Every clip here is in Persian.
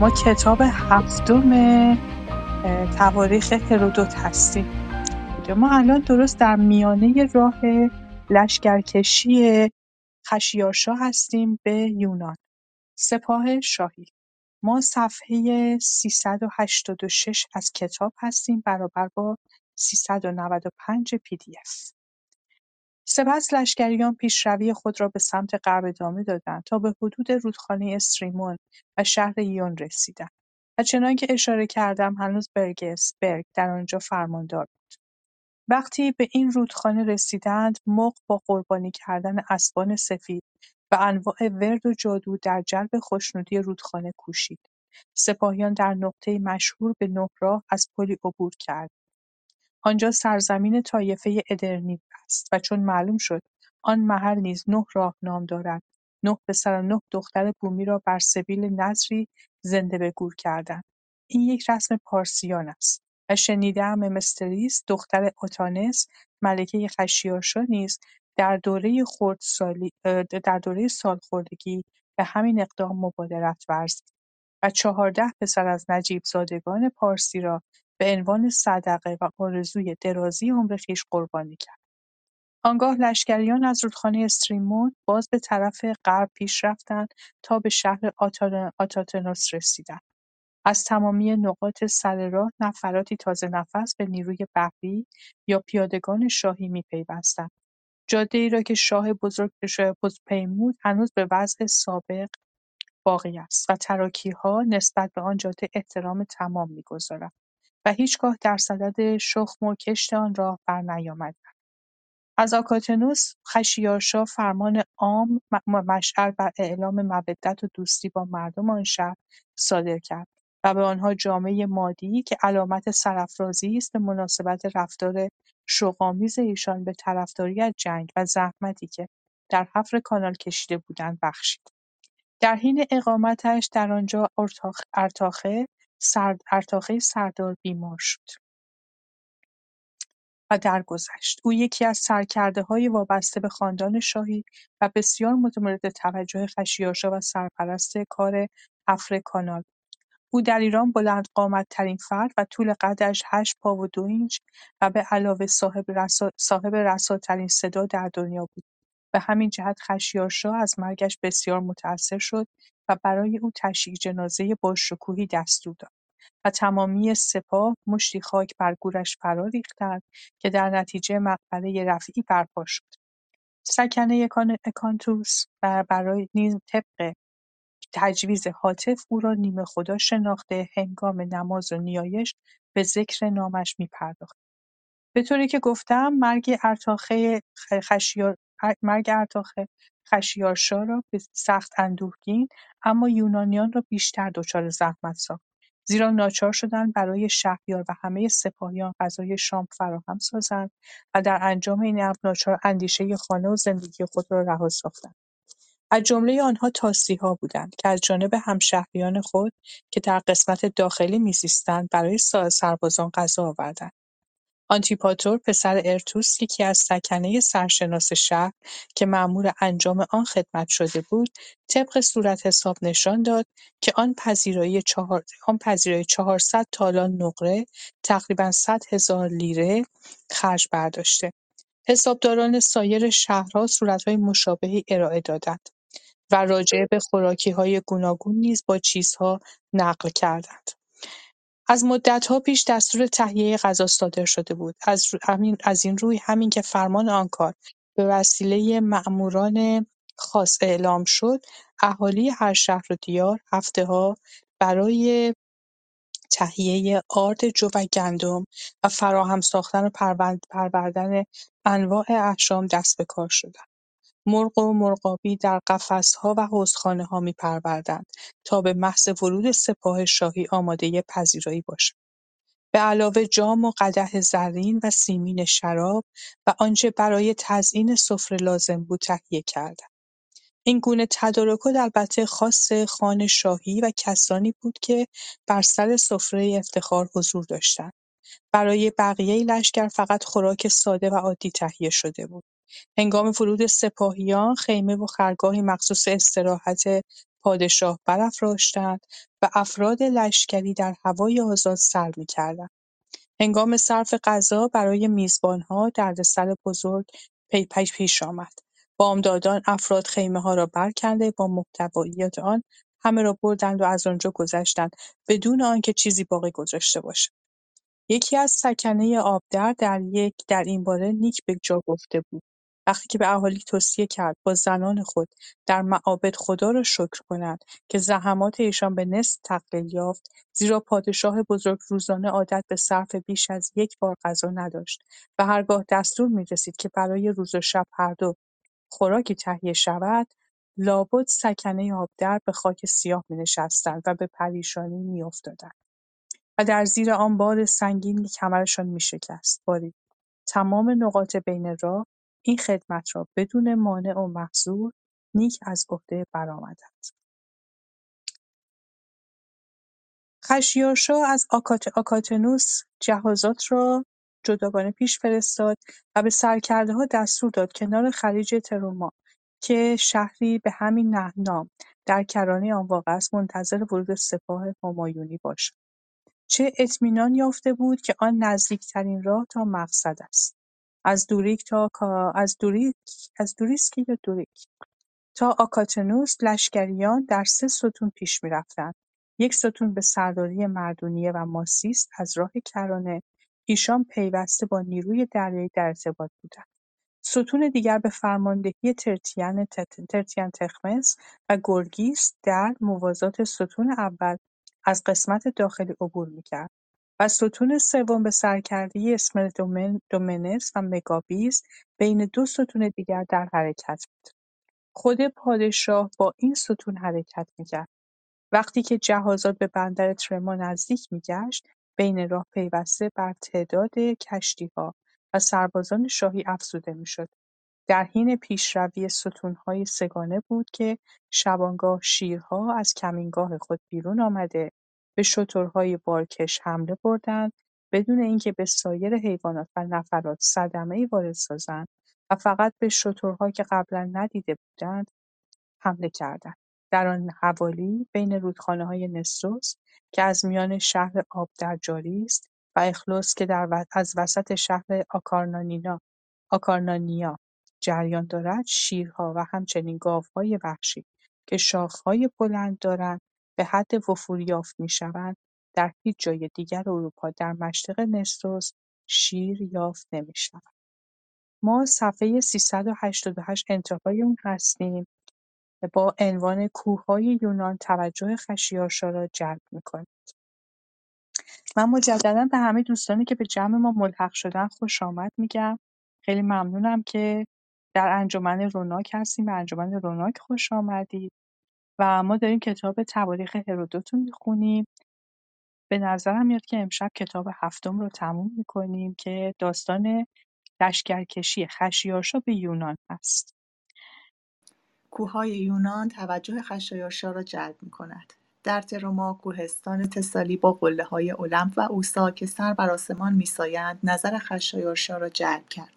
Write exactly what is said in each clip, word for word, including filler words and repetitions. ما کتاب هفتم تواریخ هرودوت هستیم. ما الان درست در میانه راه لشکرکشی خشایارشا هستیم به یونان. سپاه شاهی. ما صفحه سیصد و هشتاد و شش از کتاب هستیم، برابر با سیصد و نود و پنج پی دی اف. سپس لشکریان پیشروی خود را به سمت غرب ادامه دادند تا به حدود رودخانه استریمون و شهر یون رسیدند و چنانکه اشاره کردم هنوز برگسبرگ در آنجا فرماندار بود. وقتی به این رودخانه رسیدند، مغ با قربانی کردن اسبان سفید و انواع ورد و جادو در جلب خوشنودی رودخانه کوشید. سپاهیان در نقطه مشهور به نه راه از پلی عبور کرد. آنجا سرزمین طایفه ادرنی است و چون معلوم شد آن محل نیز نه راه نام دارد، نه پسر و نه دختر بومی را بر سبیل نظری زنده به گور کردند. این یک رسم پارسیان است و شنیدم ممستریس دختر آتانس ملکه خشایارشا نیز در دوره خردسالی در دوره سالخوردگی به همین اقدام مبادرت ورزید و چهارده پسر از نجیب زادگان پارسی را به عنوان صدقه و آرزوی درازی عمر خویش قربانی کرد. آنگاه لشکریان از رودخانه استریمون باز به طرف غرب پیش رفتند تا به شهر آتاتنوس رسیدند. از تمامی نقاط سر راه نفراتی تازه نفس به نیروی بحری یا پیادگان شاهی می‌پیوستند. جاده‌ای را که شاه بزرگ پیمود هنوز به وضع سابق باقی است و تراکی‌ها نسبت به آن جاده احترام تمام می‌گذارند و هیچگاه در صدد شخم و کشت آن راه بر نیامدند. از آکاتنوس خشایارشا فرمان عام مشعل بر اعلام مودت و دوستی با مردم آن شهر صادر کرد و به آنها جامه مادی که علامت سرافرازی است به مناسبت رفتار شوق‌آمیز ایشان به طرفداری از جنگ و زحمتی که در حفر کانال کشیده بودند بخشید. در حین اقامتش در آنجا ارتاخ، ارتاخه سرد، ارتاخه سردار بیمار شد و درگذشت. او یکی از سرکرده‌های وابسته به خاندان شاهی و بسیار مورد توجه خشایارشا و سرپرست کار حفر کانال. او در ایران بلند قامت‌ترین فرد و طول قدش هشت پا و دو اینچ و به علاوه صاحب رسا صاحب رساترین صدا در دنیا بود. به همین جهت خشایارشا از مرگش بسیار متأثر شد و برای او تشییع جنازه با شکوهی دستور داد و تمامی سپاه مشتی خاک بر گورش فرا ریختند که در نتیجه مقبره رفیعی برپا شد. سکنه اکانتوس برای نیز طبق تجویز هاتف او را نیمه خدا شناخته هنگام نماز و نیایش به ذکر نامش می پرداخت. به طوری که گفتم مرگ ارتاخه خشیار مرگ ارتاخه خشایارشا را به سخت اندوهگین اما یونانیان را بیشتر دچار زحمت ساخت، زیرا ناچار شدند برای شهریار و همه سپاهیان غذای شام فراهم سازند و در انجام این امر ناچار اندیشه خانه و زندگی خود را رها ساختند. از جمله آنها تاسی‌ها بودند که از جانب همشهریان خود که در قسمت داخلی میزیستند برای سربازان غذا آوردند. آنتیپاتور پسر ارتوس یکی از سکنه سرشناس شهر که مأمور انجام آن خدمت شده بود، طبق صورت حساب نشان داد که آن پذیرایی چهار آن پذیرایی چهارصد تالان نقره تقریباً صد هزار لیره خرج برداشته. حسابداران سایر شهرها صورت‌های مشابهی ارائه دادند و راجع به خوراکی‌های گوناگون نیز با چیزها نقل کردند. از مدت‌ها پیش دستور تهیه غذا صادر شده بود. از همین از این روی همین که فرمان آن کار به وسیله مأموران خاص اعلام شد، اهالی هر شهر و دیار هفته‌ها برای تهیه آرد جو و گندم و فراهم ساختن و پروردن انواع احشام دست به کار شدند. مرغ و مرغابی در قفس‌ها و حوضخانه‌ها می‌پروردند تا به محض ورود سپاه شاهی آماده پذیرایی باشند. به علاوه جام و قدح زرین و سیمین شراب و آنچه برای تزیین سفره لازم بود تهیه کردند. این گونه تدارکات البته خاص خان شاهی و کسانی بود که بر سر سفره افتخار حضور داشتند. برای بقیه لشکر فقط خوراک ساده و عادی تهیه شده بود. هنگام ورود سپاهیان خیمه و خرگاهی مخصوص استراحت پادشاه برافراشتند و افراد لشکری در هوای آزاد سر می‌کردند. هنگام صرف غذا برای میزبان‌ها دردسر بزرگ پی پی پیش آمد. بامدادان افراد خیمه‌ها را برکنده با محتویات آن همه را بردند و از آنجا گذشتند بدون آنکه چیزی باقی گذاشته باشد. یکی از سکنه آبدر در یک در این باره نیک به جا گفته بود. وقتی که به اهالی توصیه کرد با زنان خود در معابد خدا را شکر کنند که زحمات ایشان به نصف تقلیل یافت، زیرا پادشاه بزرگ روزانه عادت به صرف بیش از یک بار غذا نداشت و هرگاه دستور می‌رسید که برای روز و شب هر دو خوراکی تهیه شود، لابد سکنه آبدر به خاک سیاه می‌نشستند و به پریشانی می‌افتادند و در زیر آن بار سنگینی کمرشان می‌شکست. باری تمام نقاط بین راه این خدمت را بدون مانع و محصور نیک از عهده برآمدند. خشایارشا از آکات آکاتنوس جهازات را جداگانه پیش فرستاد و به سرکرده‌ها دستور داد کنار خلیج تروما که شهری به همین نام در کرانه آن واقع است منتظر ورود سپاه همایونی باشد. چه اطمینان یافته بود که آن نزدیکترین راه تا مقصد است. از دوریک تا از دوریک از دوریسکی به دوریک تا آکاتنوس لشکریان در سه ستون پیش می‌رفتند. یک ستون به سرداری مقدونیه و ماسیس از راه کرانه، ایشان پیوسته با نیروی دریایی در ارتباط بودند. ستون دیگر به فرماندهی ترتیان ترتیان تخمس و گرگیس در موازات ستون اول از قسمت داخلی عبور می‌کرد و ستون سوم به سرکردی اسم دومنس و مگابیس بین دو ستون دیگر در حرکت بود. خود پادشاه با این ستون حرکت می‌کرد. وقتی که جهازات به بندر ترما نزدیک می‌گشت، بین راه پیوسته بر تعداد کشتی‌ها و سربازان شاهی افزوده می‌شد. در حین پیشروی ستون‌های سگانه بود که شبانگاه شیرها از کمینگاه خود بیرون آمده به شترهای بارکش حمله بردند بدون اینکه به سایر حیوانات و نفرات صدمه‌ای وارد سازند و فقط به شترها که قبلا ندیده بودند حمله کردند. در آن حوالی بین رودخانه‌های نسروس که از میان شهر آبدر جاری است و اخلوس که در و... از وسط شهر آکارنانینا آکارنانیا جریان دارد، شیرها و همچنین گاوهای وحشی که شاخهای بلند دارند به حد وفور یافت می‌شوند. در هیچ جای دیگر اروپا در مشرق نسروس شیر یافت نمی‌شود. ما صفحه سیصد و هشتاد و هشت انتهای اون هستیم. با عنوان کوه‌های یونان توجه خشایارشا را جلب می‌کنید. من مجدداً به همه دوستانی که به جمع ما ملحق شدن خوش آمد میگم. خیلی ممنونم که در انجمن روناک هستیم و انجمن روناک خوش آمدید. و ما داریم کتاب تواریخ هرودوت رو میخونیم. به نظرم میاد که امشب کتاب هفتم رو تموم میکنیم که داستان لشکرکشی خشایارشا به یونان هست. کوههای یونان توجه خشایارشا را جلب میکند. در تروما کوهستان تسالی با قله‌های اولمپ و اوسا که سر بر آسمان میسایند نظر خشایارشا را جلب کرد.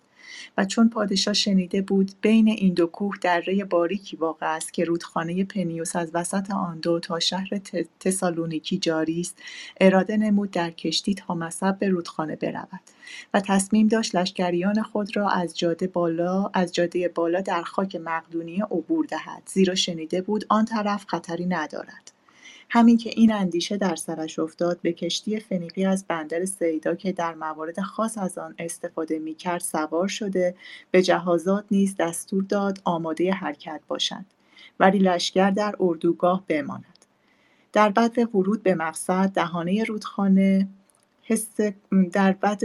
و چون پادشاه شنیده بود بین این دو کوه دره باریکی واقع است که رودخانه پنیوس از وسط آن دو تا شهر تسالونیکی جاری است، اراده نمود در کشتی تا مصب به رودخانه برود و تصمیم داشت لشکریان خود را از جاده بالا از جاده بالا در خاک مقدونیه عبور دهد، زیرا شنیده بود آن طرف خطری ندارد. همین که این اندیشه در سرش افتاد، به کشتی فنیقی از بندر سیدا که در موارد خاص از آن استفاده می‌کرد سوار شده، به جهازات نیز دستور داد آماده حرکت باشند ولی لشکر در اردوگاه بماند. در بعد ورود به مقصد دهانه رودخانه حس در بعد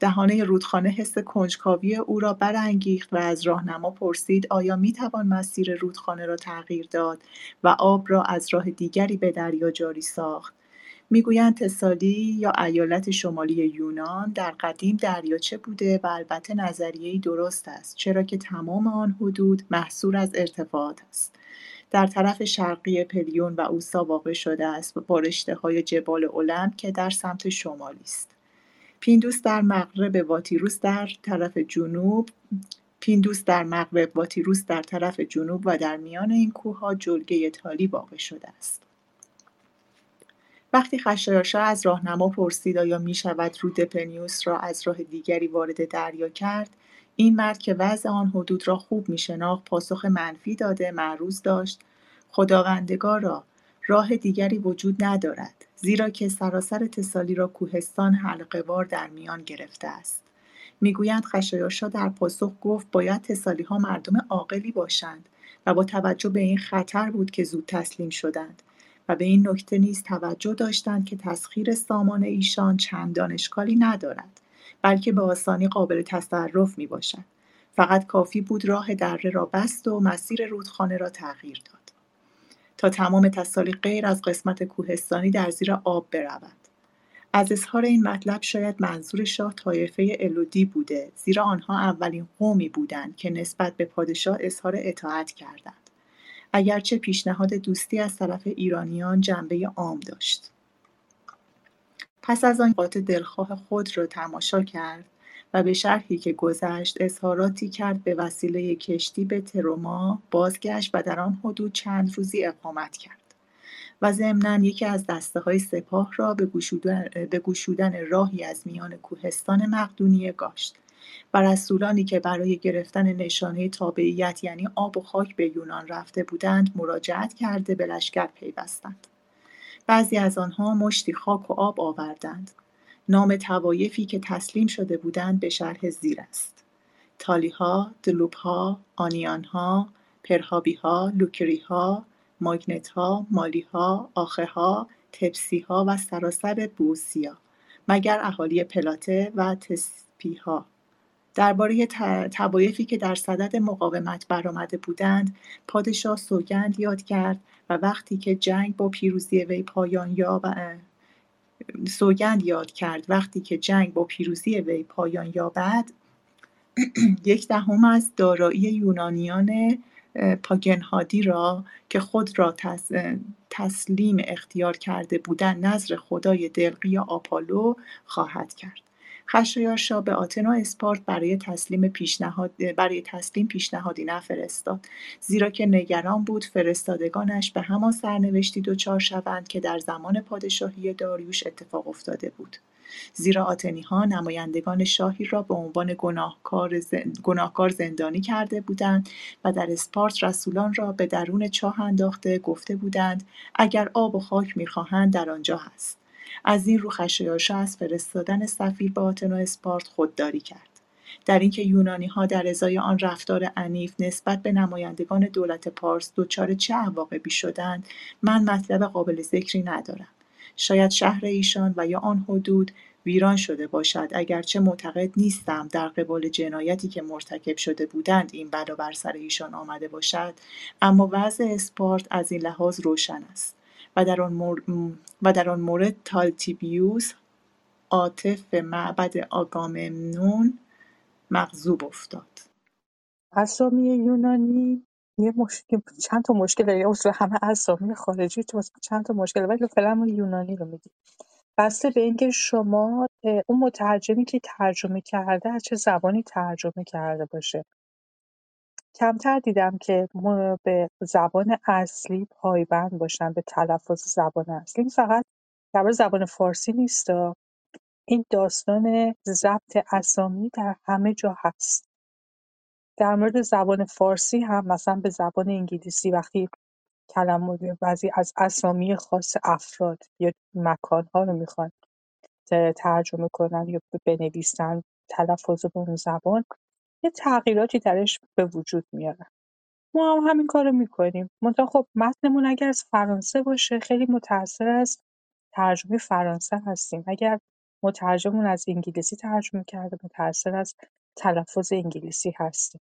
دهانه رودخانه حس کنجکاوی او را برانگیخت و از راهنما پرسید آیا میتوان مسیر رودخانه را تغییر داد و آب را از راه دیگری به دریا جاری ساخت. میگویند تسالی یا ایالت شمالی یونان در قدیم دریاچه بوده و البته نظریه‌ای درست است، چرا که تمام آن حدود محصور از ارتفاعات است. در طرف شرقی پلیون و اوسا واقع شده است با رشته‌های جبال اولمپ که در سمت شمالی است. پیندوس در مغرب، واتیروس در طرف جنوب، پیندوس در مغرب، باتیروس در طرف جنوب و در میان این کوه‌ها جلگه تالی واقع شده است. وقتی خشایارشا از راهنما پرسید آیا می‌شود رود پنیوس را از راه دیگری وارد دریا کرد، این مرد که وضع آن حدود را خوب می‌شناخت پاسخ منفی داده معروض داشت: خداوندگارا، راه دیگری وجود ندارد، زیرا که سراسر تسالی را کوهستان حلقه‌وار در میان گرفته است. میگویند خشایارشا در پاسخ گفت باید تسالی‌ها مردم عاقلی باشند و با توجه به این خطر بود که زود تسلیم شدند و به این نکته نیز توجه داشتند که تسخیر سامان ایشان چندان اشکالی ندارد، بلکه به آسانی قابل تصرف می باشد. فقط کافی بود راه دره را بست و مسیر رودخانه را تغییر داد تا تمام تسالی غیر از قسمت کوهستانی در زیر آب برود. از اظهار این مطلب شاید منظور شاه طایفه الودی بوده، زیرا آنها اولین قومی بودند که نسبت به پادشاه اظهار اطاعت کردند، اگرچه پیشنهاد دوستی از طرف ایرانیان جنبه عام داشت. پس از آن قاطع دلخواه خود را تماشا کرد و به شرحی که گذشت اظهاراتی کرد، به وسیله کشتی به تروما بازگشت و در آن حدود چند روزی اقامت کرد و ضمناً یکی از دسته‌های سپاه را به گشودن, به گشودن راهی از میان کوهستان مقدونیه گاشت و رسولانی که برای گرفتن نشانه تابعیت یعنی آب و خاک به یونان رفته بودند مراجعت کرده به لشکر پیوستند. بعضی از آنها مشتی خاک و آب آوردند. نام توایفی که تسلیم شده بودند به شرح زیر است: تالیها، دلوبها، آنیانها، پرهابیها، لوکریها، ماگنتها، مالیها، آخهها، تپسیها و سراسر بوسیا، مگر اهالی پلاته و تسپیها. درباره توایفی که در صدد مقاومت برآمده بودند، پادشاه سوگند یاد کرد و وقتی که جنگ با پیروزی وی پایان یافت سوگند یاد کرد وقتی که جنگ با پیروزی وی پایان یابد یک دهم از دارایی یونانیان پاگنهادی را که خود را تسلیم اختیار کرده بودند نظر خدای دلقی آپولو خواهد کرد. خشایارشا به آتن و اسپارت برای تسلیم پیشنهاد برای تسلیم پیشنهادی نفرستاد، زیرا که نگران بود فرستادگانش به همان سرنوشتی دچار شوند که در زمان پادشاهی داریوش اتفاق افتاده بود، زیرا آتنی‌ها نمایندگان شاهی را به عنوان گناهکار زند... گناهکار زندانی کرده بودند و در اسپارت رسولان را به درون چاه انداخته گفته بودند اگر آب و خاک می‌خواهند در آنجا هست. از این رو خشایارشا از فرستادن سفیر به آتن و اسپارت خودداری کرد، در اینکه یونانی‌ها در ازای آن رفتار عنیف نسبت به نمایندگان دولت پارس دچار چه عواقبی شدند من مطلب قابل ذکری ندارم. شاید شهر ایشان و یا آن حدود ویران شده باشد، اگرچه معتقد نیستم در قبال جنایتی که مرتکب شده بودند این بلا بر سر ایشان آمده باشد، اما وضع اسپارت از این لحاظ روشن است و در آن مورد و در آن مورد تالتیبیوس عاطف معبد آگاممنون مغضوب افتاد. اسامی یونانی یه مشکل چند تا مشکل داره، اصلا همه اسامی خارجی تو چند تا مشکل، ولی فعلا یونانی رو میگیم. بسته به اینکه شما اون مترجمی که ترجمه کرده از چه زبانی ترجمه کرده باشه. کمتر دیدم که به زبان اصلی پایبند باشن، به تلفظ زبان اصلی. فقط در زبان فارسی نیست، این داستان ضبط اسامی در همه جا هست. در مورد زبان فارسی هم مثلا به زبان انگلیسی وقتی کلمات بعضی از اسامی خاص افراد یا مکان‌ها رو میخوان ترجمه کنن یا بنویسن تلفظ به اون زبان، یه تغییراتی درش به وجود میارن. ما هم همین کارو میکنیم. منتها خب متنمون اگر از فرانسه باشه خیلی متأثر از ترجمه فرانسه هستیم. اگر مترجممون از انگلیسی ترجمه کرده متأثر از تلفظ انگلیسی هستیم.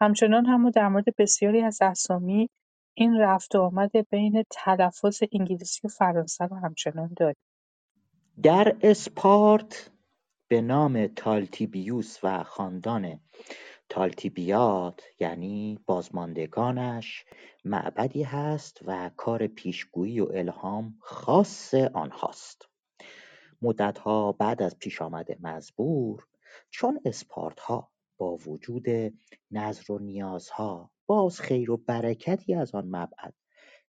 همچنان هم در مورد بسیاری از اسامی این رفت و آمد بین تلفظ انگلیسی و فرانسه رو همچنان داریم. در اسپارت به نام تالتیبیوس و خاندان تالتیبیات یعنی بازماندگانش معبدی هست و کار پیشگویی و الهام خاص آنهاست. مدتها بعد از پیش آمد مزبور، چون اسپارت ها با وجود نظر و نیازها باز خیر و برکتی از آن مبعد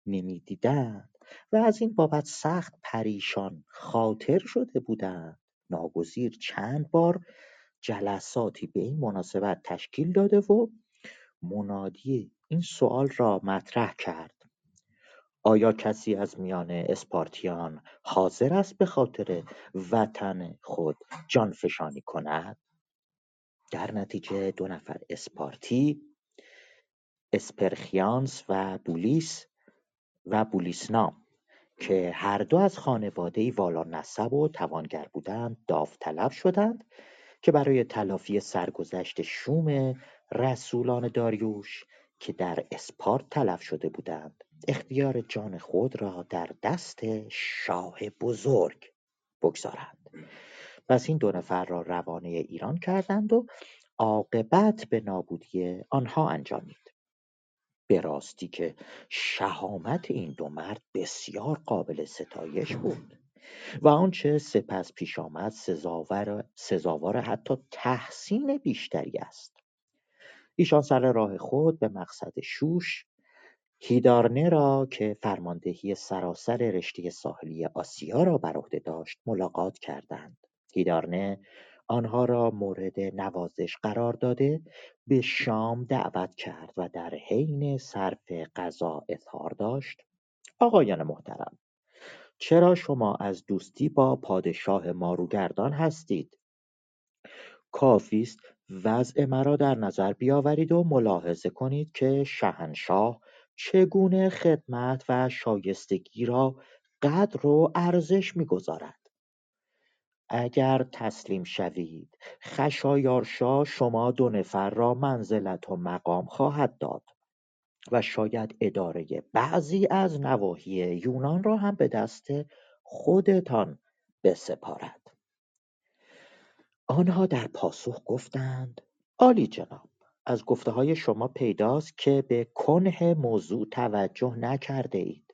نمی دیدند و از این بابت سخت پریشان خاطر شده بودند. ناگزیر چند بار جلساتی به این مناسبت تشکیل داده و منادی این سوال را مطرح کرد: آیا کسی از میان اسپارتیان حاضر است به خاطر وطن خود جانفشانی کند؟ در نتیجه دو نفر اسپارتی، اسپرخیانس و بولیس و بولیسنام، که هر دو از خانواده‌ای والا نسب و توانگر بودند، داوطلب شدند که برای تلافی سرگذشت شوم رسولان داریوش که در اسپارت تلف شده بودند، اختیار جان خود را در دست شاه بزرگ بگذارند. پس این دو نفر را روانه ایران کردند و عاقبت به نابودی آنها انجامید. به راستی که شهامت این دو مرد بسیار قابل ستایش بود و آنچه سپس پیش آمد سزاوار, سزاوار حتی تحسین بیشتری است. ایشان سر راه خود به مقصد شوش، هیدارنه را که فرماندهی سراسر رشته ساحلی آسیا را بر عهده داشت، ملاقات کردند. هیدارنه آنها را مورد نوازش قرار داده به شام دعوت کرد و در حین صرف غذا اظهار داشت: آقایان محترم، چرا شما از دوستی با پادشاه ماروگردان هستید؟ کافی است وضع مرا در نظر بیاورید و ملاحظه کنید که شاهنشاه چگونه خدمت و شایستگی را قدر و ارزش می‌گذارد. اگر تسلیم شوید، خشایارشا شما دو نفر را منزلت و مقام خواهد داد و شاید اداره بعضی از نواحی یونان را هم به دست خودتان بسپارد. آنها در پاسخ گفتند: عالی جناب، از گفته‌های شما پیداست که به کنه موضوع توجه نکرده اید.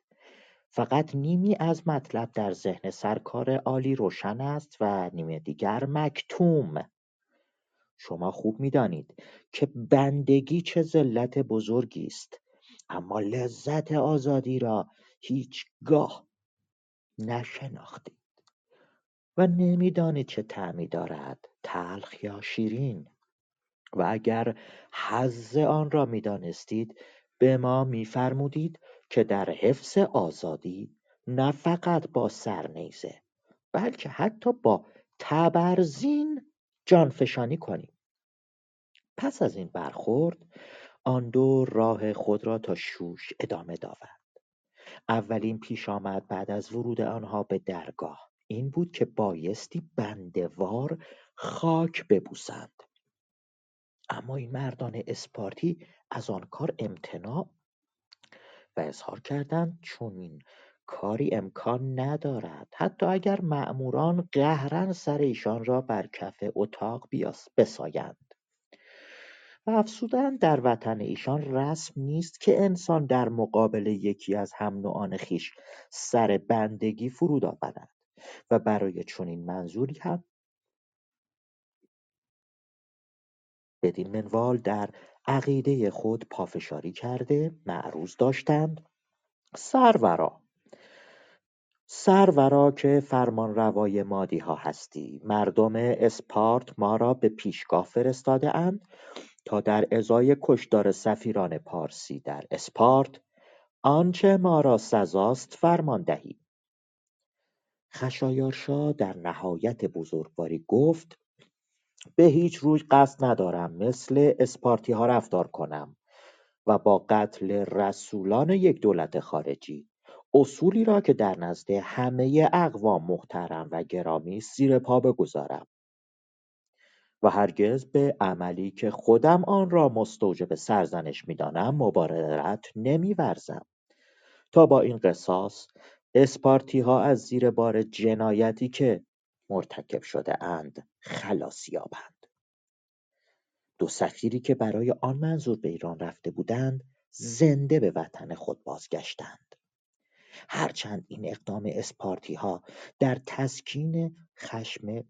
فقط نیمی از مطلب در ذهن سرکار عالی روشن است و نیم دیگر مکتوم. شما خوب می‌دانید که بندگی چه ذلت بزرگی است، اما لذت آزادی را هیچگاه نشناختید و نمی‌دانید چه طعمی دارد، تلخ یا شیرین. و اگر حظ آن را می‌دانستید، به ما می‌فرمودید که در حفظ آزادی نه فقط با سرنیزه بلکه حتی با تبرزین جانفشانی کنیم. پس از این برخورد آن دو راه خود را تا شوش ادامه دادند. اولین پیش آمد بعد از ورود آنها به درگاه این بود که بایستی بندوار خاک ببوسند، اما این مردان اسپارتی از آن کار امتناع و اظهار کردند چون این کاری امکان ندارد، حتی اگر مأموران قهرن سر ایشان را بر کف اتاق بیاس بسایند. و افسودند در وطن ایشان رسم نیست که انسان در مقابل یکی از هم نوعان خیش سر بندگی فرود آورد و برای چنین منظوری هم بدین منوال در عقیده خود پافشاری کرده معروض داشتند: سرورا سرورا که فرمان روای مادی ها هستی، مردم اسپارت ما را به پیشگاه فرستاده اند تا در ازای کشدار سفیران پارسی در اسپارت آنچه ما را سزاست فرمان دهی. خشایارشا در نهایت بزرگواری گفت: به هیچ روی قصد ندارم مثل اسپارتی ها رفتار کنم و با قتل رسولان یک دولت خارجی اصولی را که در نزد همه اقوام محترم و گرامی زیر پا بگذارم و هرگز به عملی که خودم آن را مستوجب سرزنش می دانم مبارزت نمی ورزم تا با این قصاص اسپارتی ها از زیر بار جنایتی که مرتکب شده اند خلاص یابند. دو سفیری که برای آن منظور به ایران رفته بودند زنده به وطن خود بازگشتند. هرچند این اقدام اسپارتی ها در تسکین خشم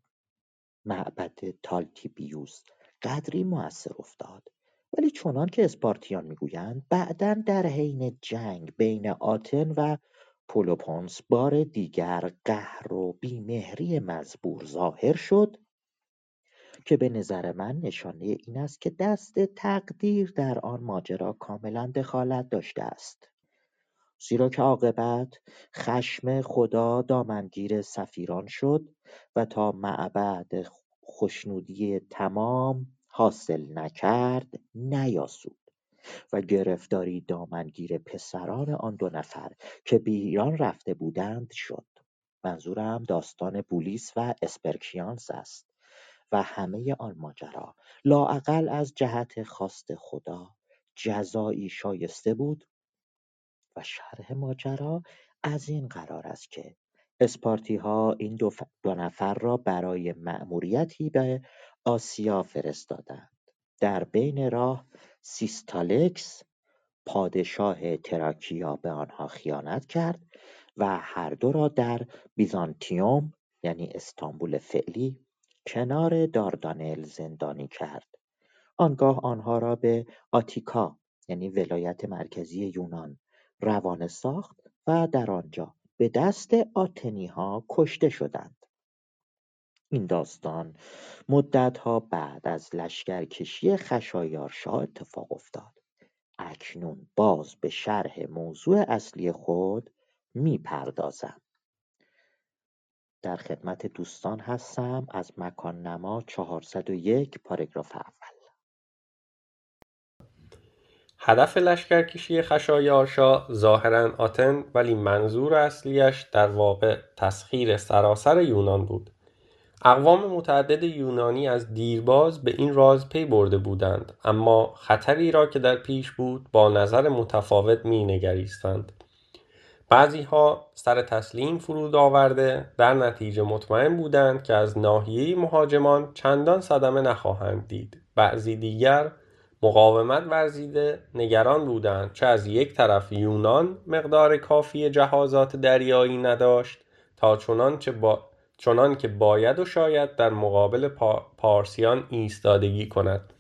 معبد تالتیبیوس قدری مؤثر افتاد، ولی چنان که اسپارتیان میگویند بعداً در حین جنگ بین آتن و پلوپونس بار دیگر قهر و بیمهری مزبور ظاهر شد که به نظر من نشانه این است که دست تقدیر در آن ماجرا کاملا دخالت داشته است، زیرا که عاقبت خشم خدا دامنگیر سفیران شد و تا معبد خوشنودی تمام حاصل نکرد نیاسود و گرفتاری دامنگیر پسران آن دو نفر که به ایران رفته بودند شد. منظورم داستان بولیس و اسپرکیانس است و همه آن ماجرا لااقل از جهت خواست خدا جزایی شایسته بود. و شرح ماجرا از این قرار است که اسپارتی ها این دو, ف... دو نفر را برای مأموریتی به آسیا فرستادند. در بین راه سیستالکس پادشاه تراکیا به آنها خیانت کرد و هر دو را در بیزانتیوم یعنی استانبول فعلی کنار داردانل زندانی کرد. آنگاه آنها را به آتیکا یعنی ولایت مرکزی یونان روانه ساخت و در آنجا به دست آتنی ها کشته شدند. این داستان مدتها بعد از لشکرکشی خشایارشا اتفاق افتاد. اکنون باز به شرح موضوع اصلی خود می پردازم. در خدمت دوستان هستم از مکان نما چهارصد و یک پاراگراف اول. هدف لشکرکشی خشایارشا ظاهراً آتن ولی منظور اصلیش در واقع تسخیر سراسر یونان بود. اقوام متعدد یونانی از دیرباز به این راز پی برده بودند، اما خطری را که در پیش بود با نظر متفاوت می نگریستند. بعضی ها سر تسلیم فرود آورده در نتیجه مطمئن بودند که از ناحیه مهاجمان چندان صدمه نخواهند دید. بعضی دیگر مقاومت ورزیده نگران بودند چه از یک طرف یونان مقدار کافی جهازات دریایی نداشت تا چنان, چه با... چنان که باید و شاید در مقابل پا... پارسیان ایستادگی کند.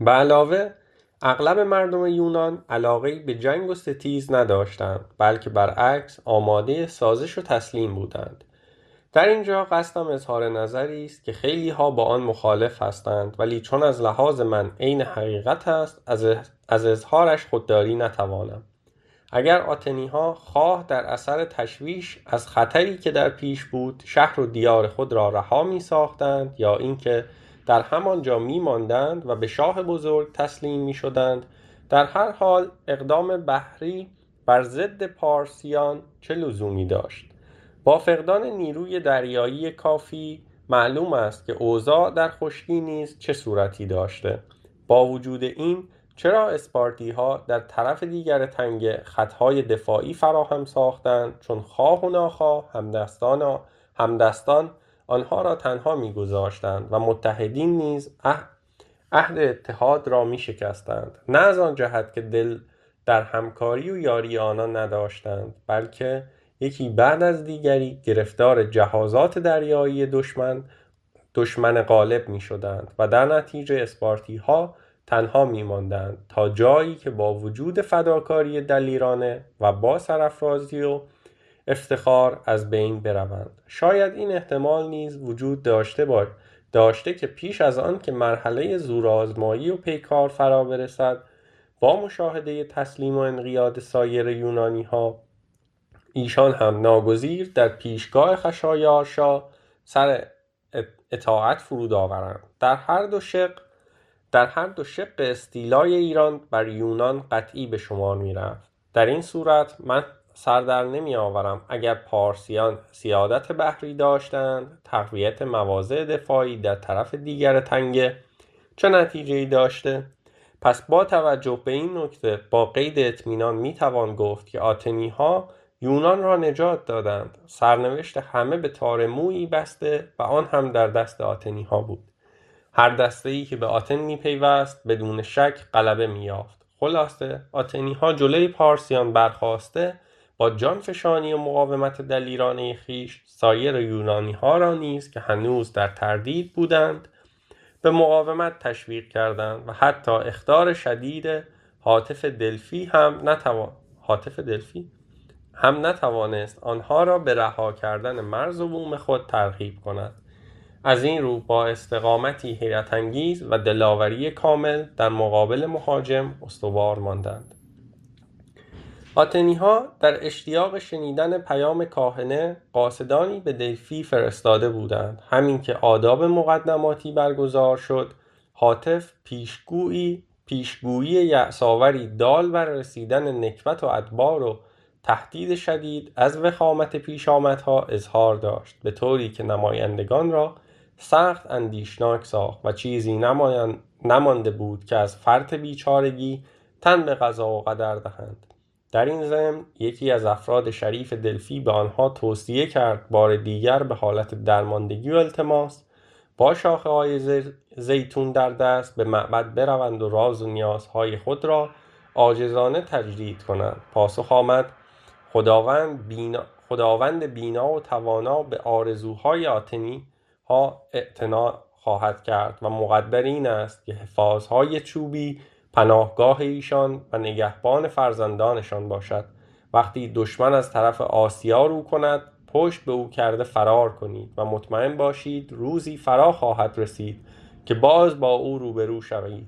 به علاوه اغلب مردم یونان علاقه‌ای به جنگ و ستیز نداشتند، بلکه برعکس آماده سازش و تسلیم بودند. در اینجا قصدم اظهار نظری است که خیلی ها با آن مخالف هستند، ولی چون از لحاظ من عین حقیقت است از از اظهارش خودداری نتوانم. اگر آتنی ها خواه در اثر تشویش از خطری که در پیش بود شهر و دیار خود را رها می ساختند یا اینکه در همانجا می ماندند و به شاه بزرگ تسلیم می شدند، در هر حال اقدام بحری بر ضد پارسیان چه لزومی داشت؟ با فقدان نیروی دریایی کافی معلوم است که اوضاع در خشکی نیز چه صورتی داشته. با وجود این چرا اسپارتی ها در طرف دیگر تنگه خطهای دفاعی فراهم ساختند؟ چون خواه و ناخواه همدستان, همدستان آنها را تنها می گذاشتند و متحدین نیز عهد اتحاد را می شکستند، نه از آن جهت که دل در همکاری و یاری آنها نداشتند، بلکه یکی بعد از دیگری گرفتار جهازات دریایی دشمن دشمن غالب می شدند و در نتیجه اسپارتی ها تنها می ماندند تا جایی که با وجود فداکاری دلیرانه و با سرافرازی و افتخار از بین بروند. شاید این احتمال نیز وجود داشته باشد داشته که پیش از آن که مرحله زورآزمایی و پیکار فرا برسد، با مشاهده تسلیم و انقیاد سایر یونانی ها ایشان هم ناگزیر در پیشگاه خشایارشا سر اطاعت فرود آورند. در هر دو شق در هر دو شق استیلای ایران بر یونان قطعی به شمار می رفت. در این صورت من سر در نمی آورم اگر پارسیان سیادت بحری داشتند، تقویت مواضع دفاعی در طرف دیگر تنگه چه نتیجه‌ای داشته. پس با توجه به این نکته با قید اطمینان می توان گفت که آتنی ها یونان را نجات دادند. سرنوشت همه به تار مویی بسته و آن هم در دست آتنی ها بود. هر دسته‌ای که به آتن می پیوست بدون شک غلبه می یافت. خلاصه آتنی ها جلوی پارسیان برخاسته با جانفشانی و مقاومت دلیرانه خیش سایر یونانی ها را نیز که هنوز در تردید بودند به مقاومت تشویق کردند و حتی اخطار شدید هاتف دلفی هم نتوان هاتف دلفی هم نتوانست آنها را به رها کردن مرز و بوم خود ترغیب کند. از این رو با استقامتی حیرت انگیز و دلاوری کامل در مقابل مهاجم استوار ماندند. آتنی ها در اشتیاق شنیدن پیام کاهنه قاصدانی به دلفی فرستاده بودند. همین که آداب مقدماتی برگزار شد، هاتف پیشگویی پیشگویی یأساوری دال بر رسیدن نکبت و ادبار و تهدید شدید از وخامت پیشامدها اظهار داشت، به طوری که نمایندگان را سخت اندیشناک ساخت و چیزی نمانده بود که از فرط بیچارگی تن به قضا و قدر دهند. در این ضمن یکی از افراد شریف دلفی به آنها توصیه کرد بار دیگر به حالت درماندگی و التماس با شاخه های زیتون در دست به معبد بروند و راز و نیازهای خود را عاجزانه تجدید کنند. پاسخ آمد: خداوند بینا خداوند بینا و توانا به آرزوهای آتنی ها اعتنا خواهد کرد و مقدر این است که حفاظهای چوبی پناهگاه ایشان و نگهبان فرزندانشان باشد. وقتی دشمن از طرف آسیا رو کند، پشت به او کرده فرار کنید و مطمئن باشید روزی فرا خواهد رسید که باز با او روبرو شوید.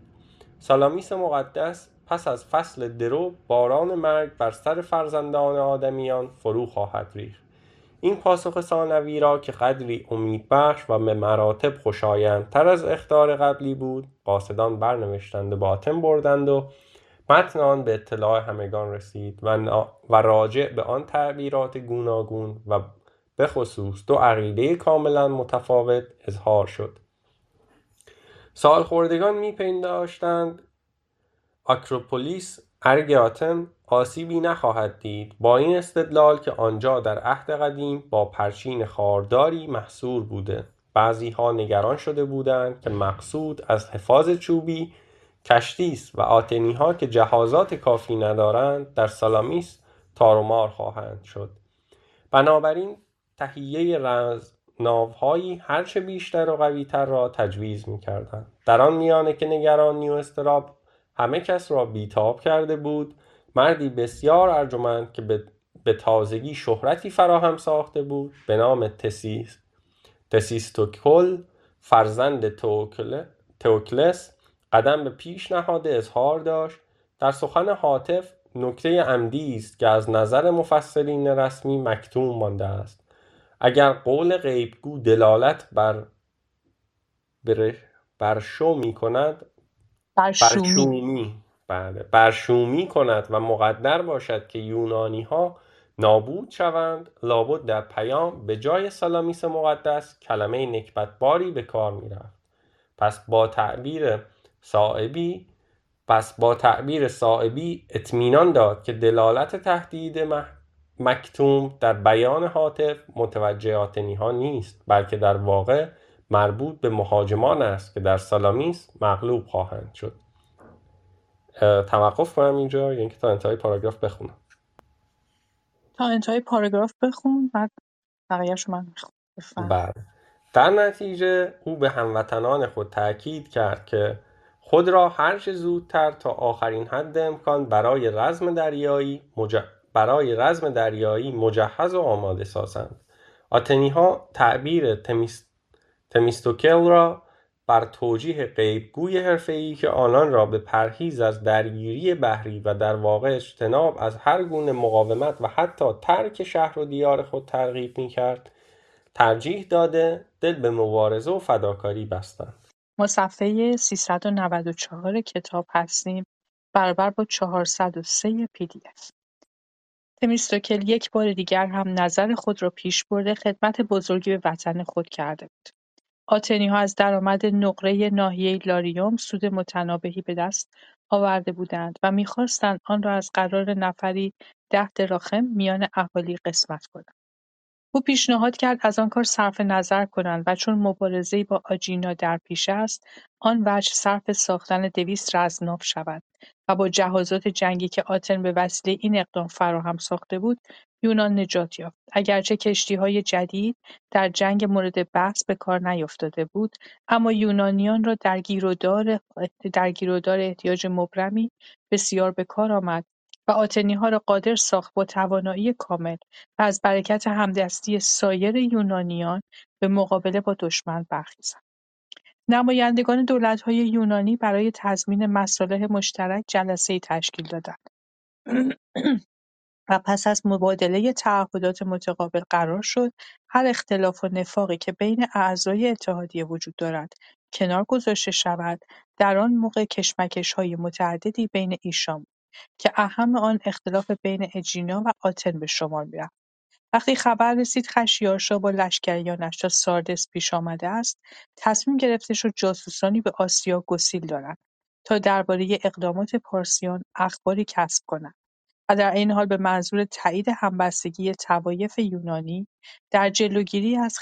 سالامیس مقدس پس از فصل درو باران مرگ بر سر فرزندان آدمیان فرو خواهد ریخت. این پاسخ ثانوی را که قدری امیدبخش و به مراتب خوشایندتر از اخطار قبلی بود، قاصدان برنوشتند و به آتن بردند و متن آن به اطلاع همگان رسید و, نا... و راجع به آن تعبیرات گوناگون و به خصوص دو عقیده کاملا متفاوت اظهار شد. سالخوردگان می‌پنداشتند آکروپولیس ارگ آتن آسیبی نخواهد دید، با این استدلال که آنجا در عهد قدیم با پرچین خارداری محصور بوده. بعضی ها نگران شده بودند که مقصود از حفاظ چوبی کشتی است و آتنی ها که جهازات کافی ندارند در سالامیس تارومار خواهند شد. بنابراین تهیه رمز ناوهایی هرچه بیشتر و قویتر را تجویز می کردند. در آن میانه که نگرانی و اضطراب همه کس را بیتاب کرده بود، مردی بسیار ارجمند که به, به تازگی شهرتی فراهم ساخته بود به نام تسیس تسیستوکل فرزند تئوکلس قدم به پیش نهاد اظهار داشت. در سخن هاتف نکته عمدی است که از نظر مفسرین رسمی مکتوم مانده است. اگر قول غیبگو دلالت بر برشو می کند برشومی. برشومی. بله. برشومی کند و مقدر باشد که یونانی ها نابود شوند، لابد در پیام به جای سالامیس مقدس کلمه نکبتباری به کار می رفت. پس با تعبیر صائبی پس با تعبیر صائبی اطمینان داد که دلالت تهدید مح... مکتوم در بیان هاتف متوجه آتنی ها نیست، بلکه در واقع مربوط به مهاجمان است که در سالامیس مغلوب خواهند شد. توقف کنم اینجا یا یعنی اینکه تا انتهای پاراگراف بخونم؟ تا انتهای پاراگراف بخون، بعد بقیه‌اش من میخونم. بله. در نتیجه او به هموطنان خود تأکید کرد که خود را هر چه زودتر تا آخرین حد امکان برای رزم دریایی مجه... برای رزم دریایی مجهز و آماده سازند. آتنی ها تعبیر تمیست تمیستوکل را بر توجیه غیبگوی حرفه‌ای که آنان را به پرهیز از درگیری بحری و در واقع اجتناب از هر گونه مقاومت و حتی ترک شهر و دیار خود ترغیب می‌کرد، ترجیح داده دل به مبارزه و فداکاری بستند. ما صفحه سیصد و نود و چهار کتاب هستیم، برابر با چهارصد و سه پی دی اف. تمیستوکل یک بار دیگر هم نظر خود را پیش برده، خدمت بزرگی به وطن خود کرده بود. آتنی ها از درآمد نقره ناحیه لاریوم سود متنابهی به دست آورده بودند و می‌خواستند آن را از قرار نفری ده دراخم میان اهالی قسمت کنند. او پیشنهاد کرد از آن کار صرف نظر کنند و چون مبارزه‌ای با آجینا در پیش است، آن وجه صرف ساختن دویست رزمناو شود و با جهازات جنگی که آتن به وسیله این اقدام فراهم ساخته بود، یونان نجات یافت. اگرچه کشتی‌های جدید در جنگ مورد بحث به کار نیفتاده بود، اما یونانیان را در گیرودار در گیرودار احتیاج مبرمی بسیار به کار آمد و آتنی‌ها را قادر ساخت با توانایی کامل و از برکت همدستی سایر یونانیان به مقابله با دشمن برخیزند. نمایندگان دولت‌های یونانی برای تضمین مصالح مشترک جلسه‌ای تشکیل دادند و پس از مبادله تعهدات متقابل قرار شد هر اختلاف و نفاقی که بین اعضای اتحادیه وجود دارد کنار گذاشته شود. در آن موقع کشمکش‌های متعددی بین ایشان که اهم آن اختلاف بین اجینا و آتن به شمار می‌رفت. وقتی خبر رسید خشایارشا با لشکریانش تا ساردس پیش آمده است، تصمیم گرفته شد جاسوسانی به آسیا گسیل دارند تا درباره اقدامات پارسیان اخباری کسب کنند و در این حال به منظور تایید همبستگی طوایف یونانی در جلوگیری از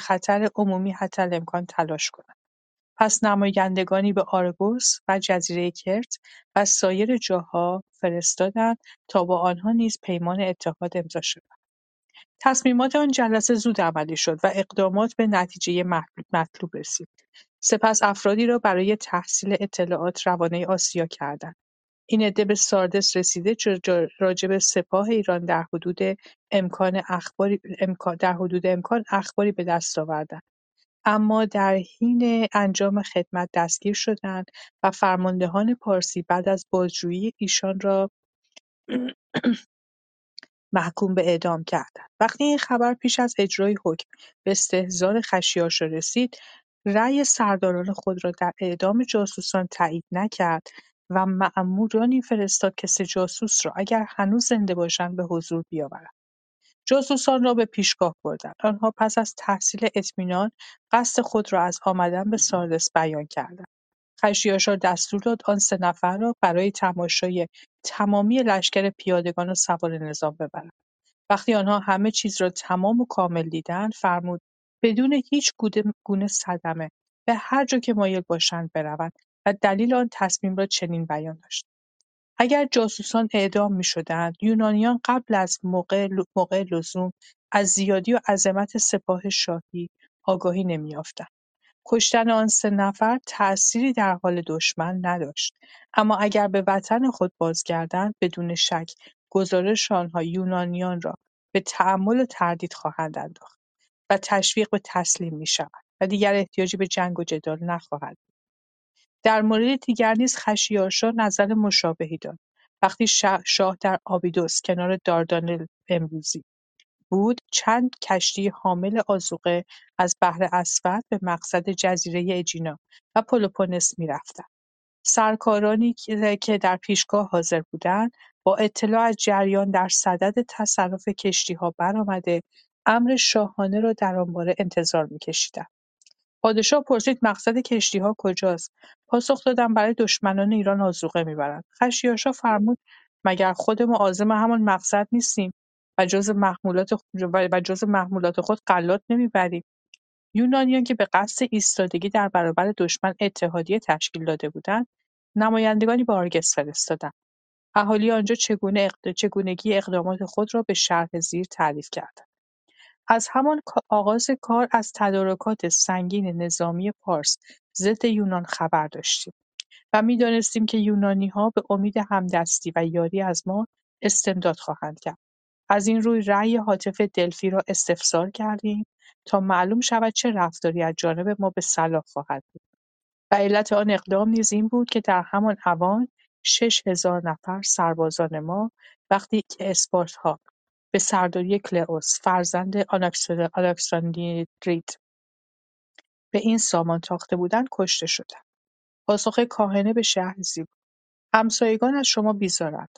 خطر عمومی حتی الامکان تلاش کنند. پس نمایندگانی به آرگوس و جزیره کرت و سایر جاها فرستادند تا با آنها نیز پیمان اتحاد امضا شود. تصمیمات آن جلسه زود عملی شد و اقدامات به نتیجه مطلوب رسید. سپس افرادی را برای تحصیل اطلاعات روانه آسیا کردند. این عده به ساردس رسیده راجب سپاه ایران در حدود امکان اخباری در حدود امکان اخباری به دست آوردند. اما در حین انجام خدمت دستگیر شدند و فرماندهان پارسی بعد از بازجویی ایشان را محکوم به اعدام کردند. وقتی این خبر پیش از اجرای حکم به استحضار خشایارشا رسید، رأی سرداران خود را در اعدام جاسوسان تایید نکرد و مأمورانی فرستاد که سه جاسوس را اگر هنوز زنده باشند به حضور بیاورند. جاسوسان را به پیشگاه بردند. آنها پس از تحصیل اطمینان قصد خود را از آمدن به ساردس بیان کردند. خشایارشا دستور داد آن سه نفر را برای تماشای تمامی لشکر پیادگان و سوار نظام ببرند. وقتی آنها همه چیز را تمام و کامل دیدند، فرمود بدون هیچ گونه صدمه به هر جا که مایل باشند بروند و دلیل آن تصمیم را چنین بیان داشت: اگر جاسوسان اعدام می شدند، یونانیان قبل از موقع, موقع لزوم از زیادی و عظمت سپاه شاهی آگاهی نمی یافتند. کشتن آن سه نفر تأثیری در حال دشمن نداشت، اما اگر به وطن خود بازگردند بدون شک گزارش آنها یونانیان را به تأمل و تردید خواهند انداخت و تشویق به تسلیم می شود و دیگر احتیاجی به جنگ و جدال نخواهد. در مورد دیگر نیز خشایارشا نظر مشابهی داد. وقتی شاه در آبیدوس کنار داردانل امروزی بود، چند کشتی حامل آذوقه از بحر اسود به مقصد جزیره اجینا و پلوپونس می‌رفتند. سرکارانی که در پیشگاه حاضر بودند با اطلاع از جریان در صدد تصرف کشتی‌ها برآمده امر شاهانه را در آن باره انتظار می‌کشیدند. پادشاه پرسید مقصد کشتی‌ها کجاست؟ پاسخ دادند برای دشمنان ایران آذوقه می‌برند. خشایارشا فرمود مگر خود ما عازم همان مقصد نیستیم و جز محمولات و جز محمولات خود غلات نمی‌بریم؟ یونانیان که به قصد ایستادگی در برابر دشمن اتحادیه تشکیل داده بودند، نمایندگانی به آرگس فرستادند. اهالی آنجا چگونه چگونگی اقدامات خود را به شرح زیر تعریف کردند. از همان آغاز کار از تدارکات سنگین نظامی پارس ضد یونان خبر داشتیم و می‌دانستیم که یونانی‌ها به امید همدستی و یاری از ما استمداد خواهند کرد. از این روی رأی هاتف دلفی را استفسار کردیم تا معلوم شود چه رفتاری از جانب ما به صلاح خواهد بود. و علت آن اقدام نیز این بود که در همان اوان شش هزار نفر سربازان ما وقتی که اسپارت‌ها به سرداری کلئوس فرزند آلکساندریت به این سامان تاخته بودند کشته شدند. پاسخ کاهنه به شهریزی بود: همسایگان از شما بیزارند،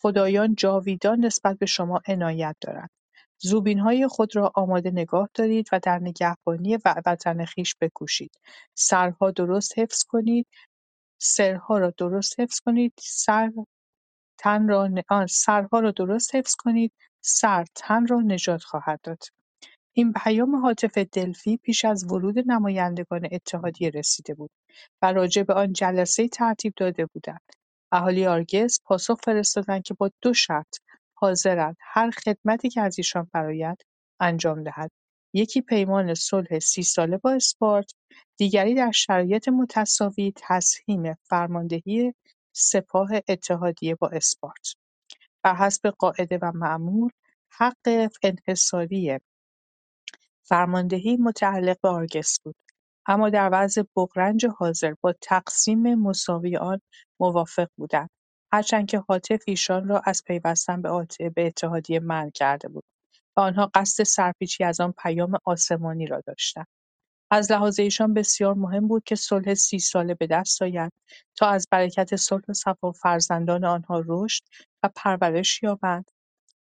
خدایان جاویدان نسبت به شما عنایت دارند. زوبین‌های خود را آماده نگاه دارید و در نگهبانی وطن خویش بکوشید. سرها درست حفظ کنید، سرها را درست حفظ کنید، سر تن را آن سرها را درست حفظ کنید، سر تن را نجات خواهد داد. این پیام هاتف دلفی پیش از ورود نمایندگان اتحادیه رسیده بود و راجع به آن جلسه ترتیب داده بودند. اهالی آرگس پاسخ فرستادند که با دو شرط حاضرند هر خدمتی که از ایشان برآید انجام دهد. یکی پیمان صلح سی ساله با اسپارت، دیگری در شرایط متساوی تسهیم فرماندهی سپاه اتحادیه با اسپارت. بر حسب قاعده و معمول، حق انحصاری فرماندهی متعلق به آرگس بود، اما در وضع بغرنج حاضر با تقسیم مساوی آن موافق بودند، هرچند که هاتف ایشان را از پیوستن به اتحادیه منع کرده بود و آنها قصد سرپیچی از آن پیام آسمانی را داشتند. از لحاظ ایشان بسیار مهم بود که صلح سی ساله به دست آید تا از برکت صلح صفا فرزندان آنها رشد و پرورش یابند،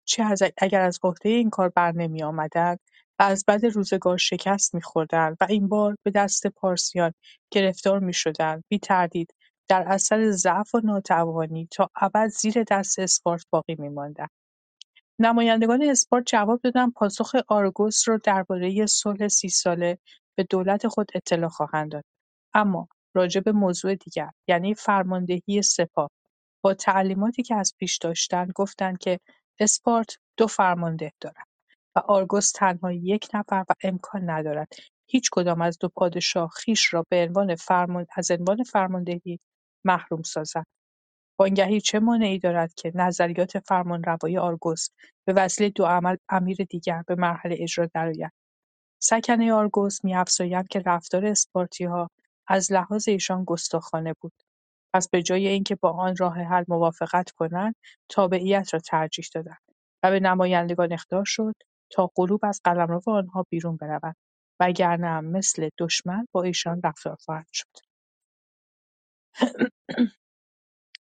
چه اگر از عهده این کار بر نمی آمدند و از بد روزگار شکست می خوردند و این بار به دست پارسیان گرفتار می شدند، بی تردید در اثر ضعف و ناتوانی تا ابد زیر دست اسپارت باقی می ماندند. نمایندگان اسپارت جواب دادند پاسخ آرگوس را درباره صلح سی ساله به دولت خود اطلاع خواهند داد، اما راجع به موضوع دیگر یعنی فرماندهی سپاه با تعلیماتی که از پیش داشتند گفتند که اسپارت دو فرمانده دارد و آرگوس تنها یک نفر و امکان ندارد هیچ کدام از دو پادشاه خیش را به عنوان فرمان از عنوان فرماندهی محروم سازد. وانگهی چه مانعی دارد که نظریات فرمانروایی آرگوس به وسیله دو عمل امیر دیگر به مرحله اجرا درآید. سکنه آرگوس می‌افزایند که رفتار اسپارتی‌ها از لحاظ ایشان گستاخانه بود. پس به جای اینکه با آن راه حل موافقت کنند، تابعیت را ترجیح دادند و به نمایندگان اخطار شد تا غروب از قلمرو آنها بیرون بروند، وگرنه هم مثل دشمن با ایشان رفتار خواهد شد.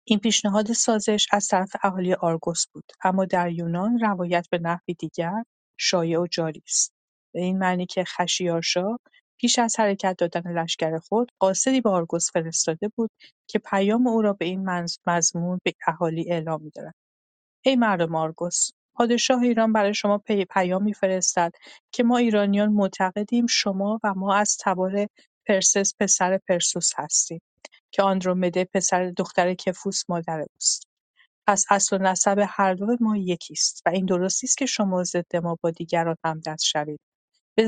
این پیشنهاد سازش از طرف اهالی آرگوس بود، اما در یونان روایت به نحوی دیگر شایع و جاری است. به این معنی که خشایارشا پیش از حرکت دادن لشکر خود قاصدی به آرگوس فرستاده بود که پیام او را به این مضمون به اهالی اعلام می‌دارد: ای مردم آرگوس، پادشاه ایران برای شما پی پیامی فرستاد که ما ایرانیان معتقدیم شما و ما از تبار پرسس پسر پرسوس هستیم که آندرومده پسر دختر کفوس مادر اوست. پس اصل و نسب هر دو ما یکیست و این درستی است که شما ضد ما با دیگران همدست شوید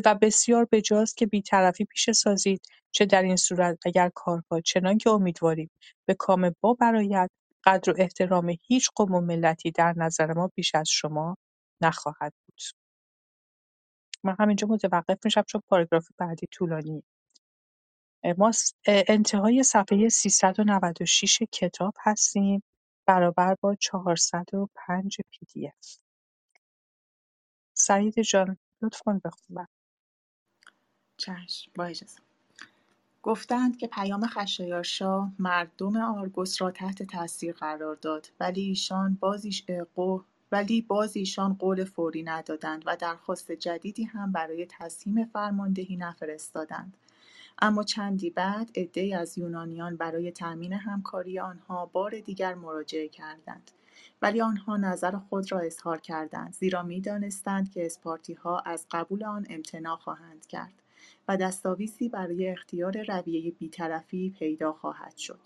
و بسیار بجاست که بی‌طرفی پیشه سازید، چه در این صورت اگر کارها چنان که امیدواریم به کام با برآید، قدر و احترام هیچ قوم و ملتی در نظر ما بیش از شما نخواهد بود. من همینجا متوقف میشم چون پاراگراف بعدی طولانیه. ما انتهای صفحه سیصد و نود و شش کتاب هستیم، برابر با چهارصد و پنج پی دی اف. سعید جان لطفاً بخونم. چشم، با اجازه. گفتند که پیام خشایارشا مردم آرگوس را تحت تاثیر قرار داد، ولی ایشان بازیش اقو ولی باز ایشان قول فوری ندادند و درخواست جدیدی هم برای تسلیم فرماندهی نفرستادند. اما چندی بعد عده‌ای از یونانیان برای تأمین همکاری آنها بار دیگر مراجعه کردند، ولی آنها نظر خود را اظهار کردند، زیرا می‌دانستند که اسپارتی‌ها از قبول آن امتناع خواهند کرد و دستاویزی برای اختیار رویه بی‌طرفی پیدا خواهد شد.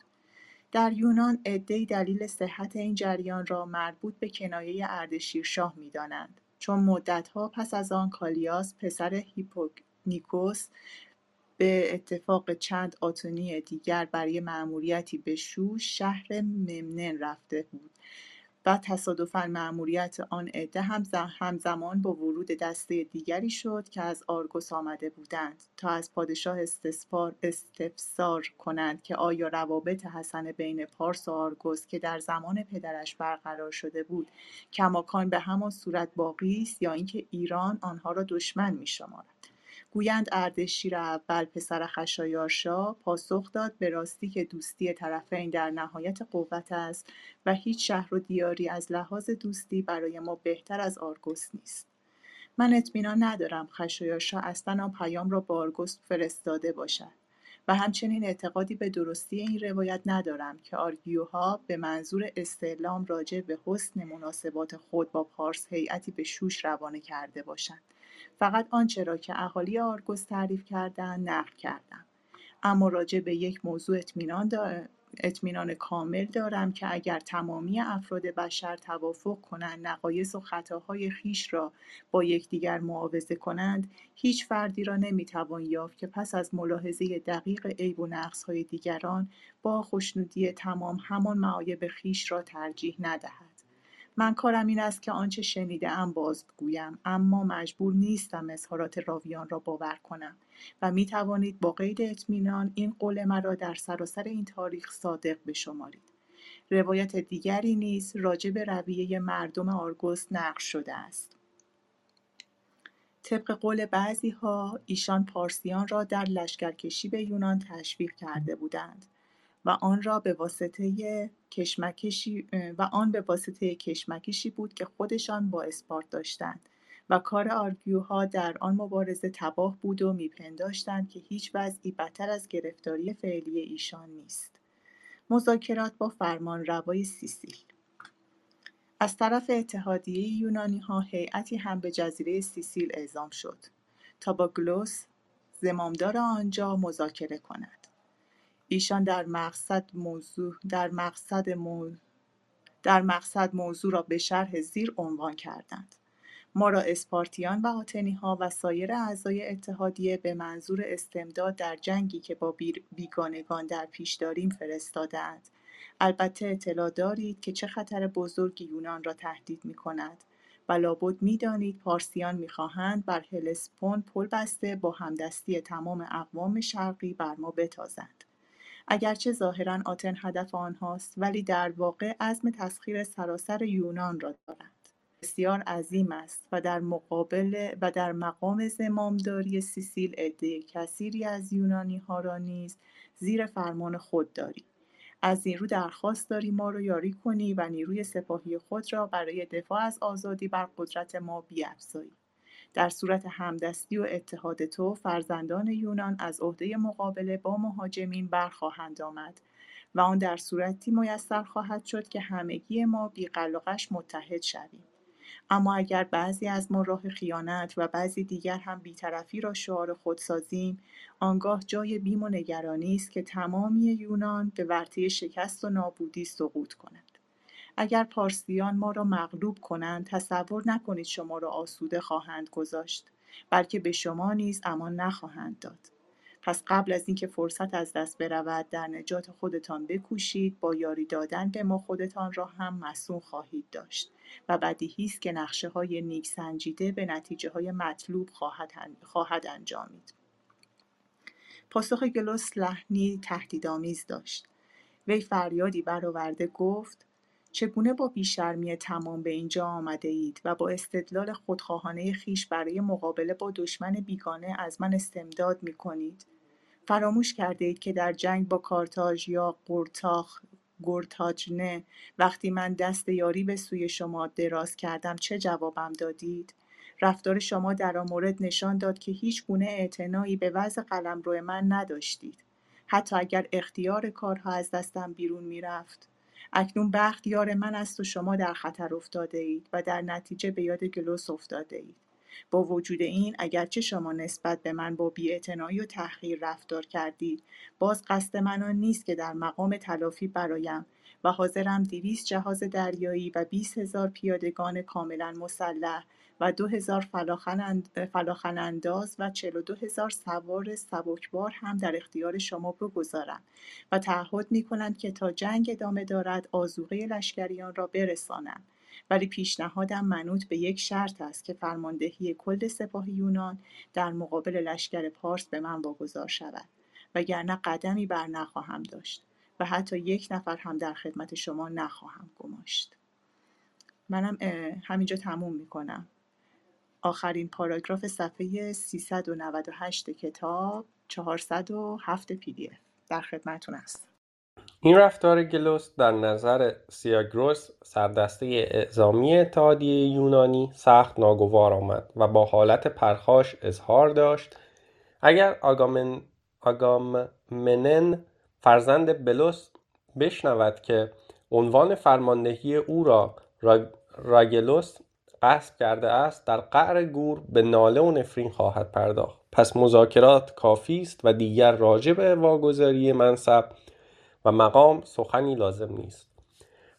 در یونان عده‌ای دلیل صحت این جریان را مربوط به کنایه اردشیرشاه می‌دانند، چون مدت‌ها پس از آن کالیاس پسر هیپونیکوس به اتفاق چند آتونی دیگر برای مأموریتی به شوش شهر ممنن رفته بود و تصادفاً مأموریت آن عده همزمان با ورود دسته دیگری شد که از آرگوس آمده بودند تا از پادشاه استفسار کنند که آیا روابط حسن بین پارس و آرگوس که در زمان پدرش برقرار شده بود کماکان به همان صورت باقی است یا اینکه ایران آنها را دشمن می‌شمارد. گویند اردشیر اول پسر خشایارشا پاسخ داد به راستی که دوستی طرفین در نهایت قوت است و هیچ شهر و دیاری از لحاظ دوستی برای ما بهتر از آرگوس نیست. من اطمینان ندارم خشایارشا اصلا آن پیام را به آرگوس فرستاده باشد و همچنین اعتقادی به درستی این روایت ندارم که آرگیوها به منظور استعلام راجع به حسن مناسبات خود با پارس هیئتی به شوش روانه کرده باشند. فقط آنچه را که اهالی آرگوس تعریف کردند نقل کردم. اما راجع به یک موضوع اطمینان دارم. اطمینان کامل دارم که اگر تمامی افراد بشر توافق کنند نقایص و خطاهای خیش را با یکدیگر معاوضه کنند، هیچ فردی را نمیتوان یافت که پس از ملاحظه دقیق عیب و نقص‌های دیگران با خوشنودی تمام همان معایب خیش را ترجیح ندهد. من کارم این است که آنچه شنیده‌ام بازگویم، اما مجبور نیستم اظهارات راویان را باور کنم و می توانید با قید اطمینان این قول مرا در سراسر این تاریخ صادق بشمارید. روایت دیگری نیز راجع به رویه مردم آرگوس نقل شده است. طبق قول بعضی‌ها ایشان پارسیان را در لشکرکشی به یونان تشویق کرده بودند و آن را به واسطه کشمکشی و آن به واسطه کشمکشی بود که خودشان با اسپارت داشتند و کار آرگیوها در آن مبارزه تباه بود و میپنداشتند که هیچ وضعی بدتر از گرفتاری فعلی ایشان نیست. مذاکرات با فرمان روای سیسیل. از طرف اتحادیه یونانی‌ها هیئتی هم به جزیره سیسیل اعزام شد تا با گلوس زمامدار آنجا مذاکره کند. ایشان در مقصد موضوع در مقصد مو در مقصد موضوع را به شرح زیر عنوان کردند. ما را اسپارتیان و آتنی‌ها و سایر اعضای اتحادیه به منظور استمداد در جنگی که با بیگانگان در پیش داریم فرستادند. البته اطلاع دارید که چه خطر بزرگی یونان را تهدید می‌کند و لابد می‌دانید پارسیان می‌خواهند بر هلسپون پل بسته با همدستی تمام اقوام شرقی بر ما بتازند. اگرچه ظاهراً آتن هدف آنهاست، ولی در واقع عزم تسخیر سراسر یونان را دارند. بسیار عظیم است و در مقابل و در مقام زمامداری سیسیل عده کثیری از یونانی‌ها را نیز زیر فرمان خود داری. از این رو درخواست داری ما را یاری کنی و نیروی سپاهی خود را برای دفاع از آزادی بر قدرت ما بیفزایی. در صورت همدستی و اتحاد تو، فرزندان یونان از عهده مقابله با مهاجمین برخواهند آمد و آن در صورتی میسر خواهد شد که همگی ما بی‌قلقش متحد شویم. اما اگر بعضی از ما راه خیانت و بعضی دیگر هم بی‌طرفی را شعار خود سازیم، آنگاه جای بیم و نگرانی است که تمامی یونان به ورطه شکست و نابودی سقوط کند. اگر پارسیان ما را مغلوب کنند، تصور نکنید شما را آسوده خواهند گذاشت، بلکه به شما نیز امان نخواهند داد. پس قبل از اینکه فرصت از دست برود، در نجات خودتان بکوشید. با یاری دادن به ما خودتان را هم مصون خواهید داشت و بدیهی است که نقشه های نیک سنجیده به نتیجه های مطلوب خواهد انجامید. پاسخ گلوس لحنی تهدیدآمیز داشت. وی فریادی برآورده گفت: چگونه با بیشرمی تمام به اینجا آمده اید و با استدلال خودخواهانه خیش برای مقابله با دشمن بیگانه از من استمداد می کنید؟ فراموش کرده اید که در جنگ با کارتاژ یا قرتاخ، گرتاجنه وقتی من دست یاری به سوی شما دراز کردم چه جوابم دادید؟ رفتار شما در آن مورد نشان داد که هیچ گونه اعتنایی به وضع قلمرو من نداشتید، حتی اگر اختیار کارها از دستم بیرون می رفت. اکنون بخت یار من است و شما در خطر افتاده اید و در نتیجه به یاد گلوس افتاده اید. با وجود این، اگرچه شما نسبت به من با بی‌اعتنایی و تحقیر رفتار کردید، باز قصد من آن نیست که در مقام تلافی برایم و حاضرم دویست جهاز دریایی و بیست هزار پیادگان کاملا مسلح و دو هزار فلاخن انداز و چلو دو هزار سوار سبکبار هم در اختیار شما بگذارم و تعهد می کنم که تا جنگ ادامه دارد آذوقه لشکریان را برسانم. ولی پیشنهادم منوط به یک شرط است که فرماندهی کل سپاه یونان در مقابل لشکر پارس به من واگذار شود، وگرنه قدمی بر نخواهم داشت و حتی یک نفر هم در خدمت شما نخواهم گماشت. منم همینجا تموم می کنم. آخرین پاراگراف صفحه سیصد و نود و هشت کتاب چهارصد و هفت پی دی اف در خدمتتون است. این رفتار گلوس در نظر سیاگروس سردسته اعزامی اتحادیه یونانی سخت ناگوار آمد و با حالت پرخاش اظهار داشت: اگر آگامن آگامنن فرزند بلوس بشنود که عنوان فرماندهی او را راگلوس اسب کرده است در قعر گور به ناله و نفرین خواهد پرداخت. پس مذاکرات کافی است و دیگر راجع به واگذاری منصب و مقام سخنی لازم نیست.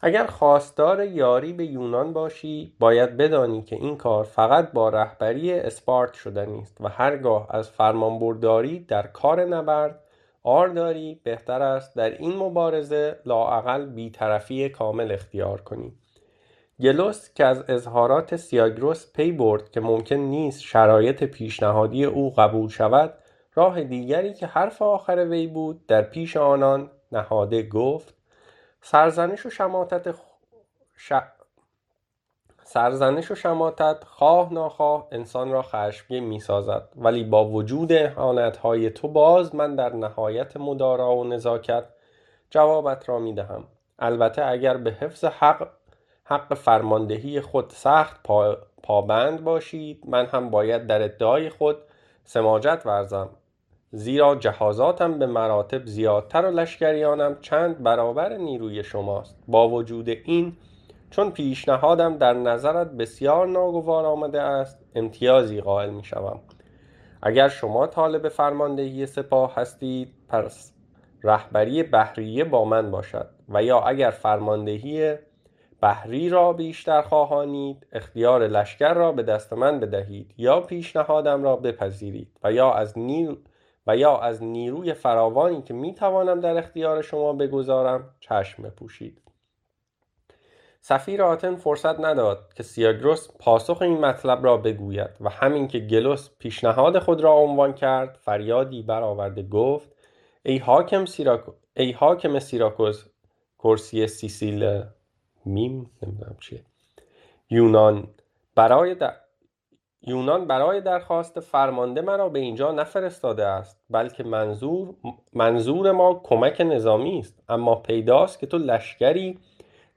اگر خواستار یاری به یونان باشی باید بدانی که این کار فقط با رهبری اسپارت شدنی است و هرگاه از فرمانبرداری در کار نبرد آرداری، بهتر است در این مبارزه لااقل بی‌طرفی کامل اختیار کنی. گلوس که از اظهارات سیاگروس پی برد که ممکن نیست شرایط پیشنهادی او قبول شود، راه دیگری که حرف آخر وی بود در پیش آنان نهاده، گفت: سرزنش و شماتت ش... سرزنش و شماتت خواه ناخواه انسان را خشمگین می‌سازد، ولی با وجود اهانت‌های تو باز من در نهایت مدارا و نزاکت جوابت را می‌دهم. البته اگر به حفظ حق حق فرماندهی خود سخت پا... پابند باشید، من هم باید در ادعای خود سماجت ورزم، زیرا جهازاتم به مراتب زیادتر و لشکریانم چند برابر نیروی شماست. با وجود این، چون پیشنهادم در نظرت بسیار ناگوار آمده است، امتیازی قائل می شوم. اگر شما طالب فرماندهی سپاه هستید، پس رهبری بحریه با من باشد، و یا اگر فرماندهی بحری را بیشتر خواهانید، اختیار لشکر را به دست من بدهید، یا پیشنهادم را بپذیرید و یا از نیرو و یا از نیروی فراوانی که می توانم در اختیار شما بگذارم چشم بپوشید. سفیر آتن فرصت نداد که سیاگروس پاسخ این مطلب را بگوید و همین که گلوس پیشنهاد خود را عنوان کرد، فریادی برآورده گفت: ای حاکم سیراکوز، ای حاکم سیراکوز کرسی سیسیل میم نمیدونم چیه یونان، برای در... یونان برای درخواست فرمانده مرا به اینجا نفرستاده است، بلکه منظور منظور ما کمک نظامی است، اما پیداست که تو لشکری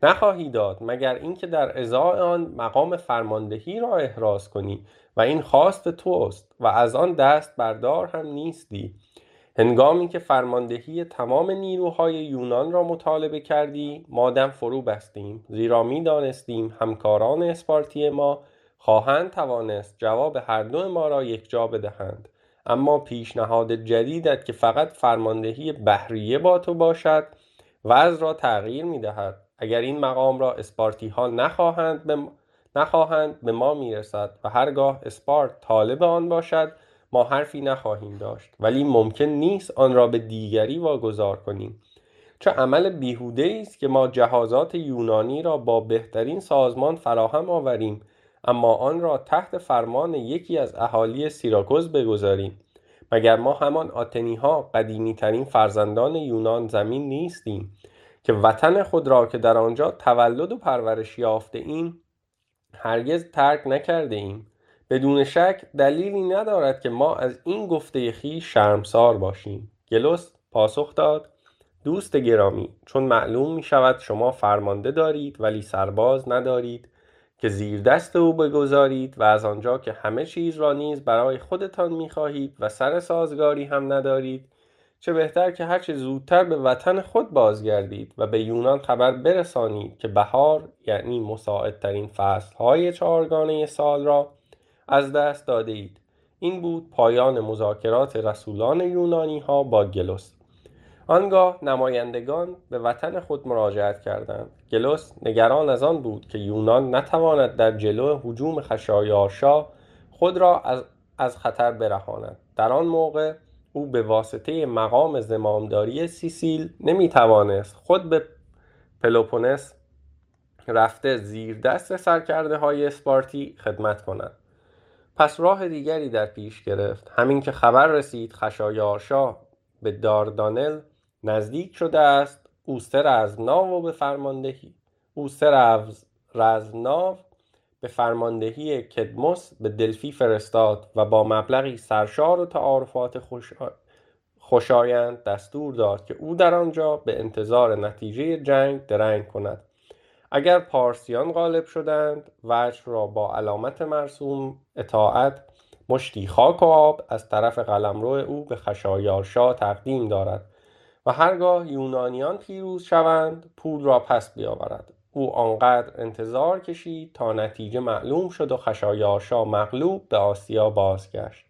نخواهی داد مگر اینکه در ازای آن مقام فرماندهی را احراز کنی و این خواست توست و از آن دست بردار هم نیستی. هنگامی که فرماندهی تمام نیروهای یونان را مطالبه کردی، ما دم فرو بستیم، زیرا می دانستیم همکاران اسپارتی ما خواهند توانست جواب هر دو ما را یکجا بدهند، اما پیشنهاد جدیدت که فقط فرماندهی بحریه با تو باشد وضع را تغییر می دهد. اگر این مقام را اسپارتی ها نخواهند به ما, نخواهند به ما می رسد و هرگاه اسپارت طالب آن باشد ما حرفی نخواهیم داشت، ولی ممکن نیست آن را به دیگری واگذار کنیم. چه عمل بیهوده است که ما جهازات یونانی را با بهترین سازمان فراهم آوریم اما آن را تحت فرمان یکی از اهالی سیراکوز بگذاریم. مگر ما همان آتنی ها قدیمی ترین فرزندان یونان زمین نیستیم که وطن خود را که در آنجا تولد و پرورش یافته ایم هرگز ترک نکرده ایم؟ بدون شک دلیلی ندارد که ما از این گفته خویش شرمسار باشیم. گلوس پاسخ داد: دوست گرامی، چون معلوم می شود شما فرمانده دارید ولی سرباز ندارید که زیر دست او بگذارید و از آنجا که همه چیز را نیز برای خودتان می خواهید و سر سازگاری هم ندارید، چه بهتر که هرچه زودتر به وطن خود بازگردید و به یونان خبر برسانید که بهار، یعنی مساعدترین فصلهای چهارگانه سال را از دست داده اید. این بود پایان مذاکرات رسولان یونانی ها با گلوس. آنگاه نمایندگان به وطن خود مراجعت کردند. گلوس نگران از آن بود که یونان نتواند در جلو هجوم خشایارشا خود را از خطر برهاند. در آن موقع او به واسطه مقام زمامداری سیسیل نمیتوانست خود به پلوپونس رفته زیر دست سرکرده های اسپارتی خدمت کند. پس راه دیگری در پیش گرفت. همین که خبر رسید خشایارشا به داردانل نزدیک شده است، اوست رزمناو به فرماندهی اوست رزمناو به فرماندهی کدموس به دلفی فرستاد و با مبلغی سرشار و تعارفات خوشا... خوشایند دستور داد که او در آنجا به انتظار نتیجه جنگ درنگ کند. اگر پارسیان غالب شدند، وجه را با علامت مرسوم اطاعت مشتی خاک و آب از طرف قلمرو او به خشایارشا تقدیم دارد و هرگاه یونانیان پیروز شوند پول را پس بیاورد. او آنقدر انتظار کشید تا نتیجه معلوم شد و خشایارشا مغلوب به آسیا بازگشت.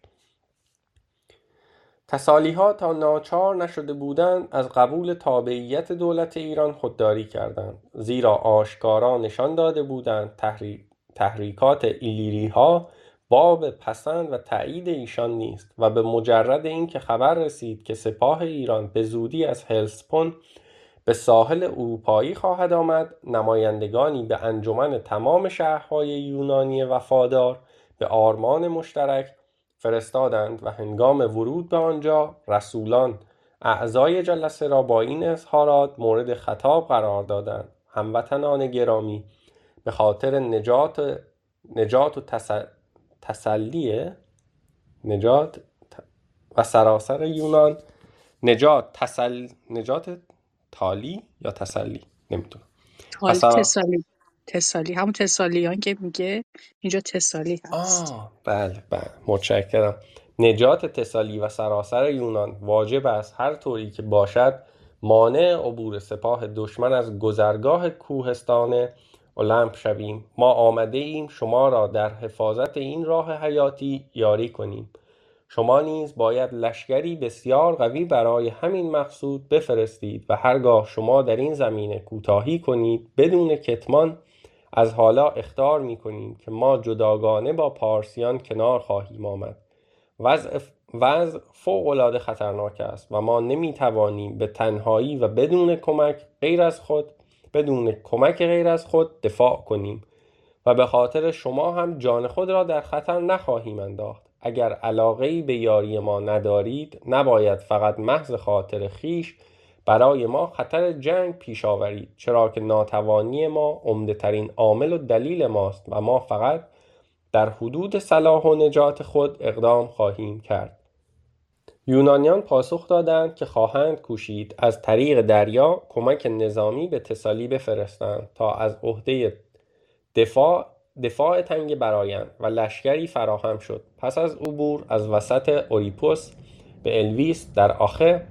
تسالی‌ها تا ناچار نشده بودند از قبول تابعیت دولت ایران خودداری کردند، زیرا آشکارا نشان داده بودند تحری... تحریکات ایلیری‌ها باب پسند و تایید ایشان نیست و به مجرد اینکه خبر رسید که سپاه ایران به زودی از هلسپون به ساحل اروپایی خواهد آمد، نمایندگانی به انجمن تمام شهرهای یونانی وفادار به آرمان مشترک فرستادند و هنگام ورود به آنجا رسولان اعضای جلسه را با این اظهارات مورد خطاب قرار دادند: هموطنان گرامی، به خاطر نجات نجات و تسل... تسلی نجات و سراسر یونان نجات تسل نجات تالی یا تسلی نمیدونم سرا... تسالی تسالی همون تسالیان که میگه اینجا تسالی هست. آه بله بله متشکرم. نجات تسالی و سراسر یونان واجب است هر طوری که باشد مانع عبور سپاه دشمن از گذرگاه کوهستان المپ شویم. ما آمده ایم شما را در حفاظت این راه حیاتی یاری کنیم. شما نیز باید لشکری بسیار قوی برای همین مقصود بفرستید و هرگاه شما در این زمینه کوتاهی کنید بدون کتمان از حالا اخطار می‌کنیم که ما جداگانه با پارسیان کنار خواهیم آمد. وضع وضع فوق‌العاده خطرناک است و ما نمی‌توانیم به تنهایی و بدون کمک غیر از خود بدون کمک غیر از خود دفاع کنیم و به خاطر شما هم جان خود را در خطر نخواهیم انداخت. اگر علاقه‌ای به یاری ما ندارید نباید فقط محض خاطر خیش برای ما خطر جنگ پیش آورید، چرا که ناتوانی ما عمده ترین عامل و دلیل ماست و ما فقط در حدود صلاح و نجات خود اقدام خواهیم کرد. یونانیان پاسخ دادند که خواهند کوشید از طریق دریا کمک نظامی به تسالی بفرستند تا از عهده دفاع دفاع تنگ برایند و لشکری فراهم شد. پس از عبور از وسط اوریپوس به الویس در آخه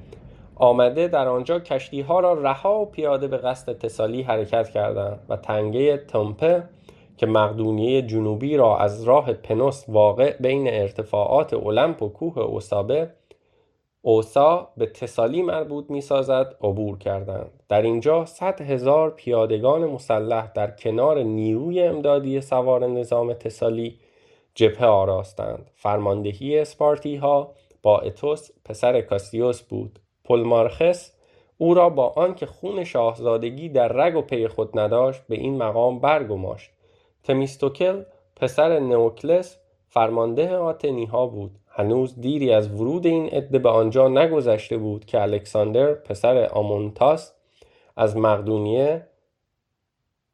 آمده در آنجا کشتی‌ها را رها و پیاده به قصد تسالی حرکت کردند و تنگه تمپه که مقدونیه جنوبی را از راه پنوس واقع بین ارتفاعات اولمپ و کوه اوسابه اوسا به تسالی مربوط می‌سازد عبور کردند. در اینجا صد هزار پیادگان مسلح در کنار نیروی امدادی سوار نظام تسالی جبهه آراستند. فرماندهی اسپارتی‌ها با اتوس پسر کاسیوس بود. پولمارخس او را با آنکه خون شاهزادگی در رگ و پی خود نداشت به این مقام برگماشت. تسیستوکل پسر نوکلس فرمانده آتنی‌ها بود. هنوز دیری از ورود این عده به آنجا نگذشته بود که الکساندر پسر آمونتاس از مقدونیه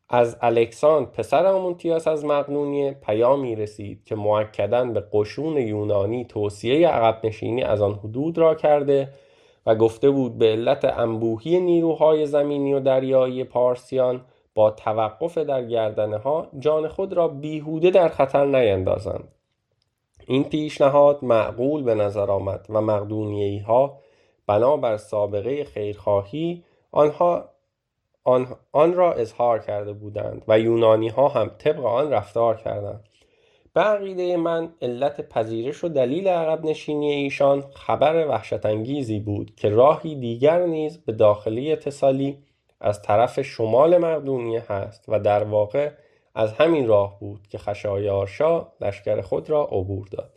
از الکساندر پسر آمونتاس از مقدونیه پیامی رسید که مؤکداً به قشون یونانی توصیه عقب نشینی از آن حدود را کرده و گفته بود به علت انبوهی نیروهای زمینی و دریایی پارسیان با توقف در گردنه‌ها جان خود را بیهوده در خطر نیندازند. این پیشنهاد معقول به نظر آمد و مقدونی‌ها بنابر سابقه خیرخواهی آنها آن, آن را اظهار کرده بودند و یونانی‌ها هم طبق آن رفتار کردند. به عقیده من علت پذیرش و دلیل عقب نشینی ایشان خبر وحشت انگیزی بود که راهی دیگر نیز به داخلی تسالی از طرف شمال مقدونیه هست و در واقع از همین راه بود که خشایارشا لشکر خود را عبور داد.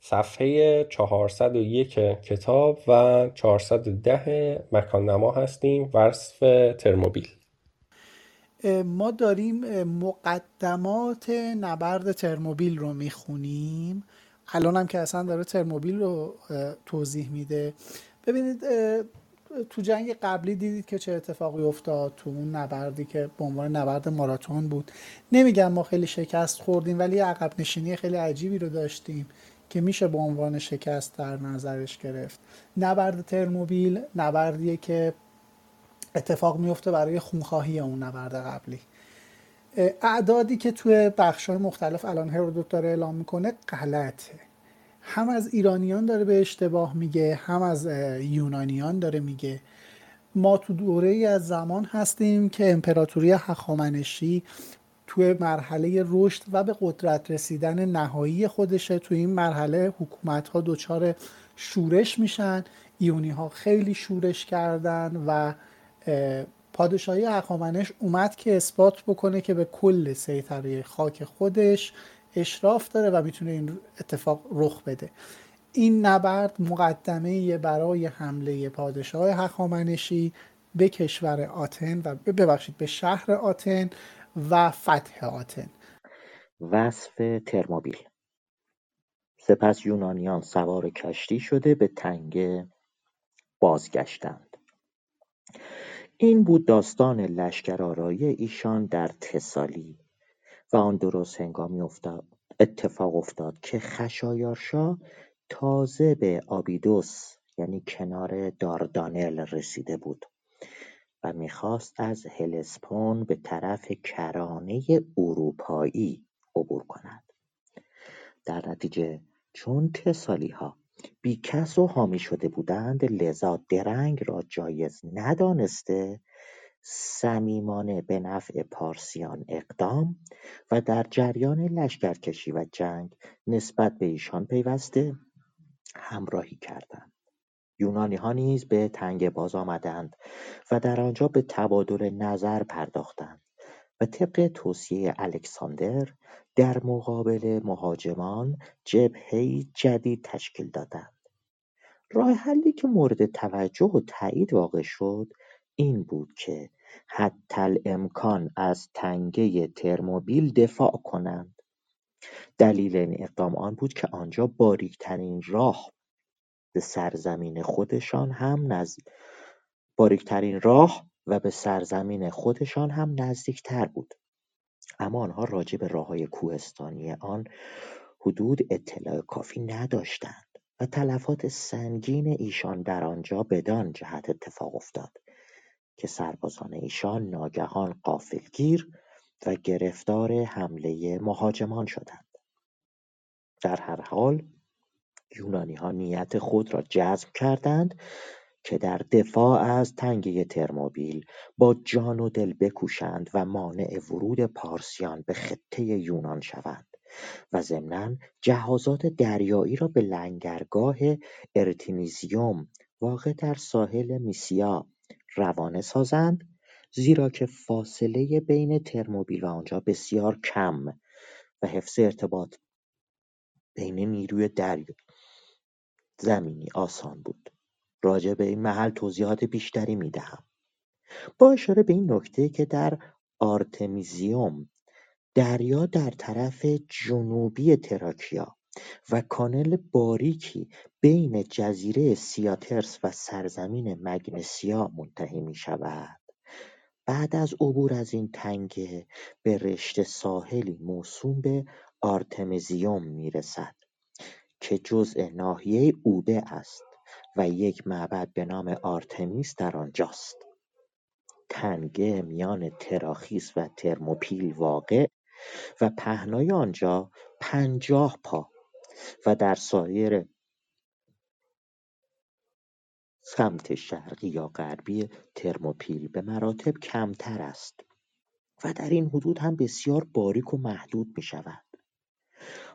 صفحه چهارصد و یک کتاب و چهارصد و ده مکان‌نما هستیم. وصف ترموپیل. ما داریم مقدمات نبرد ترموپیل رو میخونیم. الان هم که اصلا داره ترموپیل رو توضیح میده. ببینید تو جنگ قبلی دیدید که چه اتفاقی افتاد تو اون نبردی که به عنوان نبرد ماراتون بود. نمیگم ما خیلی شکست خوردیم ولی عقب نشینی خیلی عجیبی رو داشتیم که میشه به عنوان شکست در نظرش گرفت. نبرد ترموپیل نبردیه که اتفاق میفته برای خونخواهی اون نبرد قبلی. اعدادی که توی بخش‌های مختلف الان هرودوت داره اعلام میکنه غلطه. هم از ایرانیان داره به اشتباه میگه، هم از یونانیان داره میگه ما تو دوره‌ای از زمان هستیم که امپراتوری هخامنشی توی مرحله رشد و به قدرت رسیدن نهایی خودشه. توی این مرحله حکومت‌ها دچار شورش میشن، ایونی‌ها خیلی شورش کردن و پادشاهی هخامنش اومد که اثبات بکنه که به کل سیطره خاک خودش اشراف داره و میتونه این اتفاق رخ بده. این نبرد مقدمه برای حمله پادشاه هخامنشی به کشور آتن و ببخشید به شهر آتن و فتح آتن. وصف ترموپیل: سپس یونانیان سوار کشتی شده به تنگه بازگشتند. این بود داستان لشکرآرایی ایشان در تسالی و آن درست هنگامی افتاد اتفاق افتاد که خشایارشا تازه به آبیدوس یعنی کنار داردانل رسیده بود و میخواست از هلسپون به طرف کرانه اروپایی عبور کند. در نتیجه چون تسالی ها بی کس و حامی شده بودند، لذا درنگ را جایز ندانسته صمیمانه به نفع پارسیان اقدام و در جریان لشکرکشی و جنگ نسبت به ایشان پیوسته همراهی کردند. یونانی ها نیز به تنگ باز آمدند و در آنجا به تبادل نظر پرداختند و طبق توصیه الکساندر در مقابل مهاجمان جبهه‌ای جدید تشکیل دادند. راه حلی که مورد توجه و تایید واقع شد این بود که حتی الامکان از تنگه ترموپیل دفاع کنند. دلیل این اقدام آن بود که آنجا باریکترین راه به سرزمین خودشان هم نزد باریکترین راه و به سرزمین خودشان هم نزدیکتر بود. اما آنها راجع به راه‌های کوهستانی آن حدود اطلاع کافی نداشتند و تلفات سنگین ایشان در آنجا بدان جهت اتفاق افتاد که سربازان ایشان ناگهان غافلگیر و گرفتار حمله مهاجمان شدند. در هر حال یونانی‌ها نیت خود را جزم کردند که در دفاع از تنگه ترموپیل با جان و دل بکوشند و مانع ورود پارسیان به خطه یونان شوند و ضمناً جهازات دریایی را به لنگرگاه آرتمیزیوم واقع در ساحل میسیا روانه سازند، زیرا که فاصله بین ترموپیل و آنجا بسیار کم و حفظ ارتباط بین نیروی دریایی زمینی آسان بود. راجع به این محل توضیحات بیشتری میدهم. با اشاره به این نکته که در آرتمیزیوم دریا در طرف جنوبی تراکیا و کانال باریکی بین جزیره سیاترس و سرزمین مگنسیا منتهی می شود. بعد از عبور از این تنگه به رشته ساحلی موسوم به آرتمیزیوم می رسد که جزء ناحیه اوبه است و یک معبد به نام آرتمیس در آنجاست. تنگه میان تراخیس و ترموپیل واقع و پهنای آنجا پنجاه پا و در سایر سمت شرقی یا غربی ترموپیل به مراتب کمتر است و در این حدود هم بسیار باریک و محدود می شود.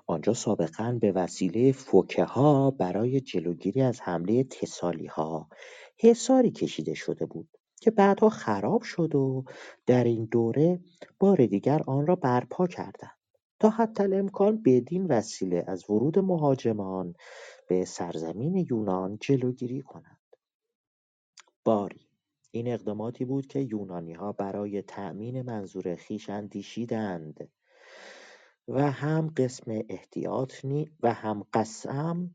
آنجا سابقاً به وسیله فوکه ها برای جلوگیری از حمله تسالی ها حصاری کشیده شده بود که بعدها خراب شد و در این دوره بار دیگر آن را برپا کردند تا حتی الامکان بدین وسیله از ورود مهاجمان به سرزمین یونان جلوگیری کنند. باری این اقداماتی بود که یونانی ها برای تأمین منظور خویش اندیشیدند و هم قسم احتیاط نی و هم قسم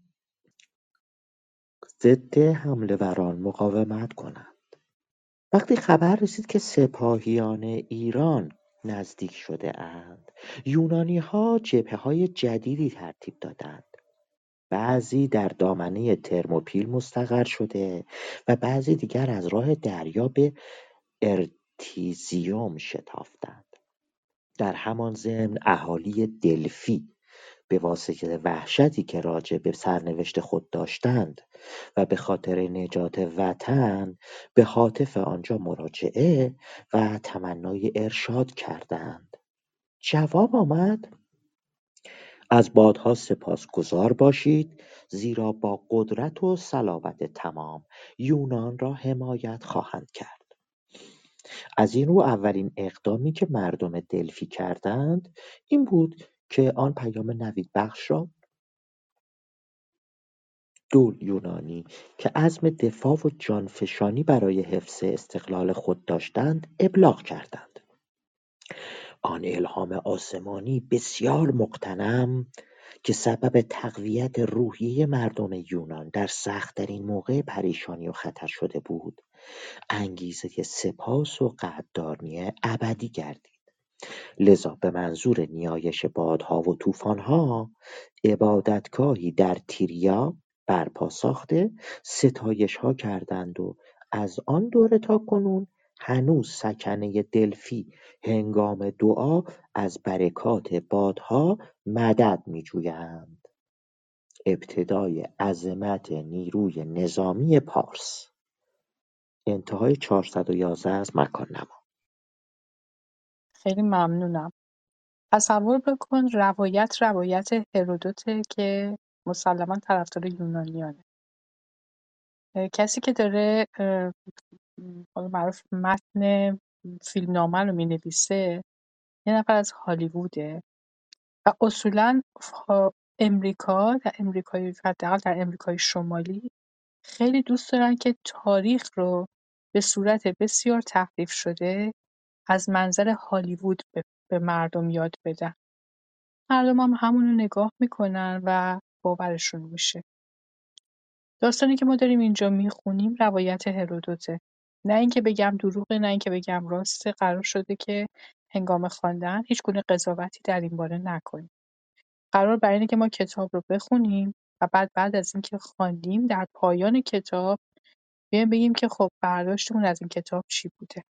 ضد حمله وران مقاومت کنند. وقتی خبر رسید که سپاهیان ایران نزدیک شده اند، یونانی ها جبهه های جدیدی ترتیب دادند. بعضی در دامنه ترموپیل مستقر شده و بعضی دیگر از راه دریا به آرتمیزیوم شتافتند. در همان ضمن اهالی دلفی به واسطه وحشتی که راجع به سرنوشت خود داشتند و به خاطر نجات وطن به هاتف آنجا مراجعه و تمنای ارشاد کردند. جواب آمد: از بادها سپاسگزار باشید، زیرا با قدرت و صلابت تمام یونان را حمایت خواهند کرد. از این رو اولین اقدامی که مردم دلفی کردند این بود که آن پیام نوید بخش را دول یونانی که عزم دفاع و جانفشانی برای حفظ استقلال خود داشتند ابلاغ کردند. آن الهام آسمانی بسیار مقتنم که سبب تقویت روحیه مردم یونان در سخت‌ترین موقع پریشانی و خطر شده بود، انگیزه سپاس و قدردانی ابدی گردید. لذا به منظور نیایش بادها و طوفانها عبادتگاهی در تیریا برپا ساخته، ستایش ها کردند و از آن دوره تا کنون هنوز سکنه دلفی هنگام دعا از برکات بادها مدد می جویند. ابتدای عظمت نیروی نظامی پارس. انتهای چهارصد و یازده از مکان نما. خیلی ممنونم. تصور بکن روایت روایت هرودوته که مسلمان طرفدار یونانیانه. کسی که داره معروف متن فیلمنامه رو می نویسه یه نفر از هالیووده و اصولاً امریکا در امریکای حداقل در امریکای شمالی خیلی دوست دارن که تاریخ رو به صورت بسیار تحریف شده از منظر هالیوود به مردم یاد بدن. مردم هم همون رو نگاه میکنن و باورشون میشه. داستانی که ما داریم اینجا میخونیم روایت هرودوته. نه اینکه بگم دروغه، نه اینکه بگم راسته. قرار شده که هنگام خواندن هیچ گونه قضاوتی در این باره نکنیم. قرار بر اینه که ما کتاب رو بخونیم و بعد بعد از اینکه خواندیم در پایان کتاب بیایم بگیم که خب برداشتمون از این کتاب چی بوده.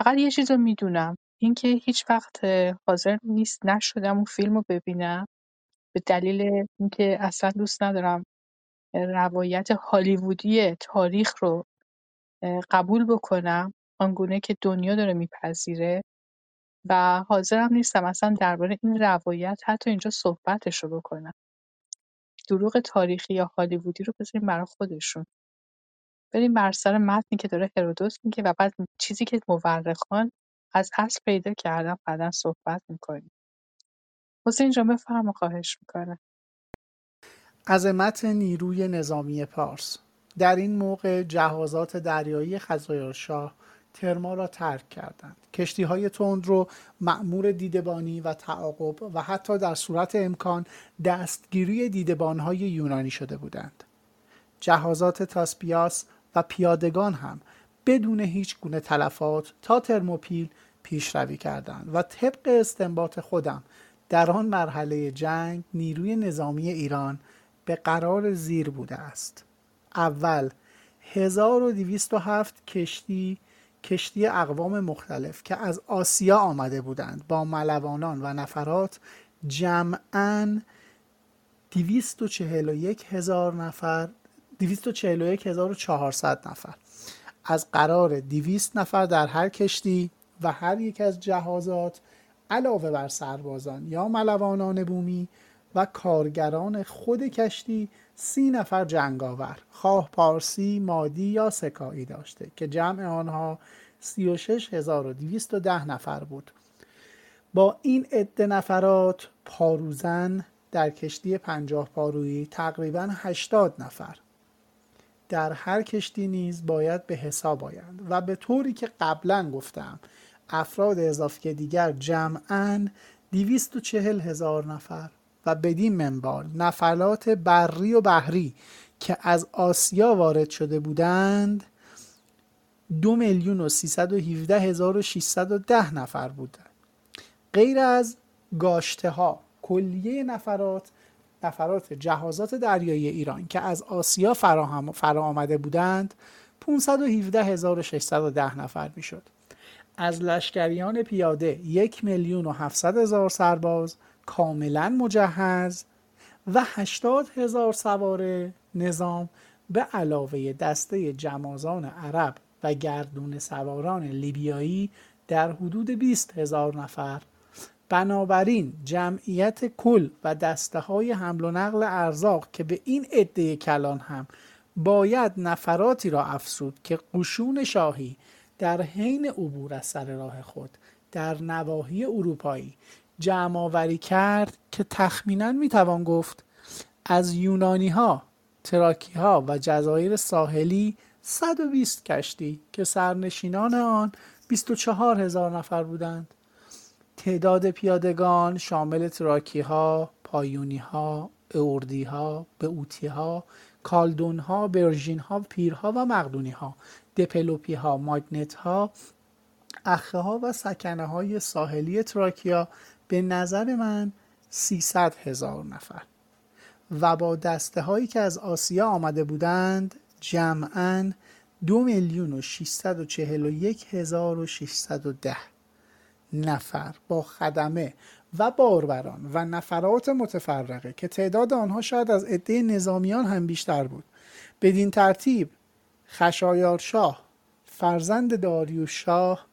فقط یه چیز رو میدونم، اینکه هیچ وقت حاضر نیست نشدم اون فیلم رو ببینم به دلیل اینکه اصلا دوست ندارم روایت هالیوودی تاریخ رو قبول بکنم آنگونه که دنیا داره میپذیره و حاضرم نیستم اصلا درباره این روایت حتی اینجا صحبتش رو بکنم. دروغ تاریخی یا هالیوودی رو بذاریم برای خودشون. بریم بر سر متنی که داره هرودوت میگه و بعد چیزی که مورخان از اصل پیدا کردن بعداً صحبت میکنیم. حسین جان بفرما، خواهش میکنم. عظمت نیروی نظامی پارس. در این موقع جهازات دریایی خشایارشا ترما را ترک کردند. کشتی‌های تند رو مأمور دیدبانی و تعاقب و حتی در صورت امکان دستگیری دیدبان‌های یونانی شده بودند. جهازات تاسپیاس و پیادگان هم بدون هیچ گونه تلفات تا ترموپیل پیشروی کردند و طبق استنباط خودم در آن مرحله جنگ نیروی نظامی ایران به قرار زیر بوده است. اول هزار و دویست و هفت کشتی کشتی اقوام مختلف که از آسیا آمده بودند با ملوانان و نفرات جمعاً دویست و چهل و یک هزار نفر دویست و چهل و یک هزار و چهارصد نفر از قرار دویست نفر در هر کشتی و هر یک از جهازات علاوه بر سربازان یا ملوانان بومی و کارگران خود کشتی سی نفر جنگاور خواه پارسی، مادی یا سکایی داشته که جمع آنها سی و شش هزار و دویست و ده نفر بود. با این عده نفرات پاروزن در کشتی پنجاه پارویی تقریباً هشتاد نفر در هر کشتی نیز باید به حساب آیند و به طوری که قبلا گفتم افراد اضافه دیگر جمعاً دویست و چهل هزار نفر و بدین منبال نفرات بری و بحری که از آسیا وارد شده بودند دو میلیون و سیصد و هفده هزار و ششصد و ده نفر بودند. غیر از گاشته ها کلیه نفرات نفرات جهازات دریایی ایران که از آسیا فراهم فرا آمده بودند پانصد و هفده هزار و ششصد و ده نفر میشد. از لشکریان پیاده یک میلیون و هفتصد هزار سرباز کاملا مجهز و هشتاد هزار سوار نظام به علاوه دسته جمازان عرب و گردون سواران لیبیایی در حدود بیست هزار نفر، بنابراین جمعیت کل و دسته‌های حمل و نقل ارزاق که به این عده کلان هم باید نفراتی را افسود که قشون شاهی در حین عبور از سر راه خود در نواحی اروپایی جمع‌آوری کرد که تخمیناً میتوان گفت از یونانی‌ها، تراکی‌ها و جزایر ساحلی صد و بیست کشتی که سرنشینان آن بیست و چهار هزار نفر بودند. تعداد پیادگان شامل تراکی‌ها، پایونی‌ها، اردی‌ها، بئوتی‌ها، کالدون‌ها، برژین‌ها، پیرها و مقدونی‌ها، دپلوپی‌ها، ماگنت‌ها، اخه‌ها و سکنه‌های ساحلی تراکیا به نظر من سیصد هزار نفر و با دسته‌هایی که از آسیا آمده بودند جمعاً دو میلیون و ششصد و چهل و یک هزار و ششصد و ده نفر با خدمه و باربران و نفرات متفرقه که تعداد آنها شاید از عده نظامیان هم بیشتر بود. بدین ترتیب خشایارشا فرزند داریوش شاه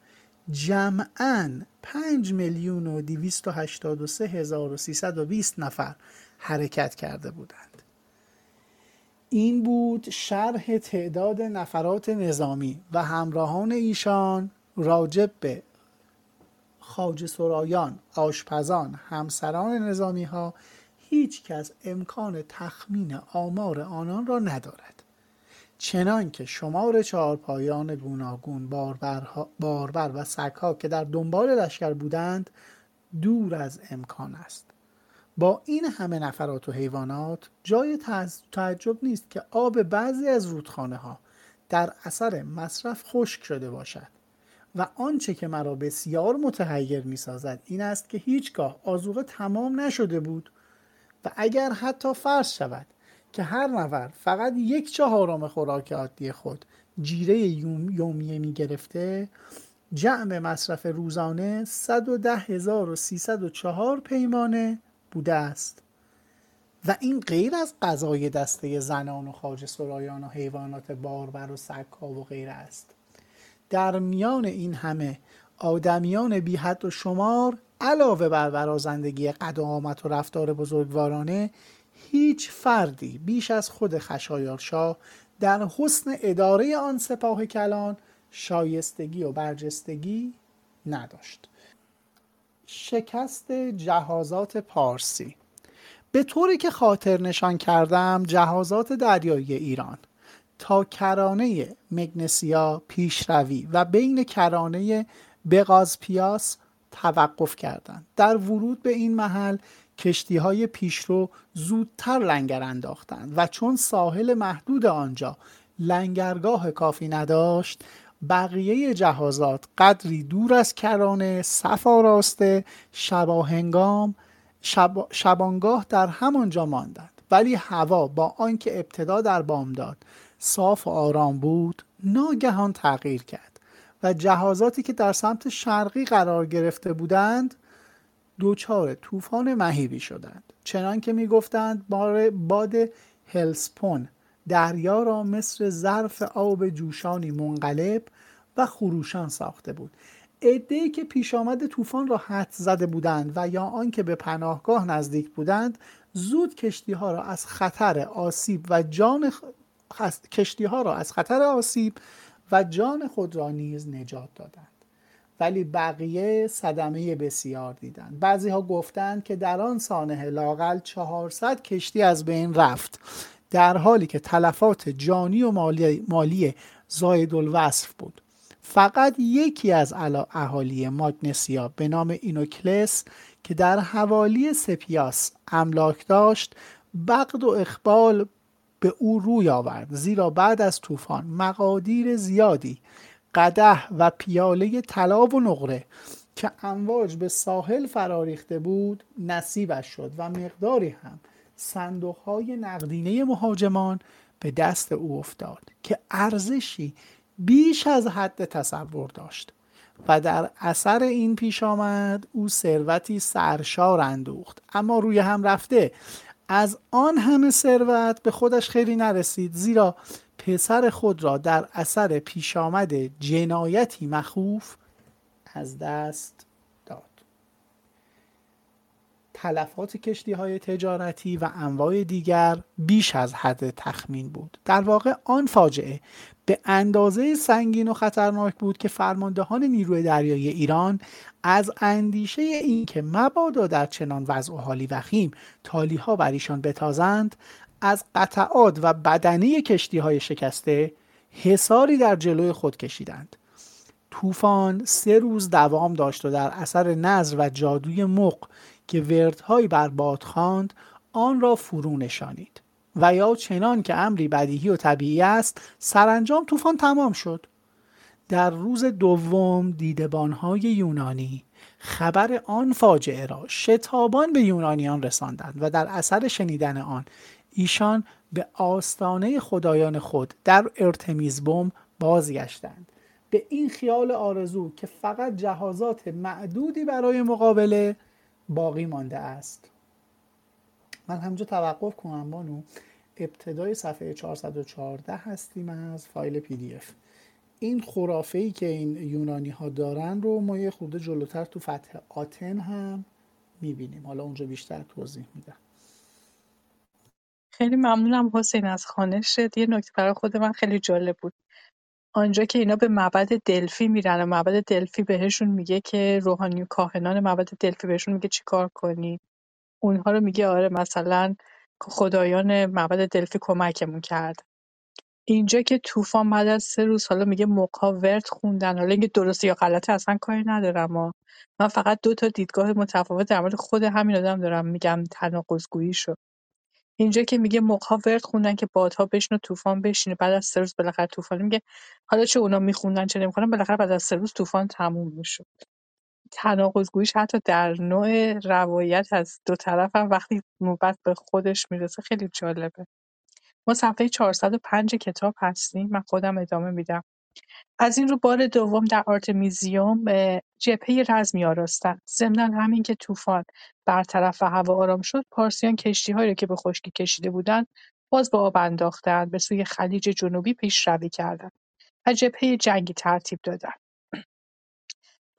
جمعاً پنج میلیون و دویست و هشتاد و سه هزار و سیصد و بیست نفر حرکت کرده بودند. این بود شرح تعداد نفرات نظامی و همراهان ایشان راجب به خواجه سرایان، آشپزان، همسران نظامی ها. هیچ کس امکان تخمین آمار آنان را ندارد، چنان که شمار چهارپایان گوناگون، باربر و سگ‌ها که در دنبال لشکر بودند دور از امکان است. با این همه نفرات و حیوانات جای تعجب نیست که آب بعضی از رودخانه ها در اثر مصرف خشک شده باشد و آنچه که مرا بسیار متحیر می سازد این است که هیچگاه آذوقه تمام نشده بود و اگر حتی فرض شود که هر نفر فقط یک چهارم خوراک عادی خود جیره یومیه می گرفته، جمع مصرف روزانه صد و ده هزار و سیصد و چهار پیمانه بوده است و این غیر از غذای دسته زنان و خواجه سرایان و حیوانات باربر و سگ‌ها و غیره است. در میان این همه آدمیان بی حد و شمار علاوه بر ورازندگی قد و قامت و رفتار بزرگوارانه، هیچ فردی بیش از خود خشایارشا در حسن اداره آن سپاه کلان شایستگی و برجستگی نداشت. شکست جهازات پارسی. به طوری که خاطر نشان کردم جهازات دریایی ایران تا کرانه مگنسیا پیشروی و بین کرانه بقازپیاس توقف کردند. در ورود به این محل کشتی‌های پیشرو زودتر لنگر انداختند و چون ساحل محدود آنجا لنگرگاه کافی نداشت، بقیه جهازات قدری دور از کرانه صف آراسته شباهنگام شب... شبانگاه در همانجا ماندند. ولی هوا با آنکه ابتدا در بامداد صاف و آرام بود، ناگهان تغییر کرد و جهازاتی که در سمت شرقی قرار گرفته بودند دوچار طوفان مهیبی شدند، چنان که می گفتند باد هلسپون دریا را مثل ظرف آب جوشانی منقلب و خروشان ساخته بود. عده‌ای که پیش آمد طوفان را حدس زده بودند و یا آنکه به پناهگاه نزدیک بودند، زود کشتی‌ها را از خطر آسیب و جان خ... کشتی‌ها را از خطر آسیب و جان خود را نیز نجات دادند. ولی بقیه صدمه بسیار دیدند. بعضی ها گفتند که در آن سانحه لاقل چهارصد کشتی از بین رفت، در حالی که تلفات جانی و مالی, مالی زایدالوصف بود. فقط یکی از اهالی ماگنسیا به نام اینوکلس که در حوالی سپیاس املاک داشت، بغض و اخبال به او روی آورد، زیرا بعد از طوفان مقادیر زیادی قدح و پیاله طلا و نقره که امواج به ساحل فراریخته بود نصیبش شد و مقداری هم صندوق‌های نقدینه مهاجمان به دست او افتاد که ارزشی بیش از حد تصور داشت و در اثر این پیش آمد او ثروتی سرشار اندوخت. اما روی هم رفته از آن همه ثروت به خودش خیلی نرسید، زیرا پسر خود را در اثر پیش آمد جنایتی مخوف از دست داد. تلفات کشتی‌های تجارتی و انواع دیگر بیش از حد تخمین بود. در واقع آن فاجعه به اندازه سنگین و خطرناک بود که فرماندهان نیروی دریایی ایران از اندیشه این که مبادا در چنان وضع و حالی وخیم تالی‌ها بر ایشان بتازند، از قطعات و بدنه کشتی‌های شکسته حصاری در جلوی خود کشیدند. طوفان سه روز دوام داشت و در اثر نظر و جادوی مق که وردهایی بر باد خواند آن را فرو نشانید و یا چنان که امری بدیهی و طبیعی است سرانجام طوفان تمام شد. در روز دوم دیدبان‌های یونانی خبر آن فاجعه را شتابان به یونانیان رساندند و در اثر شنیدن آن ایشان به آستانه خدایان خود در آرتمیزیوم بازگشتند، به این خیال آرزو که فقط جهازات معدودی برای مقابله باقی مانده است. من همجا توقف کنم بانو. ابتدای صفحه چهارصد و چهارده هستیم از فایل پی دی اف. این خرافه‌ای که این یونانی ها دارن رو ما یه خورده جلوتر تو فتح آتن هم میبینیم، حالا اونجا بیشتر توضیح میدم. خیلی ممنونم حسین از خوانشت. یه نکته برای خود من خیلی جالب بود، آنجا که اینا به معبد دلفی میرن و معبد دلفی بهشون میگه که روحانی و کاهنان معبد دلفی بهشون میگه چی کار کنی، اونها رو میگه آره مثلا خدایان معبد دلفی کمکمون کرد. اینجا که طوفان بعد از سه روز، حالا میگه مقا ورد خوندن، حالا اینکه درسته یا غلطه اصلا کاری ندارم، اما من فقط دو تا دیدگاه متفاوت در مورد خود همین آدم دارم، میگم تناقض‌گویی شد. اینجا که میگه مقها ورد خوندن که بادها بشینه طوفان بشینه، بعد از سه روز بالاخره طوفان، میگه حالا چه اونا میخوندن چه نمیخونن، بالاخره بعد از سه روز طوفان تموم میشد. تناقض‌گوییش حتی در نوع روایت از دو طرف هم وقتی نوبت به خودش میرسه خیلی جالبه. ما صفحه چهارصد و پنج کتاب هستیم، من خودم ادامه میدم. از این رو بار دوم در آرتمیزیوم جبهه رزمی آراستند. ضمن همین که طوفان برطرف و هوا آرام شد، پارسیان کشتی‌هایی را که به خشکی کشیده بودند باز به آب انداختند، به سوی خلیج جنوبی پیشروی کردند و جبهه جنگی ترتیب دادند.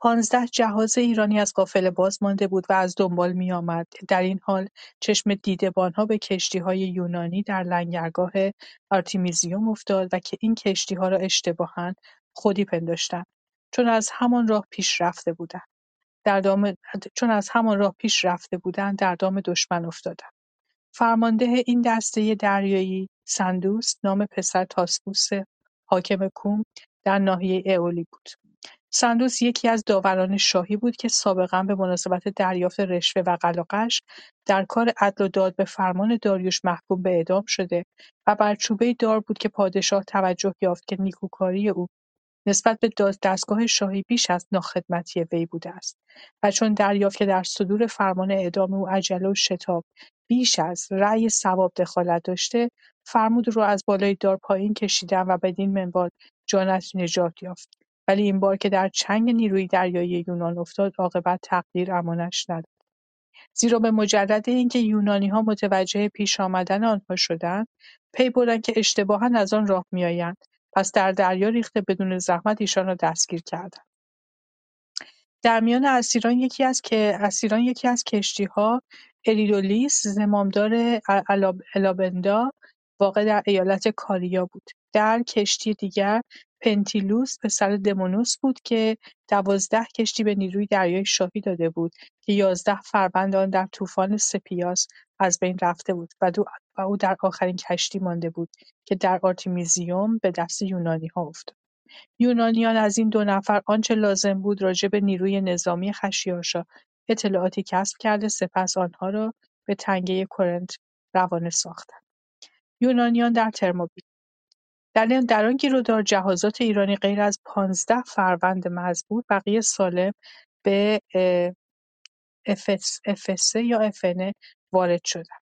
پانزده جهاز ایرانی از قافله باز مانده بود و از دنبال می آمد. در این حال چشم دیدبانها به کشتی‌های یونانی در لنگرگاه آرتمیزیوم افتاد و که این کشتی‌ها را اشتباهاً خودی پنداشتند، چون از همان راه پیش رفته بودند. در دام چون از همان راه پیش رفته بودند در دام دشمن افتادند. فرمانده این دسته دریایی سندوس نام پسر تاسوس حاکم کوم در ناحیه ائولی بود. سندوس یکی از داوران شاهی بود که سابقاً به مناسبت دریافت رشوه و قلاقش در کار عدل و داد به فرمان داریوش محکوم به اعدام شده و بر چوبه دار بود که پادشاه توجه یافت که نیکوکاری او نسبت به دستگاه شاهی بیش از ناخدمتی وی بوده است و چون دریافت که در صدور فرمان اعدام او عجله و شتاب بیش از رأی صواب دخالت داشته، فرمود رو از بالای دار پایین کشیدن و بدین منوال جانش نجات یافت. ولی این بار که در چنگ نیروی دریایی یونان افتاد، عاقبت تقدیر امانش نداد، زیرا به مجرد اینکه یونانی‌ها متوجه پیش آمدن آنها شدند، پی بردند که اشتباهاً از آن راه می‌آیند، پس در دریا ریخته بدون زحمت ایشان را دستگیر کردند. در میان اسیران یکی از که اسیران یکی از کشتی‌ها اریدولیس زمامدار الابندا واقع در ایالت کاریا بود. در کشتی دیگر پنتیلوس پسر دمونوس بود که دوازده کشتی به نیروی دریای شاهی داده بود که یازده فرماند آن در طوفان سپیاس از بین رفته بود و, و او در آخرین کشتی مانده بود که در آرتمیزیوم به دست یونانی ها افتاد. یونانیان از این دو نفر آنچه لازم بود راجع به نیروی نظامی خشایارشا اطلاعاتی کسب کرده، سپس آنها را به تنگه کرنت روانه ساختند. یونانیان در ترموپیل. در آن گیرودار جهازات ایرانی غیر از پانزده فروند مزبور بقیه سالم به افس، افسه یا افنه وارد شدند.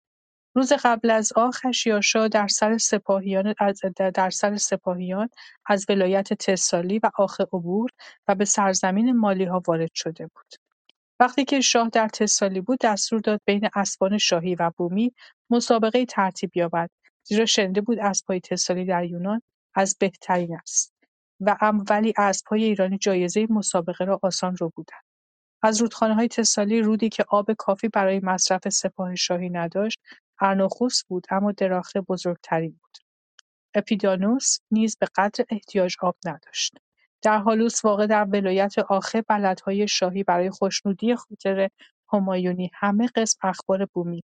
روز قبل از آن خشایارشا در سر سپاهیان از در سر سپاهیان از ولایت تسالی و آخ عبور و به سرزمین مالی‌ها وارد شده بود. وقتی که شاه در تسالی بود دستور داد بین اسبان شاهی و بومی مسابقه ترتیب یابد، زیرا شنیده بود اسب‌های تسالی در یونان از بهترین است و ولی اسب‌های ایرانی جایزه مسابقه را آسان رو بودند. از رودخانه‌های تسالی رودی که آب کافی برای مصرف سپاه شاهی نداشت ارناخوس بود، اما درخت بزرگتری بود. اپیدانوس نیز به قدر احتیاج آب نداشت. در هالوس واقع در ولایت آخه بلدهای شاهی برای خوشنودی خاطر همایونی همه قسم اخبار بومی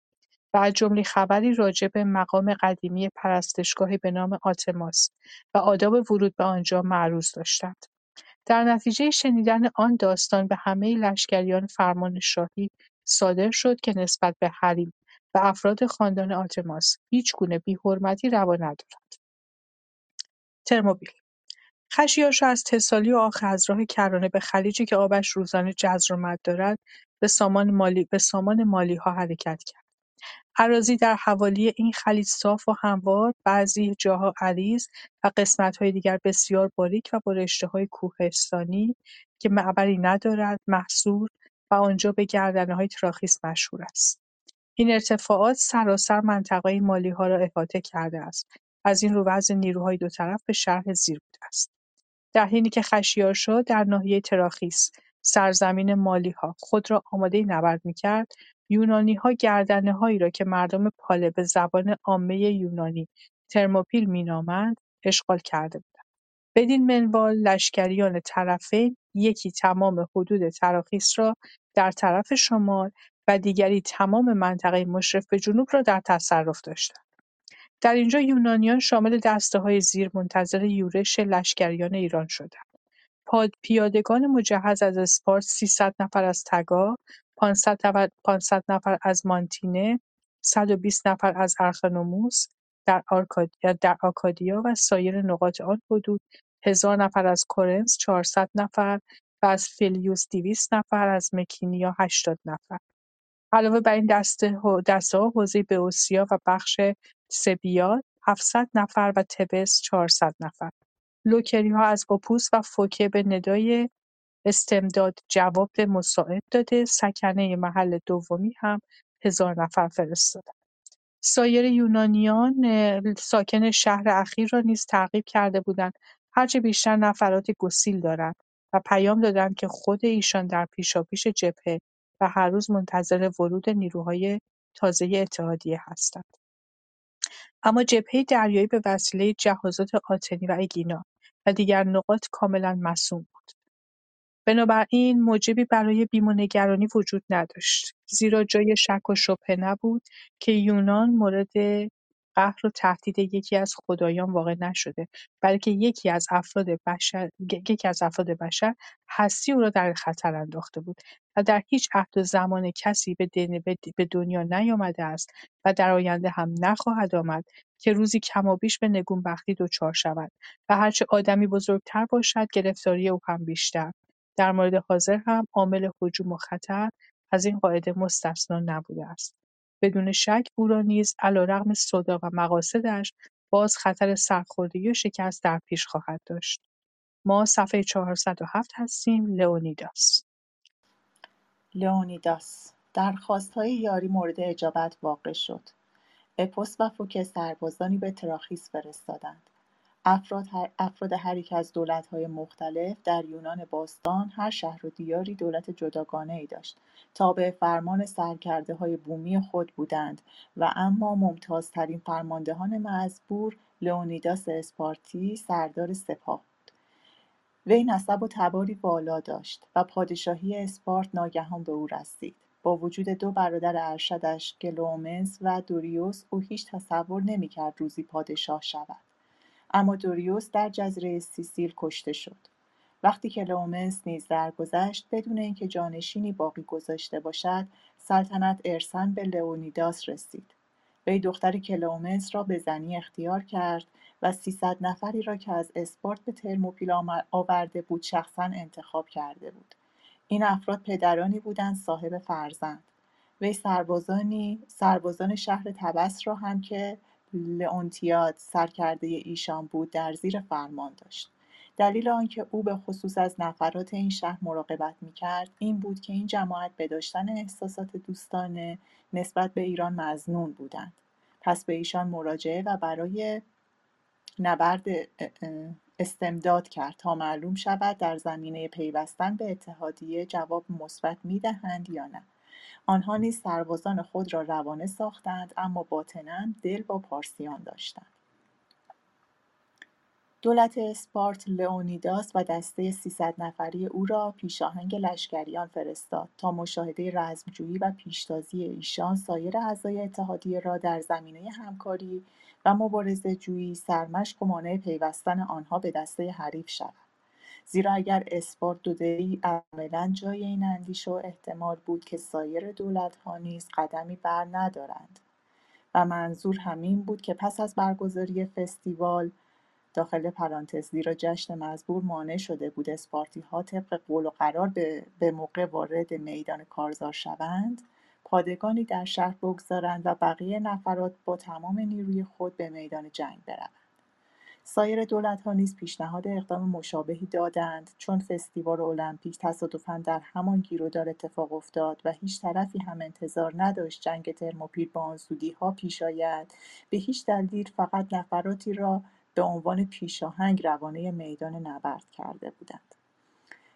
و از جمله خبری راجع به مقام قدیمی پرستشگاهی به نام آتماس و آداب ورود به آنجا معروض داشتند. در نتیجه شنیدن آن داستان به همه لشکریان فرمان شاهی صادر شد که نسبت به حریم و افراد خاندان آتماس هیچ گونه بی‌حرمتی روا ندارد. ترموپیل خشایارشا از تسالی و آخه از راه کرانه به خلیجی که آبش روزانه جزر و مد دارد به سامان مالی به سامان مالی ها حرکت کرد. اراضی در حوالی این خلیج صاف و هموار، بعضی جاها عریض و قسمت‌های دیگر بسیار باریک و با رشته‌های کوهستانی که معبری ندارد، محصور و آنجا به گردنه‌های تراخیس مشهور است. این ارتفاعات سراسر منطقه مالی ها را احاطه کرده است. از این رو وضع نیروهای دو طرف به شرح زیر بوده است. در حینی که خشایارشا در ناحیه تراخیس، سرزمین مالی ها، خود را آماده نبرد می‌کرد، یونانی ها گردنه هایی را که مردم پاله به زبان عامه یونانی ترموپیل مینامند اشغال کرده بودند. بدین منوال لشکریان طرفین یکی تمام حدود تراخیس را در طرف شمال و دیگری تمام منطقه مشرف به جنوب را در تصرف داشتند. در اینجا یونانیان شامل دسته‌های زیر منتظر یورش لشکریان ایران شدند. پاد پیادگان مجهز از اسپارت سیصد نفر از تگا، پانصد نفر از مانتینه، صد و بیست نفر از ارخنوموس در آرکادیا در آکادیا و سایر نقاط آن حدود، هزار نفر از کورنس، چهارصد نفر و از فیلیوس دویست نفر، از مکینیا هشتاد نفر. علاوه بر این دسته دسته‌ها حوزه بئوسیا و بخش سبیاد هفتصد نفر و تبس چهارصد نفر. لوکری‌ها از اپوس و فوکه به ندای استمداد جواب مساعد داده، سکنه محل دومی هم هزار نفر فرستادند. سایر یونانیان ساکن شهر اخیر را نیز ترغیب کرده بودند هرچه بیشتر نفرات گسیل دارند و پیام دادند که خود ایشان در پیشاپیش جبهه و هر روز منتظر ورود نیروهای تازه اتحادیه هستند. اما جبهه دریایی به وسیله جهازات آتنی و اگینا و دیگر نقاط کاملا معصوم بود. بنابراین موجبی برای بیم و نگرانی وجود نداشت، زیرا جای شک و شبهه نبود که یونان مورد قهر و تهدید یکی از خدایان واقع نشده، بلکه یکی از افراد بشر یکی از افراد بشر هستی او را در خطر انداخته بود و در هیچ عهد و زمان کسی به دین به دنیا نیامده است و در آینده هم نخواهد آمد که روزی کم و بیش به نگونبختی دچار شود و هرچه آدمی بزرگتر باشد گرفتاری او هم بیشتر. در مورد حاضر هم عامل هجوم و خطر از این قاعده مستثنا نبوده است. بدون شک او را نیز علیرغم صدا و مقاصدش باز خطر سرخوردگی و شکست در پیش خواهد داشت. ما صفحه چهارصد و هفت هستیم. لئونیداس لئونیداس درخواست‌های یاری مورد اجابت واقع شد. اپوس و فوکه سربازانی به تراخیس فرستادند. افراد هر افراد هر یک از دولت‌های مختلف در یونان باستان هر شهر و دیاری دولت جداگانه‌ای داشت، تابع فرمان سرکرده‌های بومی خود بودند و اما ممتازترین فرماندهان مزبور لئونیداس اسپارتی سردار سپاه بود. وی نسب و تباری بالا داشت و پادشاهی اسپارت ناگهان به او رسید. با وجود دو برادر ارشدش کلئومنس و دوریوس او هیچ تصور نمی‌کرد روزی پادشاه شود. اما دوریوس در جزیره سیسیل کشته شد. وقتی که کلئومنس نیز درگذشت بدون اینکه جانشینی باقی گذاشته باشد، سلطنت ارثاً به لئونیداس رسید. وی دختر کلئومنس را به زنی اختیار کرد و سیصد نفری را که از اسپارت به ترموپیل آورده بود شخصاً انتخاب کرده بود. این افراد پدرانی بودند صاحب فرزند. وی سربازانی سربازان شهر تبس را هم که لئونتیاد سرکرده ایشان بود در زیر فرمان داشت. دلیل آنکه او به خصوص از نفرات این شهر مراقبت می‌کرد این بود که این جماعت به داشتن احساسات دوستانه نسبت به ایران مظنون بودند. پس به ایشان مراجعه و برای نبرد استمداد کرد تا معلوم شود در زمینه پیوستن به اتحادیه جواب مثبت می‌دهند یا نه. آنها نیز سربازان خود را روانه ساختند، اما باطناً دل با پارسیان داشتند. دولت اسپارت لئونیداس و دسته سیصد نفری او را پیشاهنگ لشکریان فرستاد تا مشاهده رزمجویی و پیشتازی ایشان سایر اعضای اتحادیه را در زمینه همکاری و مبارزه جویی سرمشق و مانع پیوستن آنها به دسته حریف شد. زیرا اگر اسپارت دوده‌ای عملاً جای این اندیشه و احتمال بود که سایر دولت‌ها نیز قدمی بر ندارند و منظور همین بود که پس از برگزاری فستیوال داخل پرانتز زیرا جشن مزبور مانع شده بود اسپارتی‌ها طبق قول و قرار به, به موقع وارد میدان کارزار شوند، پادگانی در شهر بگذارند و بقیه نفرات با تمام نیروی خود به میدان جنگ بروند. سایر دولت‌ها نیز پیشنهاد اقدام مشابهی دادند، چون فستیوال المپیک تصادفاً در همان گیرودار اتفاق افتاد و هیچ طرفی هم انتظار نداشت جنگ ترموپیل با آن زودی‌ها پیش آید، به هیچ دلیل فقط نفراتی را به عنوان پیشاهنگ روانه میدان نبرد کرده بودند.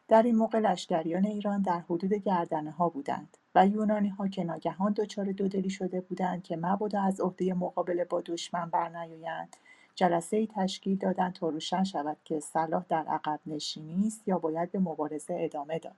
در این موقع لشکریان ایران در حدود گردنه ها بودند و یونانی ها که ناگهان دچار دودلی شده بودند که مبادا از عهده مقابله با دشمن برنیایند، جلسه‌ای تشکیل دادند تا روشن شود که صلاح در عقب نشینی است یا باید به مبارزه ادامه داد.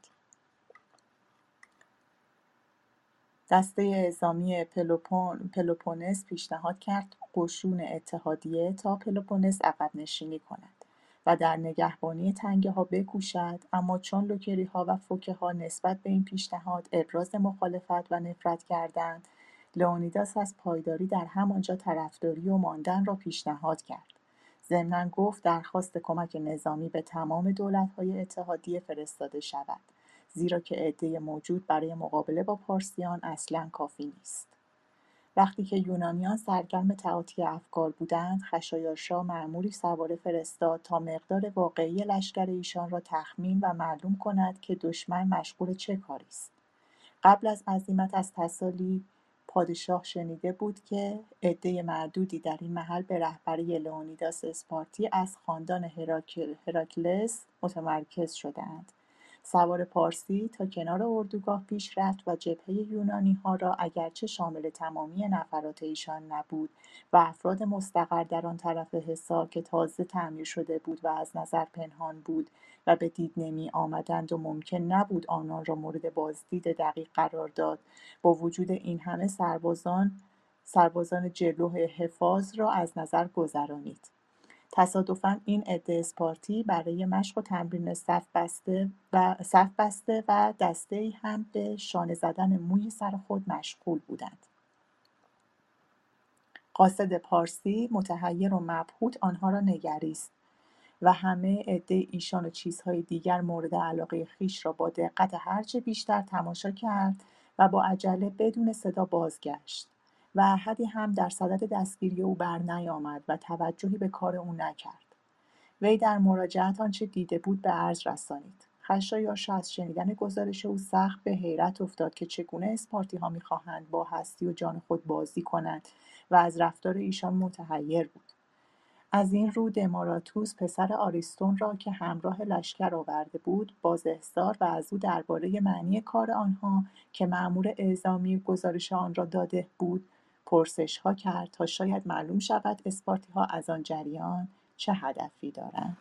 دسته اعزامی پلوپون، پلوپونس پیشنهاد کرد قشون اتحادیه تا پلوپونس عقب نشینی کند و در نگهبانی تنگه ها بکوشد، اما چون لوکری ها و فوکه ها نسبت به این پیشنهاد ابراز مخالفت و نفرت کردند، لئونیداس از پایداری در همانجا طرفداری و ماندن را پیشنهاد کرد. ضمناً گفت درخواست کمک نظامی به تمام دولت‌های اتحادیه فرستاده شود، زیرا که عده موجود برای مقابله با پارسیان اصلاً کافی نیست. وقتی که یونانیان سرگرم تعاطی افکار بودند، خشایارشا مأموری سواره فرستاد تا مقدار واقعی لشکر ایشان را تخمین و معلوم کند که دشمن مشغول چه کاری است. قبل از عزیمت از تسالی پادشاه شنیده بود که عده معدودی در این محل به رهبری لئونیداس اسپارتی از خاندان هراکل، هراکلس متمرکز شدند. سوار پارسی تا کنار اردوگاه پیش رفت و جبهه یونانی ها را اگرچه شامل تمامی نفرات ایشان نبود و افراد مستقر در آن طرف حصار که تازه تعمیر شده بود و از نظر پنهان بود و به دید نمی آمدند و ممکن نبود آنان را مورد بازدید دقیق قرار داد، با وجود این همه سربازان سربازان جلوه حفاظ را از نظر گذرانید. تصادفاً این عده اسپارتی برای مشق و تمرین صف بسته و صف بسته و دسته‌ای هم به شانه زدن موی سر خود مشغول بودند. قاصد پارسی متحیر و مبهوت آنها را نگریست و همه عده ایشان و چیزهای دیگر مورد علاقه خیش را با دقت هرچه بیشتر تماشا کرد و با عجله بدون صدا بازگشت و احدی هم در صدد دستگیری او بر نیامد و توجهی به کار او نکرد. وی در مراجعت آنچه دیده بود به عرض رسانید. خشایارشا از شنیدن گزارش او سخت به حیرت افتاد که چگونه اسپارتی ها میخواهند با هستی و جان خود بازی کنند و از رفتار ایشان متحیر بود. از این رو دماراتوس پسر آریستون را که همراه لشکر آورده بود بازاحضار و از او درباره معنی کار آنها که مأمور اعزامی گزارش آن را داده بود پرسش ها کرد تا شاید معلوم شود اسپارتی ها از آن جریان چه هدفی دارند.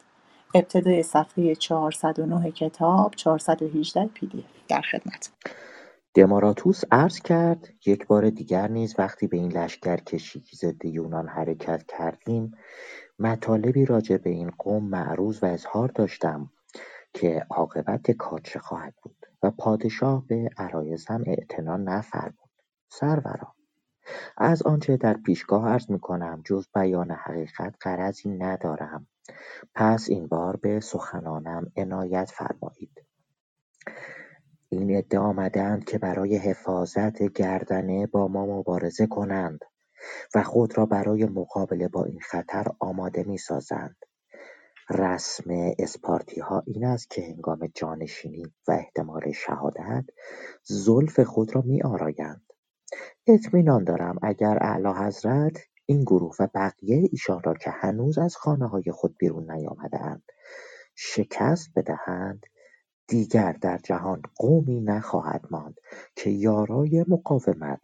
ابتدای صفحه چهارصد و نه کتاب چهارصد و هجده پی دی اف در خدمت. دماراتوس عرض کرد یک بار دیگر نیز وقتی به این لشکر کشیکی ضد یونان حرکت کردیم مطالبی راجع به این قوم معروض و اظهار داشتم که عاقبت کار چه خواهد بود و پادشاه به عرایزم اعتنا نفرمود. سرورا از آنچه در پیشگاه عرض میکنم جز بیان حقیقت غرضی ندارم، پس این بار به سخنانم عنایت فرمایید. این ادعا آمدند که برای حفاظت گردنه با ما مبارزه کنند و خود را برای مقابله با این خطر آماده می سازند. رسم اسپارتی ها این است که هنگام جانشینی و احتمال شهادت زلف خود را می آرایند. اطمینان دارم اگر اعلی حضرت این گروه و بقیه ایشان را که هنوز از خانه های خود بیرون نیامدند شکست بدهند، دیگر در جهان قومی نخواهد ماند که یارای مقاومت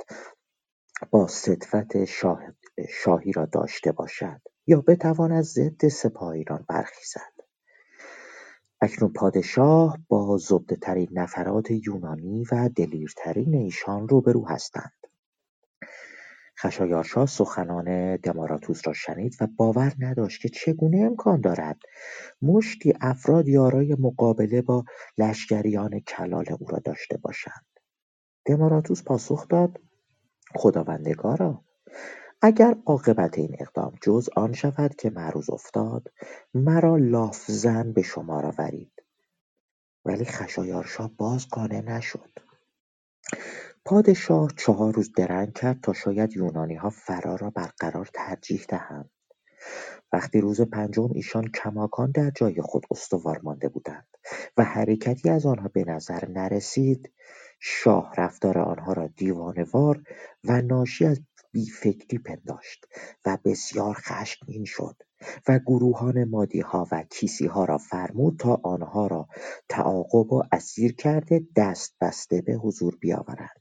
با صدفت شاه... شاهی را داشته باشد یا بتواند ضد سپاه ایران برخیزد. اکنون پادشاه با زبده ترین نفرات یونانی و دلیرترین ایشان روبرو هستند. خشایارشا سخنان دماراتوس را شنید و باور نداشت که چگونه امکان دارد مشتی افراد یارای مقابله با لشکریان کلال او را داشته باشند. دماراتوس پاسخ داد: خداوندگارا، اگر عاقبت این اقدام جز آن شود که معروض افتاد، مرا لافزن به شما را ورید. ولی خشایارشا باز قانع نشد. پادشاه چهار روز درنگ کرد تا شاید یونانی ها فرار را برقرار ترجیح دهند. وقتی روز پنجم ایشان کماکان در جای خود استوار مانده بودند و حرکتی از آنها به نظر نرسید، شاه رفتار آنها را دیوانه‌وار و ناشی از بیفکری پنداشت و بسیار خشمگین شد و گروهان مادی ها و کیسی ها را فرمود تا آنها را تعاقب و اسیر کرده دست بسته به حضور بیاورند.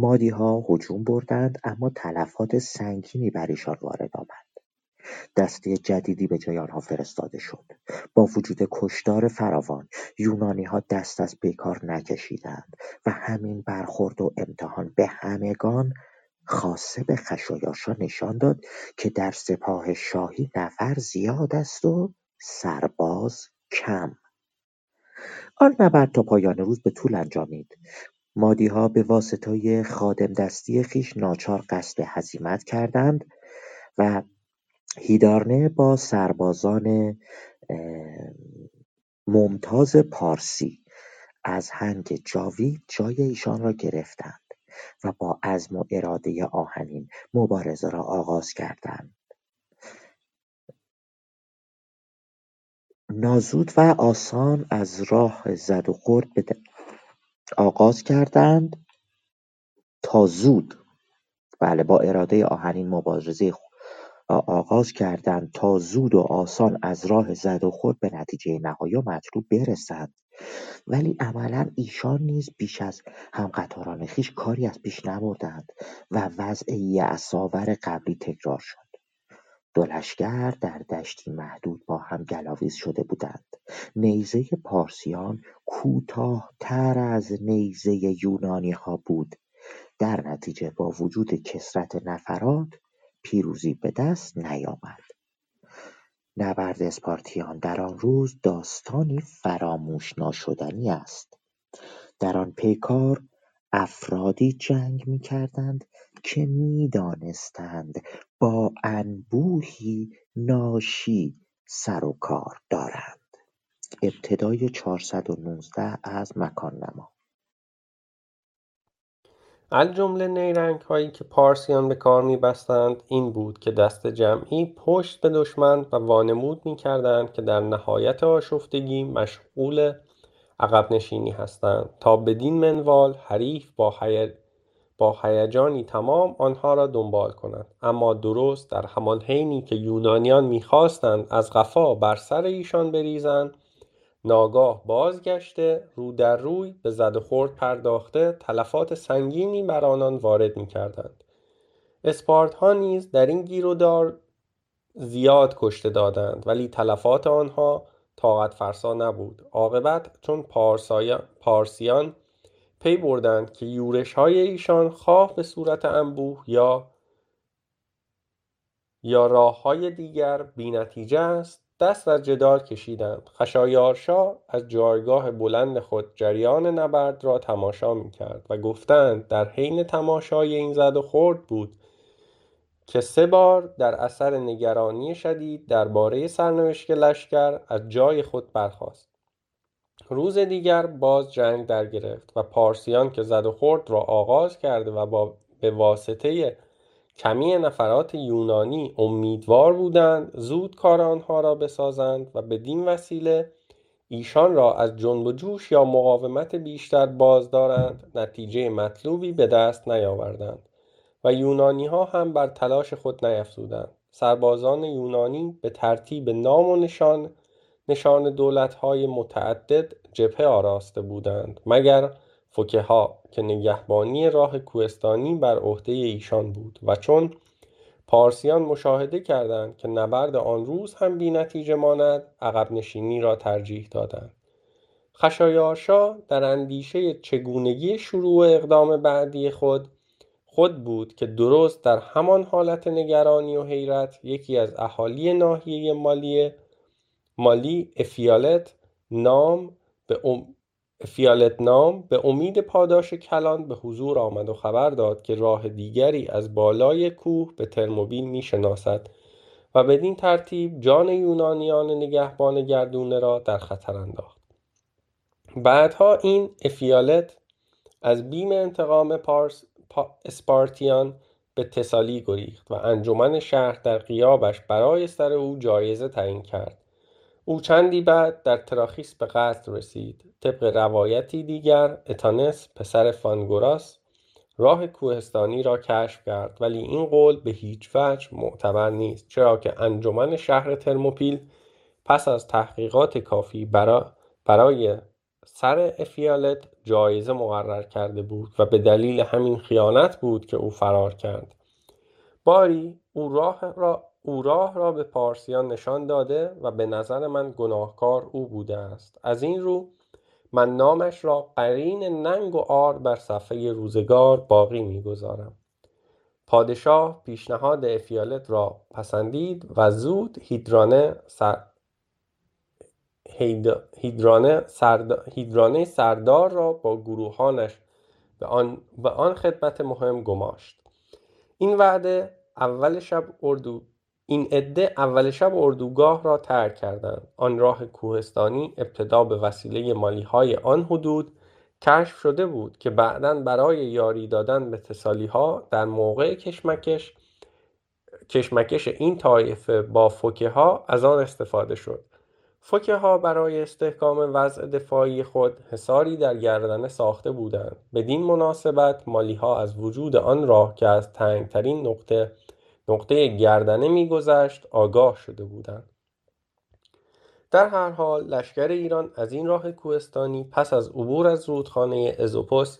مادی ها هجوم بردند، اما تلفات سنگینی بر ایشان وارد آمد. دسته جدیدی به جای آنها فرستاده شد. با وجود کشتار فراوان، یونانی ها دست از بیکار نکشیدند و همین برخورد و امتحان به همگان خاصه به خشایارشا نشان داد که در سپاه شاهی نفر زیاد است و سرباز کم. آن نبرد تا پایان روز به طول انجامید. مادی ها به واسطه خادم دستی خیش ناچار قصد هزیمت کردند و هیدارنه با سربازان ممتاز پارسی از هنگ جاوید جای ایشان را گرفتند و با عزم و اراده آهنین مبارزه را آغاز کردند. نازود و آسان از راه زد و خورد به آغاز کردند تا زود بله با اراده آهنین مبارزه آغاز کردند تا زود و آسان از راه زد و خورد به نتیجه نهایی و مطلوب برسند. ولی عملا ایشان نیز بیش از همقطاران خیش کاری از پیش نبردند و وضع یأس‌آور قبلی تکرار شد. دو لشکر در دشتی محدود با هم گلاویز شده بودند. نیزه پارسیان کوتاه‌تر از نیزه یونانی‌ها بود. در نتیجه با وجود کثرت نفرات پیروزی به دست نیامد. نبرد اسپارتیان در آن روز داستانی فراموش ناشدنی است. در آن پیکار افرادی جنگ می کردند که می دانستند با انبوهی ناشی سر و کار دارند. ابتدای چهارصد و نوزده از مکان نما. الجمله نیرنگ هایی که پارسیان به کار می بستند این بود که دست جمعی پشت به دشمن و وانمود می کردند که در نهایت آشفتگی مشغول عقب نشینی هستند تا بدین منوال حریف با حی... با هیجانی تمام آنها را دنبال کنند. اما درست در همان حینی که یونانیان می خواستند از قفا بر سر ایشان بریزند، ناگاه بازگشته رو در روی به زد و خورد پرداخته تلفات سنگینی بر آنان وارد می کردند. اسپارت ها نیز در این گیر و دار زیاد کشته دادند، ولی تلفات آنها طاقت فرسا نبود. عاقبت چون پارسیان پی بردند که یورش های ایشان خواه به صورت انبوه یا یا راه های دیگر بی نتیجه است، دست از جدال کشیدند. خشایارشا از جایگاه بلند خود جریان نبرد را تماشا می‌کرد و گفتند در حین تماشای این زد و خورد بود که سه بار در اثر نگرانی شدید درباره سرنوشت لشکر از جای خود برخاست. روز دیگر باز جنگ در گرفت و پارسیان که زد و خورد را آغاز کرده و با به واسطه کمی نفرات یونانی امیدوار بودند زود کار آنها را بسازند و بدین وسیله ایشان را از جنب و جوش یا مقاومت بیشتر باز دارند. نتیجه مطلوبی به دست نیاوردند و یونانی ها هم بر تلاش خود نیفزودند. سربازان یونانی به ترتیب نام و نشان نشان دولت‌های متعدد جبهه آراسته بودند، مگر فوکه‌ها که نگهبانی راه کوهستانی بر عهده ایشان بود و چون پارسیان مشاهده کردند که نبرد آن روز هم بی‌نتیجه ماند، عقب نشینی را ترجیح دادند. خشایارشا در اندیشه چگونگی شروع اقدام بعدی خود خود بود که درست در همان حالت نگرانی و حیرت یکی از اهالی ناحیه مالی مالی افیالت نام به ام... افیالت نام به امید پاداش کلان به حضور آمد و خبر داد که راه دیگری از بالای کوه به ترموپیل میشناسد و بدین ترتیب جان یونانیان نگهبان گردونه را در خطر انداخت. بعدها این افیالت از بیم انتقام پارس پا... اسپارتیان به تسالی گریخت و انجمن شهر در غیابش برای سر او جایزه تعیین کرد. او چندی بعد در تراخیس به قتل رسید. طبق روایتی دیگر اتانس پسر فانگوراس راه کوهستانی را کشف کرد، ولی این قول به هیچ وجه معتبر نیست، چرا که انجمن شهر ترموپیل پس از تحقیقات کافی برای برای سر افیالت جایزه مقرر کرده بود و به دلیل همین خیانت بود که او فرار کرد. باری او راه را او راه را به پارسیان نشان داده و به نظر من گناهکار او بوده است. از این رو من نامش را قرین ننگ و آر بر صفحه روزگار باقی می‌گذارم. پادشاه پیشنهاد افیالت را پسندید و زود هیدارنه سر... هید... هیدارنه سرد... هیدارنه سردار را با گروهانش به آن... به آن خدمت مهم گماشت. این وعده اول شب اردو این عده اول شب اردوگاه را ترک کردند. آن راه کوهستانی ابتدا به وسیله مالیهای آن حدود کشف شده بود که بعداً برای یاری دادن به تسالیها در موقع کشمکش کشمکش این طایفه با فوکه‌ها از آن استفاده شد. فوکه‌ها برای استحکام وضع دفاعی خود حصاری در گردنه ساخته بودند. بدین مناسبت مالیها از وجود آن راه که از تنگترین نقطه نقطه گردنه می‌گذشت آگاه شده بودند. در هر حال لشکر ایران از این راه کوهستانی پس از عبور از رودخانه ازوپوس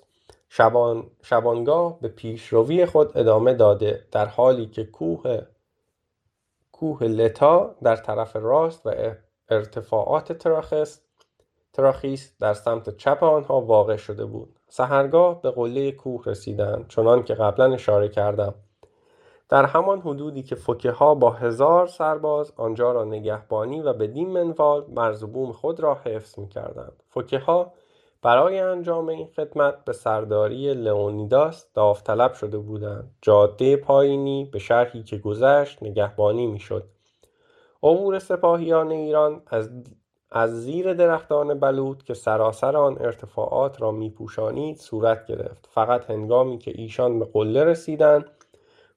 شبان شبانگاه به پیشروی خود ادامه داده، در حالی که کوه کوه لتا در طرف راست و ارتفاعات تراخس تراخیس در سمت چپ آنها واقع شده بود. سحرگاه به قله کوه رسیدند، چنان که قبلا اشاره کردم. در همان حدودی که فوکه‌ها با هزار سرباز آنجا را نگهبانی و بدین منوال مرز و بوم خود را حفظ می‌کردند. فوکه‌ها برای انجام این خدمت به سرداری لئونیداس داوطلب شده بودند. جاده پایینی به شرحی که گذشت نگهبانی می‌شد. عبور سپاهیان ایران از از زیر درختان بلوط که سراسر آن ارتفاعات را می‌پوشانید صورت گرفت. فقط هنگامی که ایشان به قله رسیدند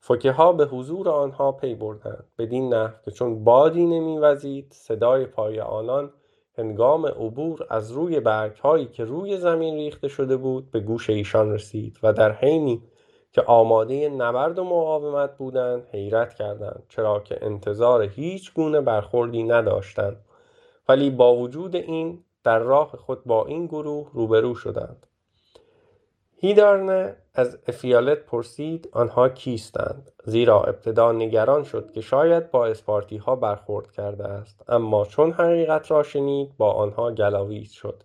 فوکه‌ها به حضور آنها پی بردند، بدین نحو که چون بادی نمی‌وزید صدای پای آنان هنگام عبور از روی برگ‌هایی که روی زمین ریخته شده بود به گوش ایشان رسید و در حینی که آماده نبرد و مقاومت بودند حیرت کردند، چرا که انتظار هیچ گونه برخوردی نداشتند، ولی با وجود این در راه خود با این گروه روبرو شدند. هیدارنه از افیالت پرسید آنها کیستند، زیرا ابتدا نگران شد که شاید با اسپارتی ها برخورد کرده است، اما چون حقیقت را شنید با آنها گلاویز شد.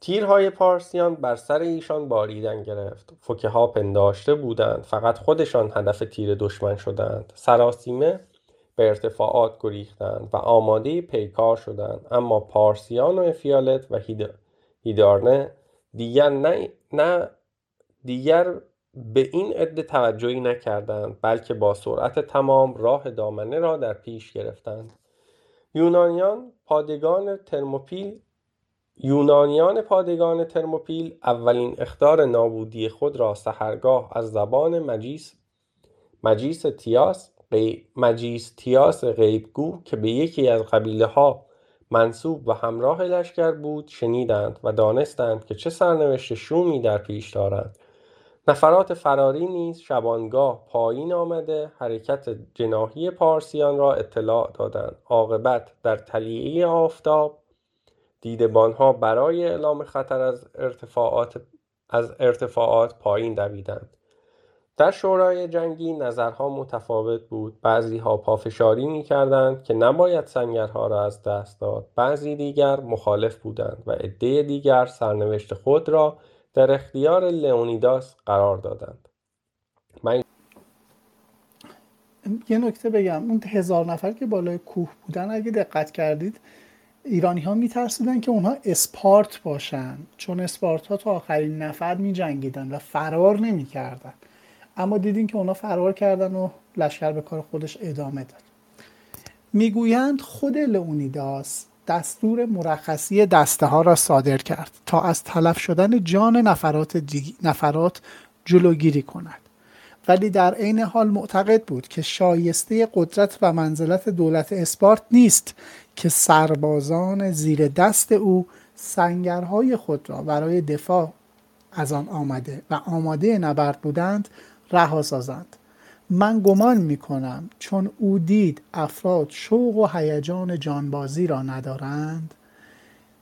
تیرهای پارسیان بر سر ایشان باریدن گرفت. فوکه ها پنداشته بودند فقط خودشان هدف تیر دشمن شدند. سراسیمه به ارتفاعات گریختند و آماده پیکار شدند، اما پارسیان و افیالت و هیدارنه دیگر نه نه دیگر به این عده توجهی نکردند، بلکه با سرعت تمام راه دامنه را در پیش گرفتند. یونانیان پادگان ترموپیل یونانیان پادگان ترموپیل اولین اخطار نابودی خود را سحرگاه از زبان مجیس مجیس تیاس غیب مجیس تیاس غیبگو که به یکی از قبیله ها منسوب و همراه لشکر بود شنیدند و دانستند که چه سرنوشت شومی در پیش دارند. نفرات فراری نیز شبانگاه پایین آمده حرکت جناحی پارسیان را اطلاع دادند. عاقبت در طلوع آفتاب دیدبانها برای اعلام خطر از ارتفاعات از ارتفاعات پایین دویدند. در شورای جنگی نظرها متفاوت بود. بعضی ها پافشاری می کردند که نباید سنگرها را از دست داد. بعضی دیگر مخالف بودند و عده دیگر سرنوشت خود را در اختیار لئونیداس قرار دادند. من... یه نکته بگم، اون هزار نفر که بالای کوه بودن اگه دقت کردید ایرانی ها می ترسیدن که اونها اسپارت باشن، چون اسپارت ها تا آخرین نفر می جنگیدن و فرار نمی کردن. اما دیدین که اونا فرار کردن و لشکر به کار خودش ادامه داد. میگویند خود لئونیداس دستور مرخصی دسته ها را صادر کرد تا از تلف شدن جان نفرات, دیگ... نفرات جلوگیری کند، ولی در عین حال معتقد بود که شایسته قدرت و منزلت دولت اسپارت نیست که سربازان زیر دست او سنگرهای خود را برای دفاع از آن آمده و آماده نبرد بودند رها سازند. من گمان میکنم چون او دید افراد شوق و هیجان جانبازی را ندارند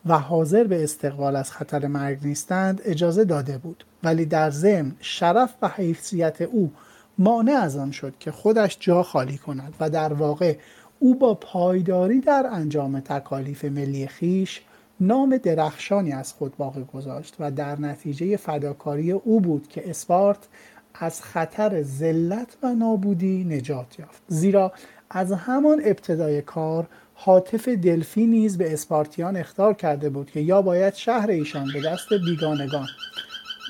و حاضر به استقبال از خطر مرگ نیستند اجازه داده بود، ولی در ضمن شرف و حیثیت او مانع از آن شد که خودش جا خالی کند و در واقع او با پایداری در انجام تکالیف ملی خویش نام درخشانی از خود باقی گذاشت و در نتیجه فداکاری او بود که اسپارت از خطر ذلت و نابودی نجات یافت، زیرا از همان ابتدای کار هاتف دلفی نیز به اسپارتیان اخطار کرده بود که یا باید شهر ایشان به دست بیگانگان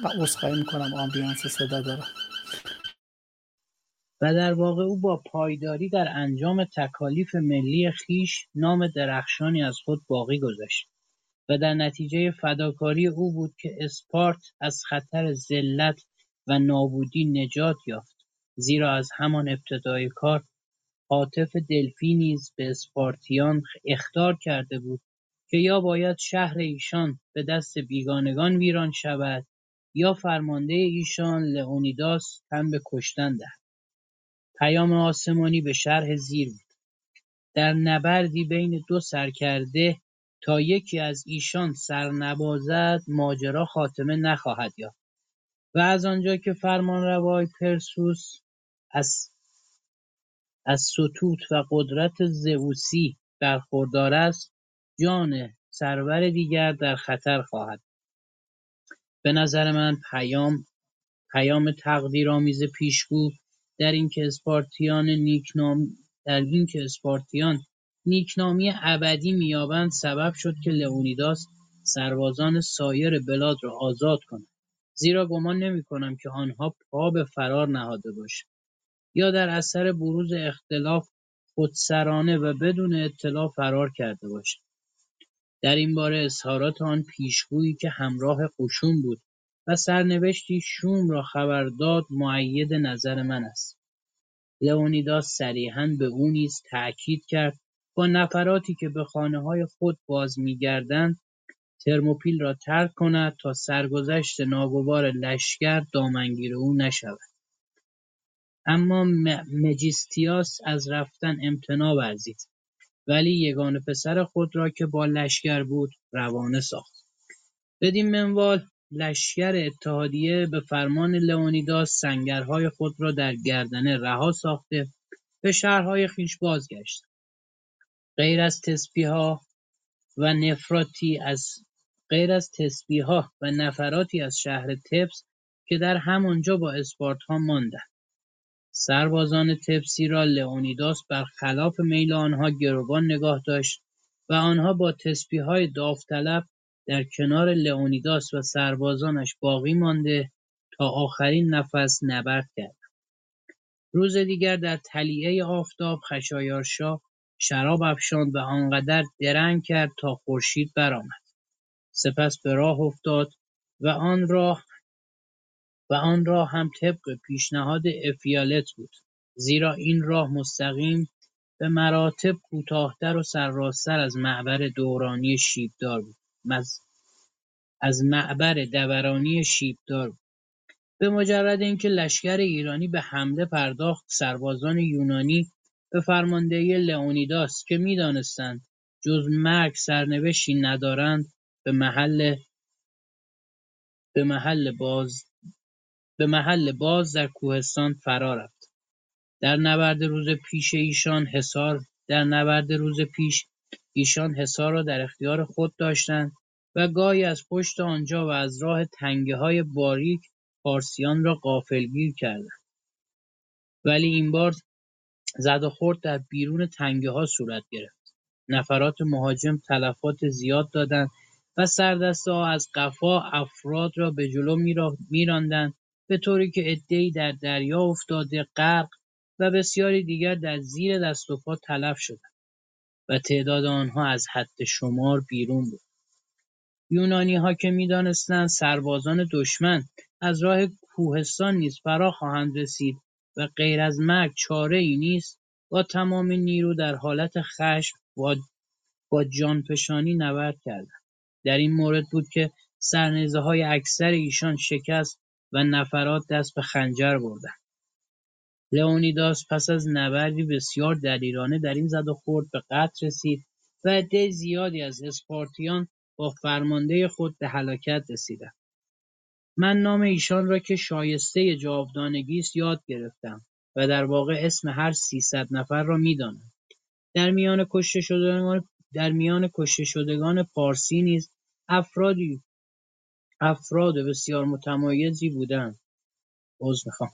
و عذرخواهی میکنم آمبیانس صدا دارم و در واقع او با پایداری در انجام تکالیف ملی خویش نام درخشانی از خود باقی گذاشت و در نتیجه فداکاری او بود که اسپارت از خطر ذلت و نابودی نجات یافت، زیرا از همان ابتدای کار هاتف دلفی نیز به اسپارتیان اخطار کرده بود که یا باید شهر ایشان به دست بیگانگان ویران شود یا فرمانده ایشان لئونیداس تن به کشتن دهد. پیام آسمانی به شرح زیر بود. در نبردی بین دو سرکرده تا یکی از ایشان سر نبازد ماجرا خاتمه نخواهد یافت و از آنجا که فرمانروای پرسوس از از ستوت و قدرت زئوسی برخوردار است جان سرور دیگر در خطر خواهد. به نظر من پیام پیام تقدیرآمیز پیشگو در اینکه اسپارتیان نیکنام در اینکه اسپارتیان نیکنامی ابدی میابند سبب شد که لئونیداس سربازان سایر بلاد را آزاد کند، زیرا گمان نمی کنم که آنها پا به فرار نهاده باشند یا در اثر بروز اختلاف خودسرانه و بدون اطلاع فرار کرده باشند. در این باره اظهارات آن پیشگویی که همراه قشون بود و سرنوشتی شوم را خبر داد مؤید نظر من است. لئونیداس صریحاً به او نیز تأکید کرد با نفراتی که به خانه‌های خود باز می‌گردند ترموپیل را ترک کند تا سرگذشت ناگوار لشکر دامنگیر او نشود. اما مجیستیاس از رفتن امتناع ورزید، ولی یگانه پسر خود را که با لشکر بود روانه ساخت. بدین منوال لشکر اتحادیه به فرمان لئونیداس سنگرهای خود را در گردنه رها ساخته به شهرهای خویش بازگشت. غیر از تسبیح‌ها و نفراتی از غیر از تسبیح‌ها و نفراتی از شهر تبس که در همانجا با اسپارت‌ها ماندند. سربازان تبسی را لئونیداس برخلاف میل آنها گروگان نگاه داشت و آنها با تسبیح‌های داوطلب در کنار لئونیداس و سربازانش باقی مانده تا آخرین نفس نبرد کردند. روز دیگر در طلوع آفتاب خشایارشا شراب افشاند و آنقدر درنگ کرد تا خورشید برآمد. سپس به راه افتاد و آن راه و آن راه هم طبق پیشنهاد افیالت بود. زیرا این راه مستقیم به مراتب کوتاه‌تر و سرراستر از معبر دورانی شیبدار بود. از معبر دورانی شیبدار بود. به مجرد اینکه لشکر ایرانی به حمله پرداخت، سربازان یونانی به فرماندهی لئونیداس که می‌دانستند جز مرگ سرنوشتی ندارند، به محل به محل باز به محل باز در کوهستان فرا رفت. در نبرد روز پیش ایشان حصار در نبرد روز پیش ایشان حصار را در اختیار خود داشتند و گاهی از پشت آنجا و از راه تنگه‌های باریک پارسیان را غافلگیر کردند. ولی این بار زد و خورد در بیرون تنگه‌ها صورت گرفت. نفرات مهاجم تلفات زیاد دادند و سردسته‌ها از قفا افراد را به جلو می‌راندند، به طوری که عده‌ای در دریا افتاده غرق و بسیاری دیگر در زیر دست و پا تلف شدند و تعداد آنها از حد شمار بیرون بود. یونانی‌ها که می‌دانستند سربازان دشمن از راه کوهستان نیز فرا خواهند رسید و غیر از مرگ چاره‌ای نیست، با تمام نیرو در حالت خشم و با جانفشانی نبرد کردند. در این مورد بود که سرنیزه‌های اکثر ایشان شکست و نفرات دست به خنجر بردند. لئونیداس پس از نبردی بسیار دلیرانه در این زد و خورد به قتل رسید و عده زیادی از اسپارتیان با فرمانده خود به هلاکت رسیدند. من نام ایشان را که شایسته جاودانگی است یاد گرفتم و در واقع اسم هر سیصد نفر را می‌دانم. در میان کشته شدگان در میان کشته شدگان پارسی نیز افرادی افراد بسیار متمایزی بودند. عذر می‌خوام.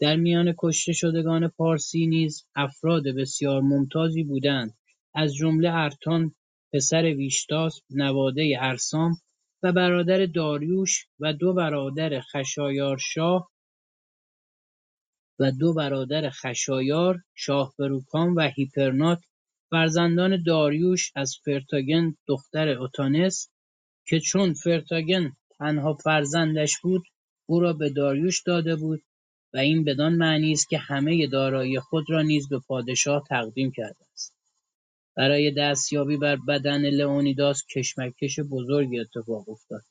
در میان کشته شدگان پارسی نیز افراد بسیار ممتازی بودند، از جمله ارتان پسر ویشتاس نواده ارسام و برادر داریوش و دو برادر خشایارشا و دو برادر خشایار شاه بروکان و هیپرنات، فرزندان داریوش از فرتاگن دختر آتانس که چون فرتاگن تنها فرزندش بود او را به داریوش داده بود و این بدان معنی است که همه دارایی خود را نیز به پادشاه تقدیم کرده است. برای دستیابی بر بدن لئونیداس کشمکش بزرگی اتفاق افتاد.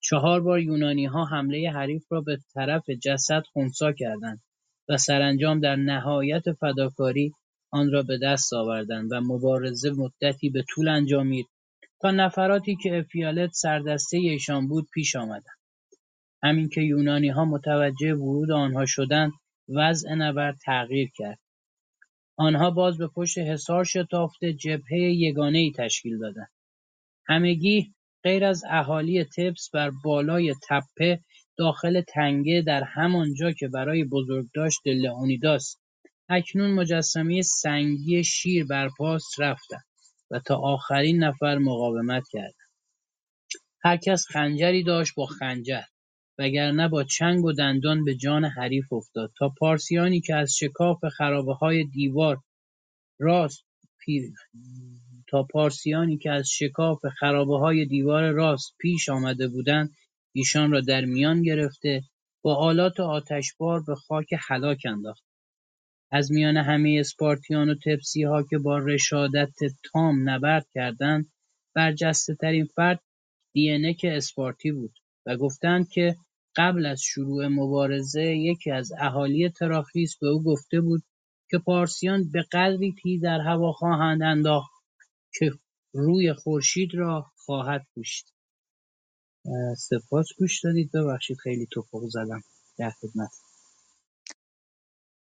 چهار بار یونانی‌ها حمله حریف را به طرف جسد خنثی کردند و سرانجام در نهایت فداکاری آن را به دست آوردند و مبارزه مدتی به طول انجامید تا نفراتی که افیالت سردسته ایشان بود پیش آمدند. همین که یونانی‌ها متوجه ورود آنها شدند، وضع نبرد تغییر کرد. آنها باز به پشت حصار شتافته جبهه یگانه‌ای تشکیل دادند. همگی غیر از اهالی تبس بر بالای تپه داخل تنگه در همانجا که برای بزرگداشت لئونیداس اکنون مجسمه سنگی شیر برپاس رفتند و تا آخرین نفر مقاومت کردند. هر کس خنجری داشت با خنجر، وگرنه با چنگ و دندان به جان حریف افتاد تا پارسیانی که از شکاف خرابه‌های دیوار راست پیر... تا پارسیانی که از شکاف خرابه‌های دیوار راست پیش آمده بودند ایشان را در میان گرفته با آلات آتشبار به خاک هلاک انداخت. از میان همه اسپارتیان و تبسی‌ها که با رشادت تام نبرد کردند، برجسته‌ترین فرد دی‌انک اسپارتی بود و گفتند که قبل از شروع مبارزه یکی از اهالی تراخیس به او گفته بود که پارسیان به قدری تیر در هوا خواهند انداخت که روی خورشید را خواهد پوشید. سپاس گوش دادید. ببخشید خیلی توپق زدم. در خدمت.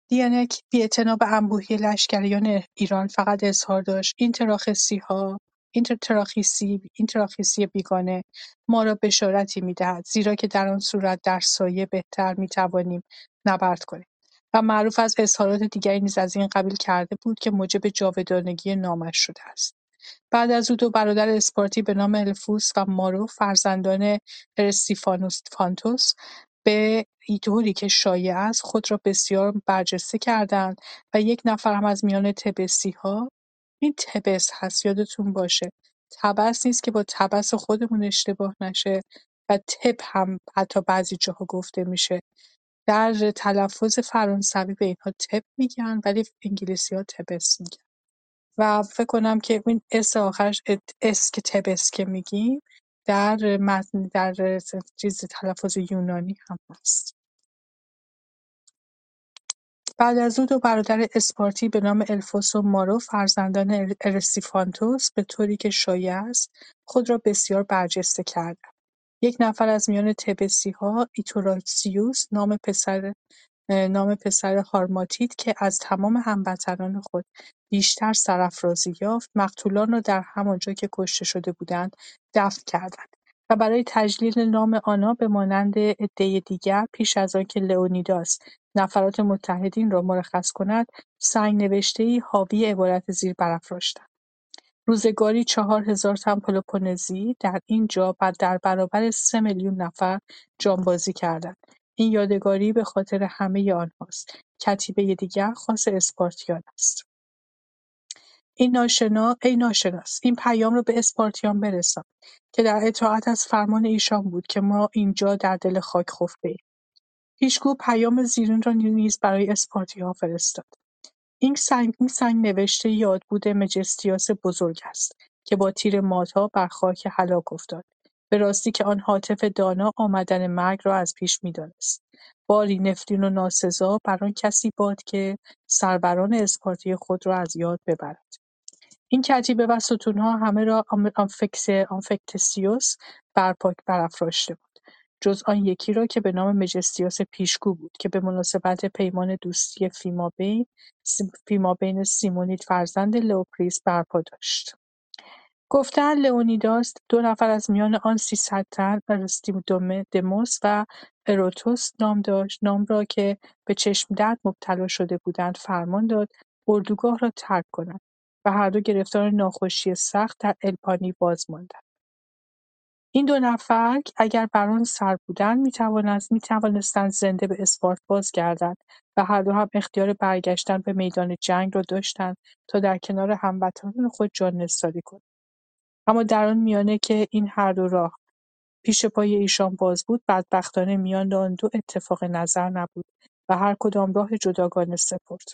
دیانک بی‌اعتنا به انبوهی لشکریان ایران فقط اظهار داشت این تراخیسی ها این تراخیسی این تراخیسی بیگانه ما را بشارتی می‌دهد، زیرا که در آن صورت در سایه بهتر می‌توانیم نبرد کنیم. و معروف از اظهارات دیگری نیز از این قبیل کرده بود که موجب جاودانگی نامش شده است. بعد از او دو برادر اسپارتی به نام الفوس و مارو، فرزندان ارستیفانوس فانتوس، به ایدوری که شایع است خود را بسیار برجسته کردند و یک نفر هم از میان تبسی‌ها. این تبس هست، یادتون باشه. تبس نیست که با تبس خودمون اشتباه نشه و تب هم حتی بعضی جاها گفته میشه. در تلفظ فرانسوی به اینها تپ میگن ولی انگلیسی‌ها تبس میگن و فکر کنم که این اس آخرش اسک تبس که میگیم در متن در چیز تلفظ یونانی هم هست. بعد از او دو برادر اسپارتی به نام الفوس و مارو فرزندان ارسیفانتوس به طوری که شایع است خود را بسیار برجسته کردند. یک نفر از میان تبسی‌ها ایتوراکسیوس نام پسر نام پسر هارماتید که از تمام هموطنان خود بیشتر سرافرازی یافت، مقتولان را در همانجا که کشته شده بودند دفن کردند و برای تجلیل نام آنها به مانند عده دیگر پیش از آنکه لئونیداس نفرات متحدین را مرخص کند، سنگ نوشته‌ای حاوی عبارت زیر برافراشتند: روزگاری چهار هزار تن پلوپونزی در این جا و در برابر سه میلیون نفر جانبازی کردند. این یادگاری به خاطر همه آنهاست. کتیبه دیگر خاص اسپارتیان است. این ناشنا، ای ناشناس، این پیام را به اسپارتیان برسان که در اطاعت از فرمان ایشان بود که ما اینجا در دل خاک خفته‌ایم. پیشگو پیام زیرین را نیز برای اسپارتی‌ها فرستاد. این سنگ این سنگ نوشته یاد بوده مجستیاس بزرگ است که با تیر مادها بر خاک هلاک افتاد. به راستی که آن هاتف دانا آمدن مرگ را از پیش می‌دانست. باری نفرین و ناسزا بر آن کسی باد که سربران اسپارتی خود را از یاد ببرد. این کتیبه و ستون‌ها همه را آنفکس آنفکتسیوس برپاک برافراشته بود، جز آن یکی را که به نام مجستیاس پیشگو بود که به مناسبت پیمان دوستی فیمابین فیمابین سیمونید فرزند لئوپریس برپا داشت. گفتن لئونیداس دو نفر از میان آن سیصد تن ارستیدموس و اروتوس نام داشت نام را که به چشم درد مبتلا شده بودند فرمان داد اردوگاه را ترک کنند و هر دو گرفتار ناخوشی سخت در الپانی باز ماندند. این دو نفر اگر بر آن سر بودند می‌توانستند زنده به اسپارت بازگردند و هر دو هم اختیار برگشتن به میدان جنگ را داشتند تا در کنار هموطنان خود جان نثاری کنند. اما در آن میانه که این هر دو راه پیش پای ایشان باز بود، بدبختانه میان آن دو اتفاق نظر نبود و هر کدام راه جداگانه سپرد.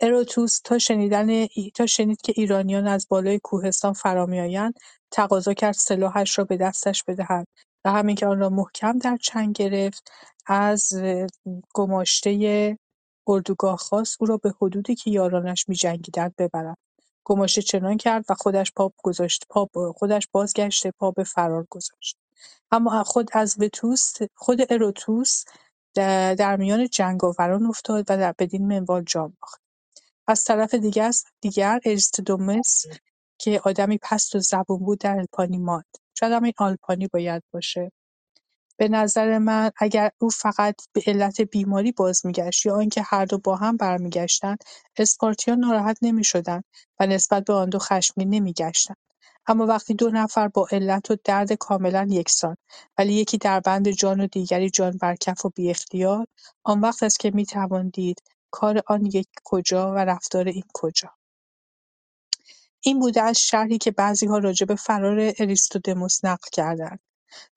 اروتوس تا شنیدن ای... تا شنید که ایرانیان از بالای کوهستان فرامی آیند، تقاضا کرد سلاحش را به دستش بدهند و همین که آن را محکم در چنگ گرفت، از گماشته اردوگاه خواست او را به حدودی که یارانش می‌جنگیدند ببرد. گماشه چنان کرد و خودش پا گذاشت پا خودش بازگشته پا به فرار گذاشت. اما خود از وتوس خود اروتوس در میان جنگاوران افتاد و در بدین منوال جان باخت. از طرف دیگر دیگر ارستیدموس که آدمی پست و زبون بود در الپانی ماند. شاید هم این آلپانی باید باشه. به نظر من اگر او فقط به علت بیماری باز میگشت یا آنکه هر دو با هم برمیگشتند، اسپارتیان ناراحت نمیشدند و نسبت به آن دو خشمگین نمیگشتند. اما وقتی دو نفر با علت و درد کاملا یکسان ولی یکی در بند جان و دیگری جان بر کف و بی اختیار، آن وقت است که میتوان دید کار آن یک کجا و رفتار این کجا. این بوده از شرحی که بعضی ها راجع به فرار اریستودموس نقل کردند.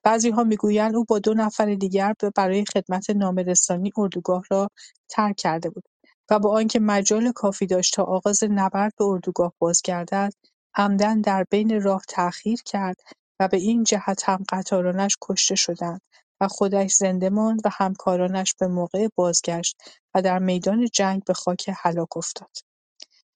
بعضی ها میگویند او با دو نفر دیگر برای خدمت نامه‌رسانی اردوگاه را ترک کرده بود و با آنکه مجال کافی داشت تا آغاز نبرد به اردوگاه بازگردد، عمداً در بین راه تأخیر کرد و به این جهت هم قطارانش کشته شدند و خودش زنده ماند و همکارانش به موقع بازگشت و در میدان جنگ به خاک هلاک افتاد.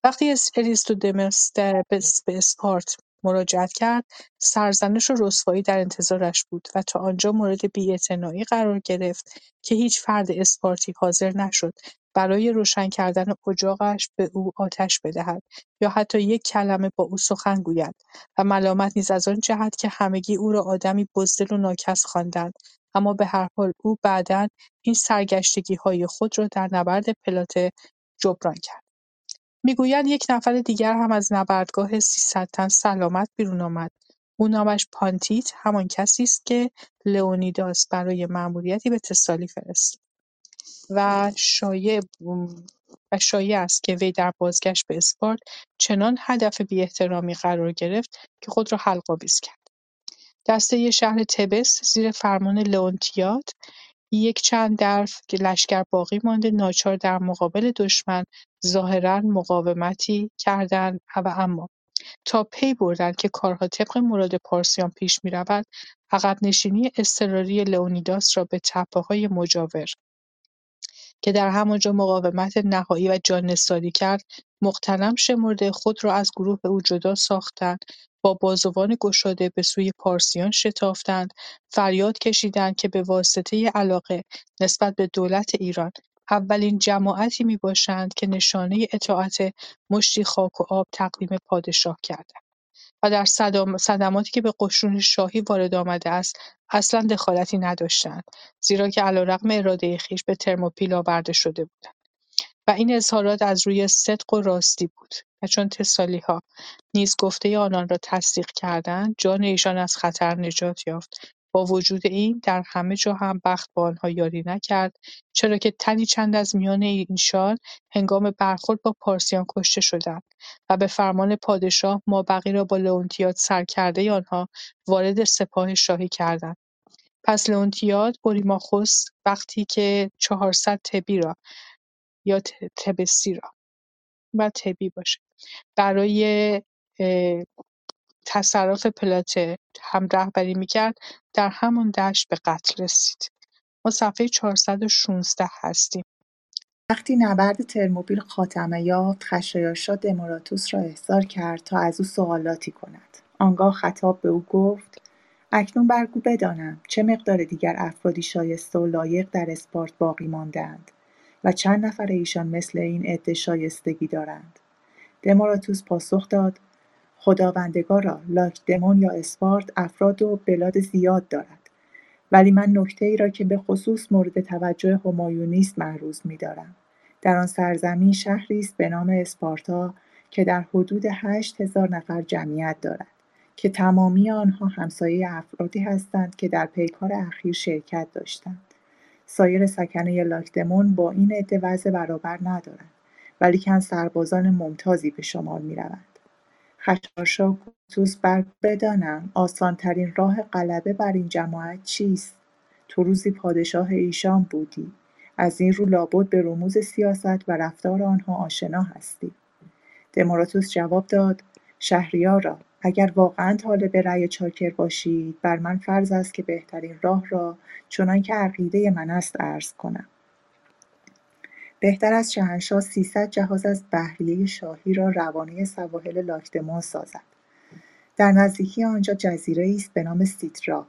وقتی اریستودموس به اسپارت مراجعت کرد، سرزنش و رسوایی در انتظارش بود و تا آنجا مورد بی‌اعتنایی قرار گرفت که هیچ فرد اسپارتی حاضر نشد برای روشن کردن اجاقش به او آتش بدهد یا حتی یک کلمه با او سخن گوید و ملامت نیز از آن جهت که همگی او را آدمی بزدل و ناکس خواندند. اما به هر حال او بعداً این سرگشتگی‌های خود را در نبرد پلاته جبران کرد. میگویند یک نفر دیگر هم از نبردگاه سیصد تن سلامت بیرون آمد. او نامش پانتیت، همان کسی است که لئونیداس برای مأموریتی به تسالی فرستاد و شایع و شایع است که وی در بازگشت به اسپارت چنان هدف بی‌احترامی قرار گرفت که خود را حلق‌آویز کرد. دسته شهر تبس زیر فرمان لئونتیاد یک چند درف که لشکر باقی مانده ناچار در مقابل دشمن ظاهراً مقاومتی کردند و اما تا پی بردند که کارها طبق مراد پارسیان پیش می رود، عقب نشینی اضطراری لئونیداس را به تپه‌های مجاور که در همانجا مقاومت نهایی و جان‌نثاری کرد، مغتنم شمرده خود را از گروه او جدا ساختند، با بازوان گشاده به سوی پارسیان شتافتند، فریاد کشیدند که به واسطه علاقه نسبت به دولت ایران اولین جماعتی می باشند که نشانه اطاعت مشتی خاک و آب تقدیم پادشاه کردند و در صدم... صدماتی که به قشون شاهی وارد آمده است اصلا دخالتی نداشتند، زیرا که علیرغم اراده خویش به ترموپیل آورده شده بودند و این اظهارات از روی صدق و راستی بود و چون تسالی ها نیز گفته آنان را تصدیق کردند، جان ایشان از خطر نجات یافت. با وجود این در همه جا هم بخت با آنها یاری نکرد، چرا که تنی چند از میان اینشان هنگام برخورد با پارسیان کشته شدند و به فرمان پادشاه مابقی را با لئونتیاد سرکرده آنها وارد سپاه شاهی کردند. پس لئونتیاد اوریماخوس وقتی که چهارصد تبی را یا تبسی را و تبی باشه برای تصرف پلاته هم رهبری میکرد، در همون دشت به قتل رسید. ما صفحه چهارصد و شانزده هستیم. وقتی نبرد ترموپیل خاتمه یافت، خشایارشا دماراتوس را احضار کرد تا از او سوالاتی کند. آنگاه خطاب به او گفت: اکنون برگو بدانم چه مقدار دیگر افرادی شایسته و لایق در اسپارت باقی ماندند و چند نفر ایشان مثل این عده شایستگی دارند. دماراتوس پاسخ داد: خداوندگارا، لاکدمون یا اسپارت افراد و بلاد زیاد دارد، ولی من نکته ای را که به خصوص مورد توجه همایونی است محروز می دارم. در آن سرزمین شهری است به نام اسپارتا که در حدود هشت هزار نفر جمعیت دارد که تمامی آنها همسایه افرادی هستند که در پیکار اخیر شرکت داشتند. سایر سکنه لاکدمون با این عده وضع برابر ندارند، ولی که سربازان ممتازی به شمار می روند. خشایارشا گفت: برگ بدانم آسان ترین راه غلبه بر این جماعت چیست؟ تو روزی پادشاه ایشان بودی، از این رو لابد به رموز سیاست و رفتار آنها آشنا هستی. دماراتوس جواب داد: شهریارا، اگر واقعا طالب رأی چاکر باشید، بر من فرض است که بهترین راه را چنان که عقیده من است عرض کنم. بهتر از شاهنشاه سیصد جهاز از بحریه شاهی را روانه سواحل لاکدمون سازد. در نزدیکی آنجا جزیره‌ای است به نام سیترا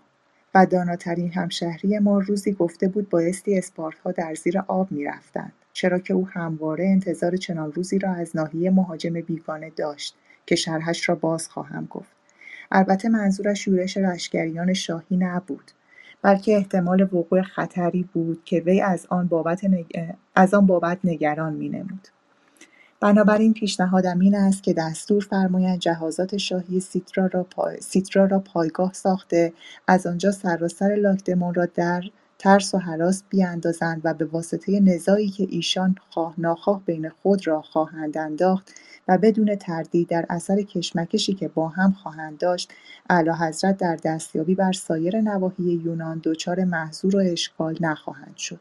و داناترین همشهری ما روزی گفته بود بایستی اسپارت‌ها در زیر آب می‌رفتند، چرا که او همواره انتظار چنان روزی را از ناحیه مهاجم بیگانه داشت که شرحش را باز خواهم گفت. البته منظورش شورش لشکریان شاهی نبود، بلکه احتمال وقوع خطری بود که وی از آن بابت نگ... از آن بابت نگران می‌نمود. بنابراین پیشنهادم این است که دستور فرمایند جهازات شاهی سیترا را پا... سیترا را پایگاه ساخته از آنجا سراسر لاکدمون را در ترس و هراس بیاندازند و به واسطه نزاعی که ایشان خواه ناخواه بین خود را خواهند انداخت و بدون تردید در اثر کشمکشی که با هم خواهند داشت، اعلیحضرت در دستیابی بر سایر نواحی یونان دچار محضور و اشکال نخواهند شد.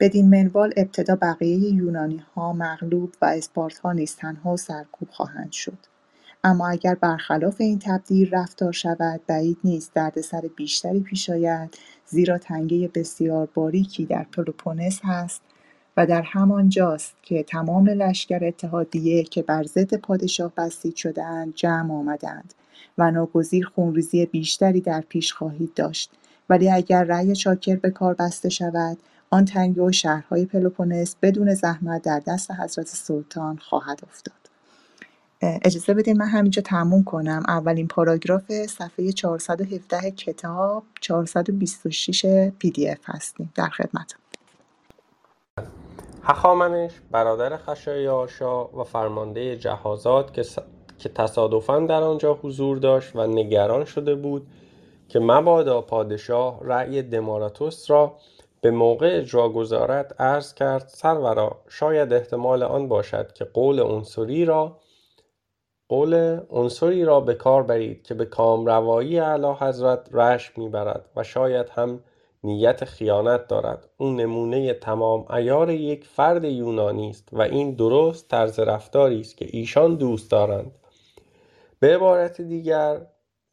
بدین منوال ابتدا بقیه یونانی ها مغلوب و اسپارت ها نیز تنها سرکوب خواهند شد. اما اگر برخلاف این تبدیل رفتار شود، بعید نیست دردسر بیشتری پیش آید، زیرا تنگه بسیار باریکی در پلوپونس هست و در همان جاست که تمام لشکر اتحادیه که بر ضد پادشاه بسیج شده‌اند جمع آمدند و ناگزیر خونریزی بیشتری در پیش خواهید داشت. ولی اگر رأی چاکر به کار بسته شود، آن تنگه و شهرهای پلوپونس بدون زحمت در دست حضرت سلطان خواهد افتاد. اجازه بدید من همینجا تموم کنم. اولین پاراگراف صفحه چهارصد و هفده کتاب چهارصد و بیست و شش پی دی اف هستیم. در خدمتم. هخامنش برادر خشایارشا و فرمانده جهازات که, س... که تصادفاً در آنجا حضور داشت و نگران شده بود که مبادا پادشاه رأی دماراتوس را به موقع اجرا گذارد، عرض کرد: سرورا، شاید احتمال آن باشد که قول عنصری را قول عنصری را به کار برید که به کامروایی اعلی حضرت رشک میبرد و شاید هم نیت خیانت دارد. اون نمونه تمام عیار یک فرد یونانی است و این درست طرز رفتاری است که ایشان دوست دارند. به عبارت دیگر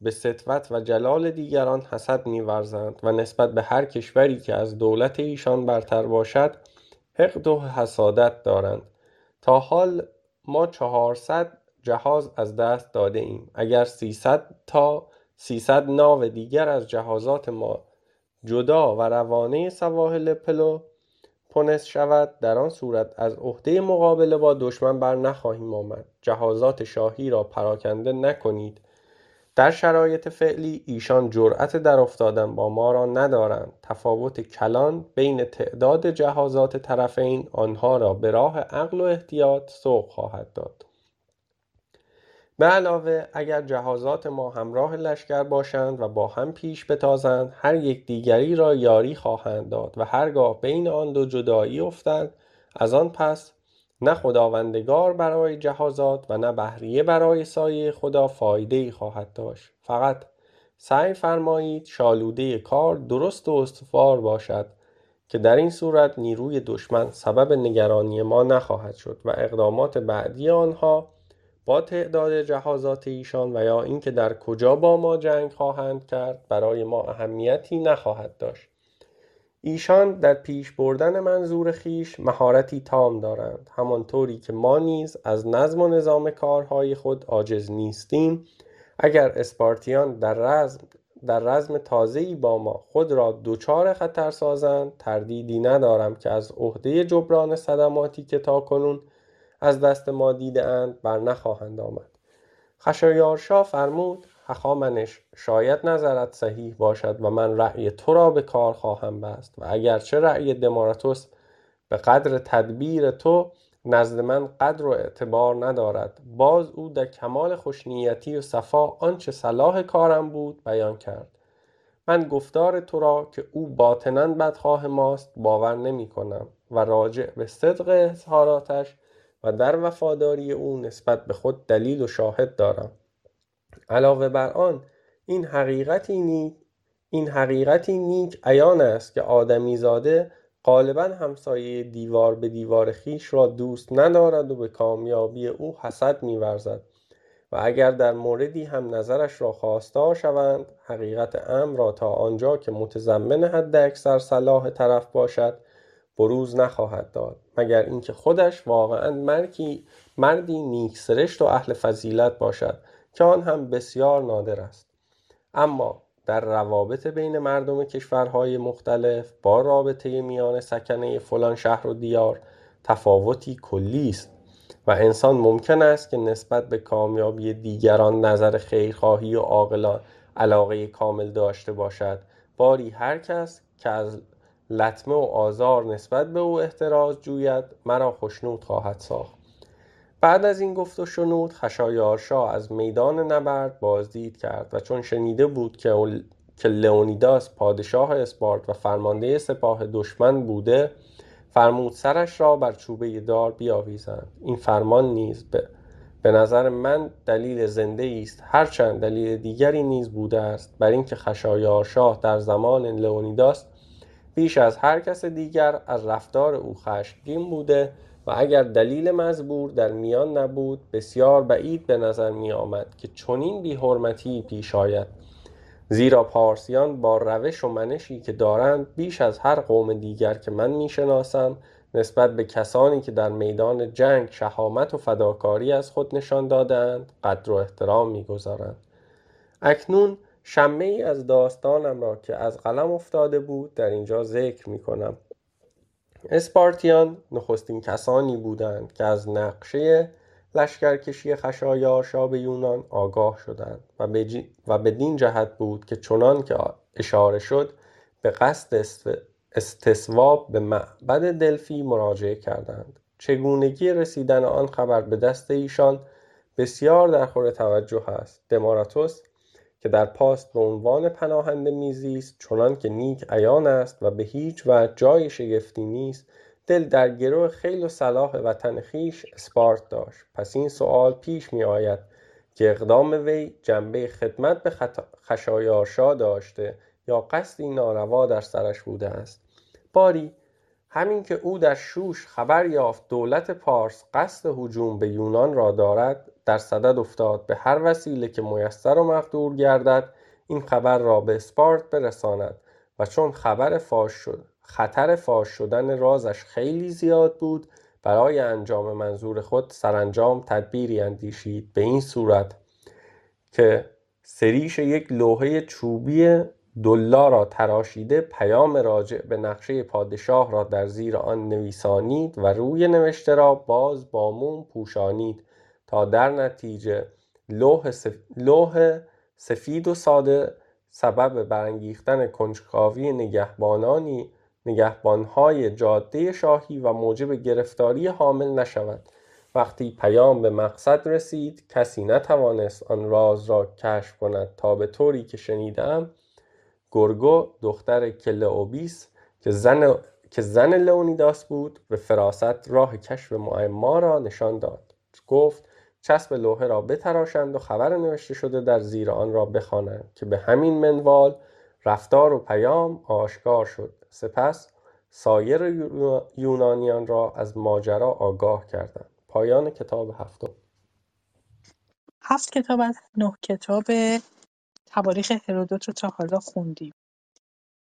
به سطوت و جلال دیگران حسد می‌ورزند و نسبت به هر کشوری که از دولت ایشان برتر باشد حقد و حسادت دارند. تا حال ما چهارصد جهاز از دست داده ایم. اگر سیصد تا سیصد ناو دیگر از جهازات ما جدا و روانه سواحل پلوپونس شود، در آن صورت از عهده مقابله با دشمن بر نخواهیم آمد. جهازات شاهی را پراکنده نکنید. در شرایط فعلی ایشان جرأت در افتادن با ما را ندارند. تفاوت کلان بین تعداد جهازات طرفین آنها را به راه عقل و احتیاط سوق خواهد داد. به علاوه اگر جهازات ما همراه لشکر باشند و با هم پیش بتازند، هر یک دیگری را یاری خواهند داد و هرگاه بین آن دو جدایی افتند، از آن پس نه خداوندگار برای جهازات و نه بحریه برای سایه خدا فایده‌ای خواهد داشت. فقط سعی فرمایید شالوده کار درست و استوار باشد که در این صورت نیروی دشمن سبب نگرانی ما نخواهد شد و اقدامات بعدی آنها با تعداد جهازات ایشان و یا اینکه در کجا با ما جنگ خواهند کرد برای ما اهمیتی نخواهد داشت. ایشان در پیش بردن منظور خیش مهارتی تام دارند، همانطوری که ما نیز از نظم و نظام کارهای خود عاجز نیستیم. اگر اسپارتیان در رزم در رزم تازه‌ای با ما خود را دوچار خطر سازند، تردیدی ندارم که از عهده جبران صدماتی که تاکنون از دست ما دیده اند بر نخواهند آمد. خشایارشا فرمود: هخامنش شاید نظرت صحیح باشد و من رأی تو را به کار خواهم بست و اگرچه رأی دماراتوس به قدر تدبیر تو نزد من قدر و اعتبار ندارد، باز او در کمال خوشنیتی و صفا آنچه صلاح کارم بود بیان کرد. من گفتار تو را که او باطناً بدخواه ماست باور نمی کنم و راجع به صدق اظهاراتش و در وفاداری او نسبت به خود دلیل و شاهد دارم. علاوه بر آن این حقیقتی نیک این حقیقتی نیک عیان است که آدمی زاده غالبا همسایه دیوار به دیوار خیش را دوست ندارد و به کامیابی او حسد می‌ورزد و اگر در موردی هم نظرش را خواستار شوند، حقیقت امر را تا آنجا که متضمن حد اکثر صلاح طرف باشد بروز نخواهد داد، مگر اینکه خودش واقعا مرکی مردی نیک سرشت و اهل فضیلت باشد که آن هم بسیار نادر است. اما در روابط بین مردم کشورهای مختلف با رابطه میان سکنه فلان شهر و دیار تفاوتی کلی است و انسان ممکن است که نسبت به کامیابی دیگران نظر خیرخواهی و عاقلانه علاقه کامل داشته باشد. باری هر کس که از لطمه و آزار نسبت به او احتراز جوید مرا خوشنود خواهد ساخت. بعد از این گفت و شنود خشایارشا از میدان نبرد بازدید کرد و چون شنیده بود که, ال... که لئونیداس پادشاه اسپارت و فرمانده سپاه دشمن بوده، فرمود سرش را بر چوبه دار بیاویزند. این فرمان نیز به, به نظر من دلیل زنده است، هرچند دلیل دیگری نیز بوده است، بر این که خشایارشا در زمان لئونیداس بیش از هر کس دیگر از رفتار او خشمگین بوده و اگر دلیل مزبور در میان نبود بسیار بعید به نظر می آمد که چنین بی‌حرمتی پیش آید، زیرا پارسیان با روش و منشی که دارند بیش از هر قوم دیگر که من می شناسم نسبت به کسانی که در میدان جنگ شهامت و فداکاری از خود نشان دادند قدر و احترام می گذارند. اکنون شمه ای از داستانم را که از قلم افتاده بود در اینجا ذکر می کنم. اسپارتیان نخستین کسانی بودند که از نقشه لشکرکشی خشایارشا به یونان آگاه شدند و, بج... و بدین جهت بود که چنان که اشاره شد به قصد است... استصواب به معبد دلفی مراجعه کردند. چگونگی رسیدن آن خبر به دست ایشان بسیار در خور توجه است. دماراتوس که در پاست به عنوان پناهنده میزیست، چنان که نیک عیان است و به هیچ وجه جای شگفتی نیست، دل در گرو خیل و صلاح وطن خیش اسپارت داشت. پس این سوال پیش می آید که اقدام وی جنبه خدمت به خط... خشایارشا داشته یا قصدی ناروا در سرش بوده است. باری همین که او در شوش خبر یافت دولت پارس قصد هجوم به یونان را دارد، در صدد افتاد به هر وسیله که میسر و مقدور گردد این خبر را به اسپارت برساند و چون خبر فاش شد خطر فاش شدن رازش خیلی زیاد بود، برای انجام منظور خود سرانجام تدبیری اندیشید به این صورت که سریش یک لوحه چوبی دلار را تراشیده پیام راجع به نقشه پادشاه را در زیر آن نویسانید و روی نوشته را باز با موم پوشانید تا در نتیجه لوح سف... لوح سفید و ساده سبب برانگیختن کنجکاوی نگهبانانی نگهبانهای جاده شاهی و موجب گرفتاری حامل نشود. وقتی پیام به مقصد رسید کسی نتوانست آن راز را کشف کند تا به طوری که شنیدم گورگو دختر کلئوبیس که زن که زن لئونیداس بود به فراست راه کشف معما را نشان داد. گفت چسب لوحه را بتراشند و خبر نوشته شده در زیر آن را بخوانند که به همین منوال رفتار و پیام آشکار شد. سپس سایر یونانیان را از ماجرا آگاه کردند. پایان کتاب هفتم. هفت کتاب از نه کتاب تواریخ هرودوت رو تا حالا خوندیم.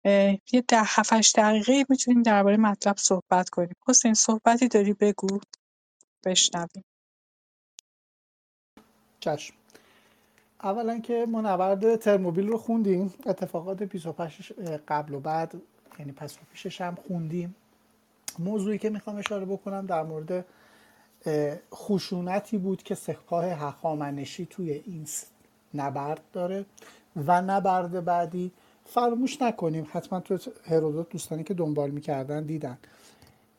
یه ده هفتش دقیقه میتونیم درباره مطلب صحبت کنیم. حسین صحبتی داری بگو بشنویم. چشم. اولا که ما نبرد ترموپیل رو خوندیم، اتفاقات پیش و پشت قبل و بعد یعنی پس و پیشش هم خوندیم. موضوعی که میخوام اشاره بکنم در مورد خشونتی بود که سپاه هخامنشی توی این نبرد داره و نبرد بعدی. فراموش نکنیم، حتما تو هرودوت دوستانی که دنبال میکردن دیدن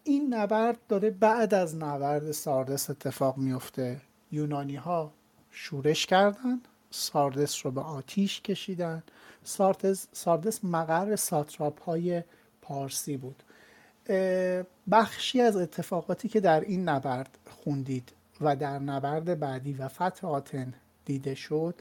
این نبرد داره بعد از نبرد ساردس اتفاق میفته. یونانی ها شورش کردن، ساردس رو به آتیش کشیدن. ساردس, ساردس مقر ساتراپ های پارسی بود. بخشی از اتفاقاتی که در این نبرد خوندید و در نبرد بعدی و فتح آتن دیده شد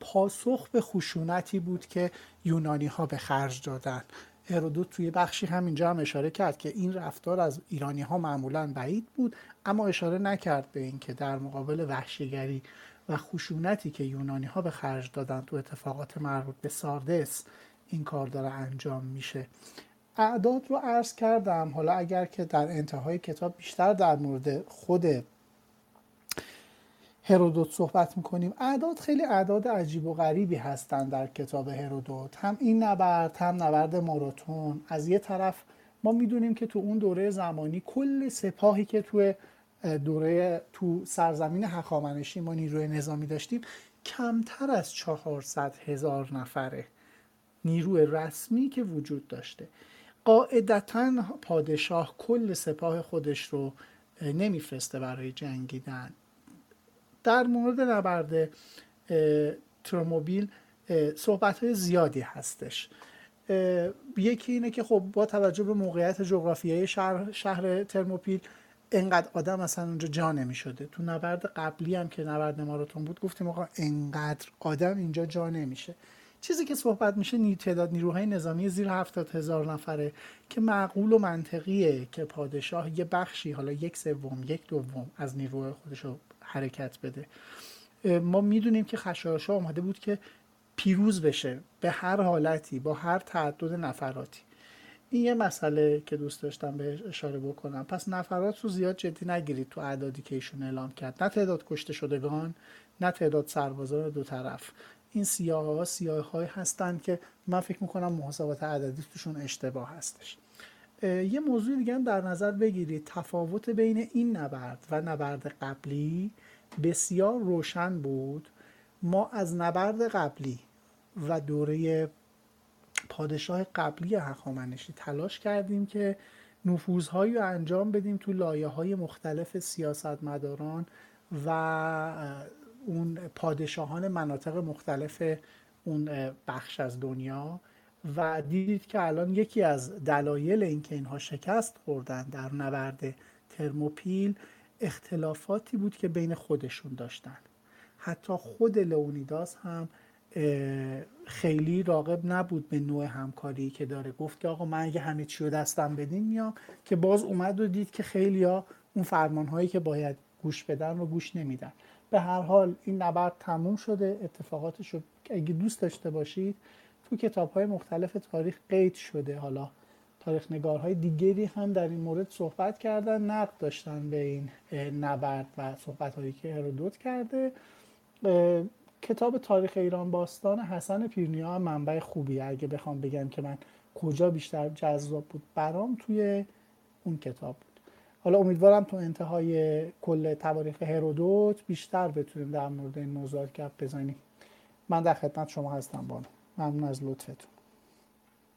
پاسخ به خشونتی بود که یونانی ها به خرج دادن. هرودوت توی بخشی همینجا هم اشاره کرد که این رفتار از ایرانی ها معمولاً بعید بود، اما اشاره نکرد به این که در مقابل وحشیگری و خشونتی که یونانی ها به خرج دادن تو اتفاقات مربوط به ساردس این کار داره انجام میشه. اعداد رو عرض کردم، حالا اگر که در انتهای کتاب بیشتر در مورد خود هرودوت صحبت میکنیم. اعداد خیلی اعداد عجیب و غریبی هستن در کتاب هرودوت، هم این نبرد هم نبرد ماراتون. از یه طرف ما میدونیم که تو اون دوره زمانی کل سپاهی که تو دوره تو سرزمین هخامنشی ما نیروی نظامی داشتیم کمتر از چهارصد هزار نفره نیروی رسمی که وجود داشته. قاعدتاً پادشاه کل سپاه خودش رو نمیفرسته برای جنگیدن. در مورد نبرد ترموپیل صحبت‌های زیادی هستش. یکی اینه که خب با توجه به موقعیت جغرافیایی شهر شهر ترموپیل انقدر آدم اصلا اونجا جا نمیشده. تو نبرد قبلی هم که نبرد ماراتون بود گفتیم آقا انقدر آدم اینجا جا نمیشه. چیزی که صحبت میشه نی تعداد نیروهای نظامی زیر هفتاد هزار نفره که معقول و منطقیه که پادشاه یه بخشی حالا یک سوم یک دوم از نیروهای خودش رو حرکت بده. ما میدونیم که خشایارشا اومده بود که پیروز بشه به هر حالتی با هر تعدد نفراتی. این یه مسئله که دوست داشتم بهش اشاره بکنم. پس نفرات رو زیاد جدی نگیرید تو اعدادی که ایشون اعلام کرد، نه تعداد کشته شدگان نه تعداد سربازان دو طرف. این سیاه‌ها سیاه‌های هستند که من فکر می‌کنم محاسبات عددی توشون اشتباه هستش. یه موضوع دیگه هم در نظر بگیرید، تفاوت بین این نبرد و نبرد قبلی بسیار روشن بود. ما از نبرد قبلی و دوره پادشاه قبلی هخامنشی تلاش کردیم که نفوذهایی رو انجام بدیم تو لایه‌های مختلف سیاستمداران و اون پادشاهان مناطق مختلف اون بخش از دنیا و دیدید که الان یکی از دلایل اینکه اینها شکست خوردن در نبرد ترموپیل اختلافاتی بود که بین خودشون داشتن. حتی خود لئونیداس هم خیلی راغب نبود به نوع همکاری که داره. گفت که آقا من اگه همه چی رو دستم بدین میام، که باز اومد و دید که خیلی ها اون فرمانهایی که باید گوش بدن رو گوش نمیدن. به هر حال این نبرد تموم شده. اتفاقاتش رو اگه دوست داشته باشید تو کتاب‌های مختلف تاریخ قید شده. حالا تاریخ نگارهای دیگری هم در این مورد صحبت کردن، نقد داشتن به این نبرد و صحبت‌هایی که هرودوت کرده. کتاب تاریخ ایران باستان حسن پیرنیا منبع خوبیه. اگه بخوام بگم که من کجا بیشتر جذاب بود برام، توی اون کتاب بود. حالا امیدوارم تو انتهای کل تاریخ هرودوت بیشتر بتونیم در مورد این موضوع گپ بزنیم. من در خدمت شما هستم بانو. ممنون از لطفتون.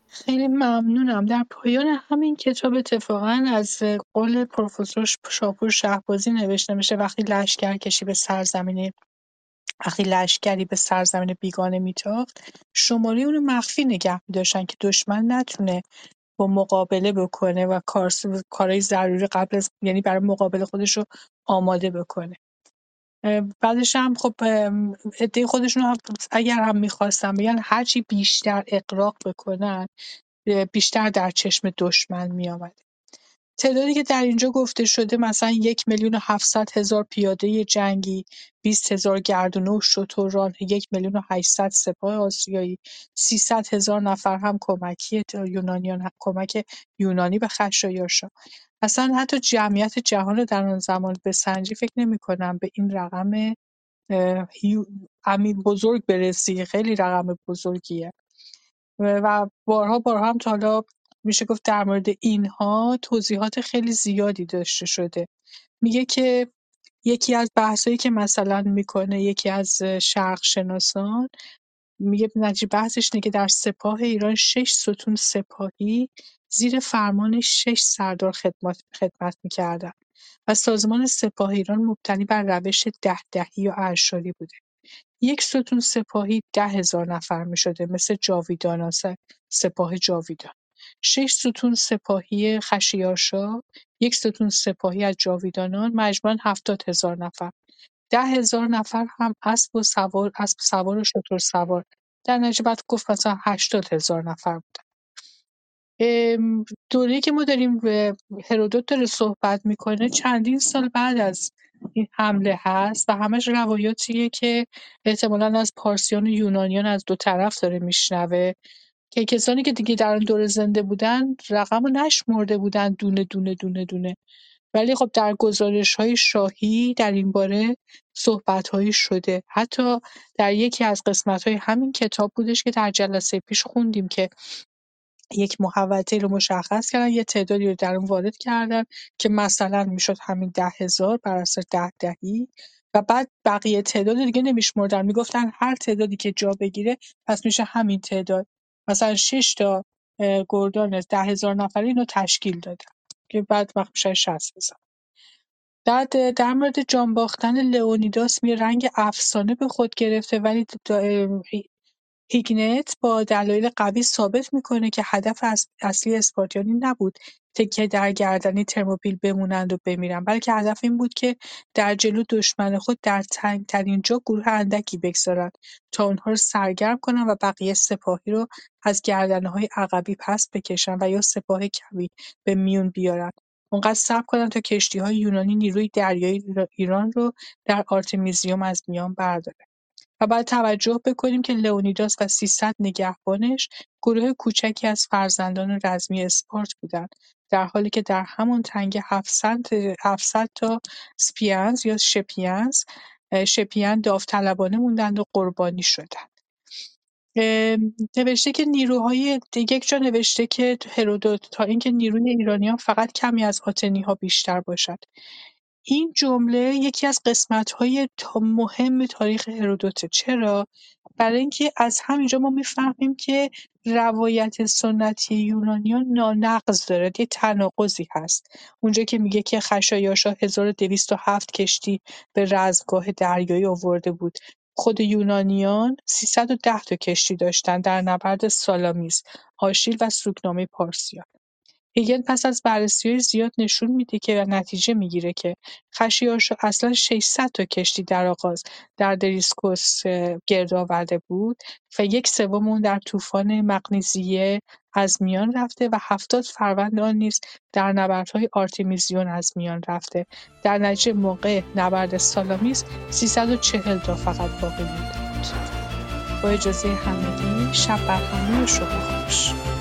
خیلی ممنونم. در پایان همین کتاب اتفاقا از قول پروفسور شاپور شهبازی نوشته میشه وقتی لشکر کشی به سرزمینه وقتی لشکری به سرزمین بیگانه میتاخت، شماره اون رو مخفی نگه می‌داشتن که دشمن نتونه با مقابله بکنه و کار کارهای ضروری قبل از، یعنی برای مقابله خودش رو آماده بکنه. بعدش هم خب ایده خودشون هم اگر هم می‌خواستن بگن هرچی بیشتر اغراق بکنن بیشتر در چشم دشمن می‌آمد. تعدادی که در اینجا گفته شده مثلا یک میلیون و هفتصد هزار پیاده جنگی، بیست هزار گردونه و شتران، یک میلیون و هشتصد سپاه آسیایی، سیصد هزار نفر هم کمکی یونانیان هم کمک یونانی به خشایارشا. اصلا حتی جمعیت جهان رو در آن زمان بسنجی فکر نمی کنم به این رقم بزرگ برسی. خیلی رقم بزرگیه و بارها بارها هم تا حالا میشه گفت در مورد اینها توضیحات خیلی زیادی داشته شده. میگه که یکی از بحثایی که مثلا میکنه یکی از شرق شناسان، میگه نجی بحثش اینه که در سپاه ایران شش ستون سپاهی زیر فرمان شش سردار خدمت خدمت میکردن و سازمان سپاه ایران مبتنی بر روش ده دهی یا ارشاری بوده. یک ستون سپاهی ده هزار نفر میشده، مثل جاویدان، سپاه جاویدان. شش ستون سپاهی خشایارشا، یک ستون سپاهی از جاویدانان، مجموعاً هفتاد هزار نفر. ده هزار نفر هم اسب و سوار، اسب سوار و شتر سوار. در نتیجه بعد گفت مثلا هشتاد هزار نفر بودن. دوره‌ای که ما داریم به هرودوت داره صحبت میکنه چندین سال بعد از این حمله هست و همش روایاتیه که احتمالاً از پارسیان و یونانیان از دو طرف داره میشنوه، که کسانی که دیگه در اون دوره زنده بودن رقم رو نشمرده بودن دونه دونه دونه دونه. ولی خب در گزارش‌های شاهی در این باره صحبت‌هایی شده. حتی در یکی از قسمت‌های همین کتاب بودش که در جلسه پیش خوندیم که یک محوطه رو مشخص کردن، یه تعدادی رو در اون وارد کردن که مثلا میشد همین ده هزار بر اساس ده دهی و بعد بقیه تعداد دیگه نمیشمردن، میگفتن هر تعدادی که جا بگیره پس میشه همین تعداد. مثلا شش تا گردان ده هزار نفری اینو تشکیل دادن که بعد وقت میشه شصت بزن. بعد در مورد جان باختن لئونیداس می رنگ افسانه به خود گرفته، ولی هیگنت با دلایل قوی ثابت میکنه که هدف اصلی اسپارتیانی نبود که در گردنی ترموپیل بمونند و بمیرن، بلکه هدف این بود که در جلو دشمن خود در تنگ‌ترین جا گروه اندکی بگذارن تا اونها رو سرگرم کنن و بقیه سپاهی رو از گردنهای عقبی پس بکشن و یا سپاه کمی به میون بیارن. اونقدر صبر کنن تا کشتی‌های یونانی نیروی دریایی ایران رو در آرتمیزیوم از میان برداره. و باید توجه بکنیم که لئونیداس و سیصد نگهبانش گروه کوچکی از فرزندان رزمی اسپارت بودند، در حالی که در همون تنگ هفتصد تا سپینز یا شپینز شپین داوطلبانه موندند و قربانی شدند. نوشته که نیروهای دیگه یک جا نوشته که هرودوت تا اینکه نیروی ایرانیان فقط کمی از آتنی ها بیشتر باشد. این جمله یکی از قسمت‌های مهم تاریخ هرودوت. چرا؟ برای اینکه از همینجا ما می‌فهمیم که روایت سنتی یونانیان نانقض داره، یه تناقضی هست. اونجا که میگه که خشایارشا هزار و دویست و هفت کشتی به رزمگاه دریایی آورده بود، خود یونانیان سیصد و ده تا کشتی داشتن در نبرد سالامیس، آشیل و سوگنامه پارسیان. هگل پس از بررسی‌های زیاد نشون میده که و نتیجه میگیره که خشایارشا اصلا ششصد تا کشتی در آغاز در دریسکوس گرد آورده بود و یک سوم اون در طوفان مقنیزیه از میان رفته و هفتاد فروند آن نیز در نبردهای آرتمیزیون از میان رفته. در نتیجه موقع نبرد سالامیس سیصد و چهل تا فقط باقی مونده بود. با اجازه همگی شب بخیر و شب خوش.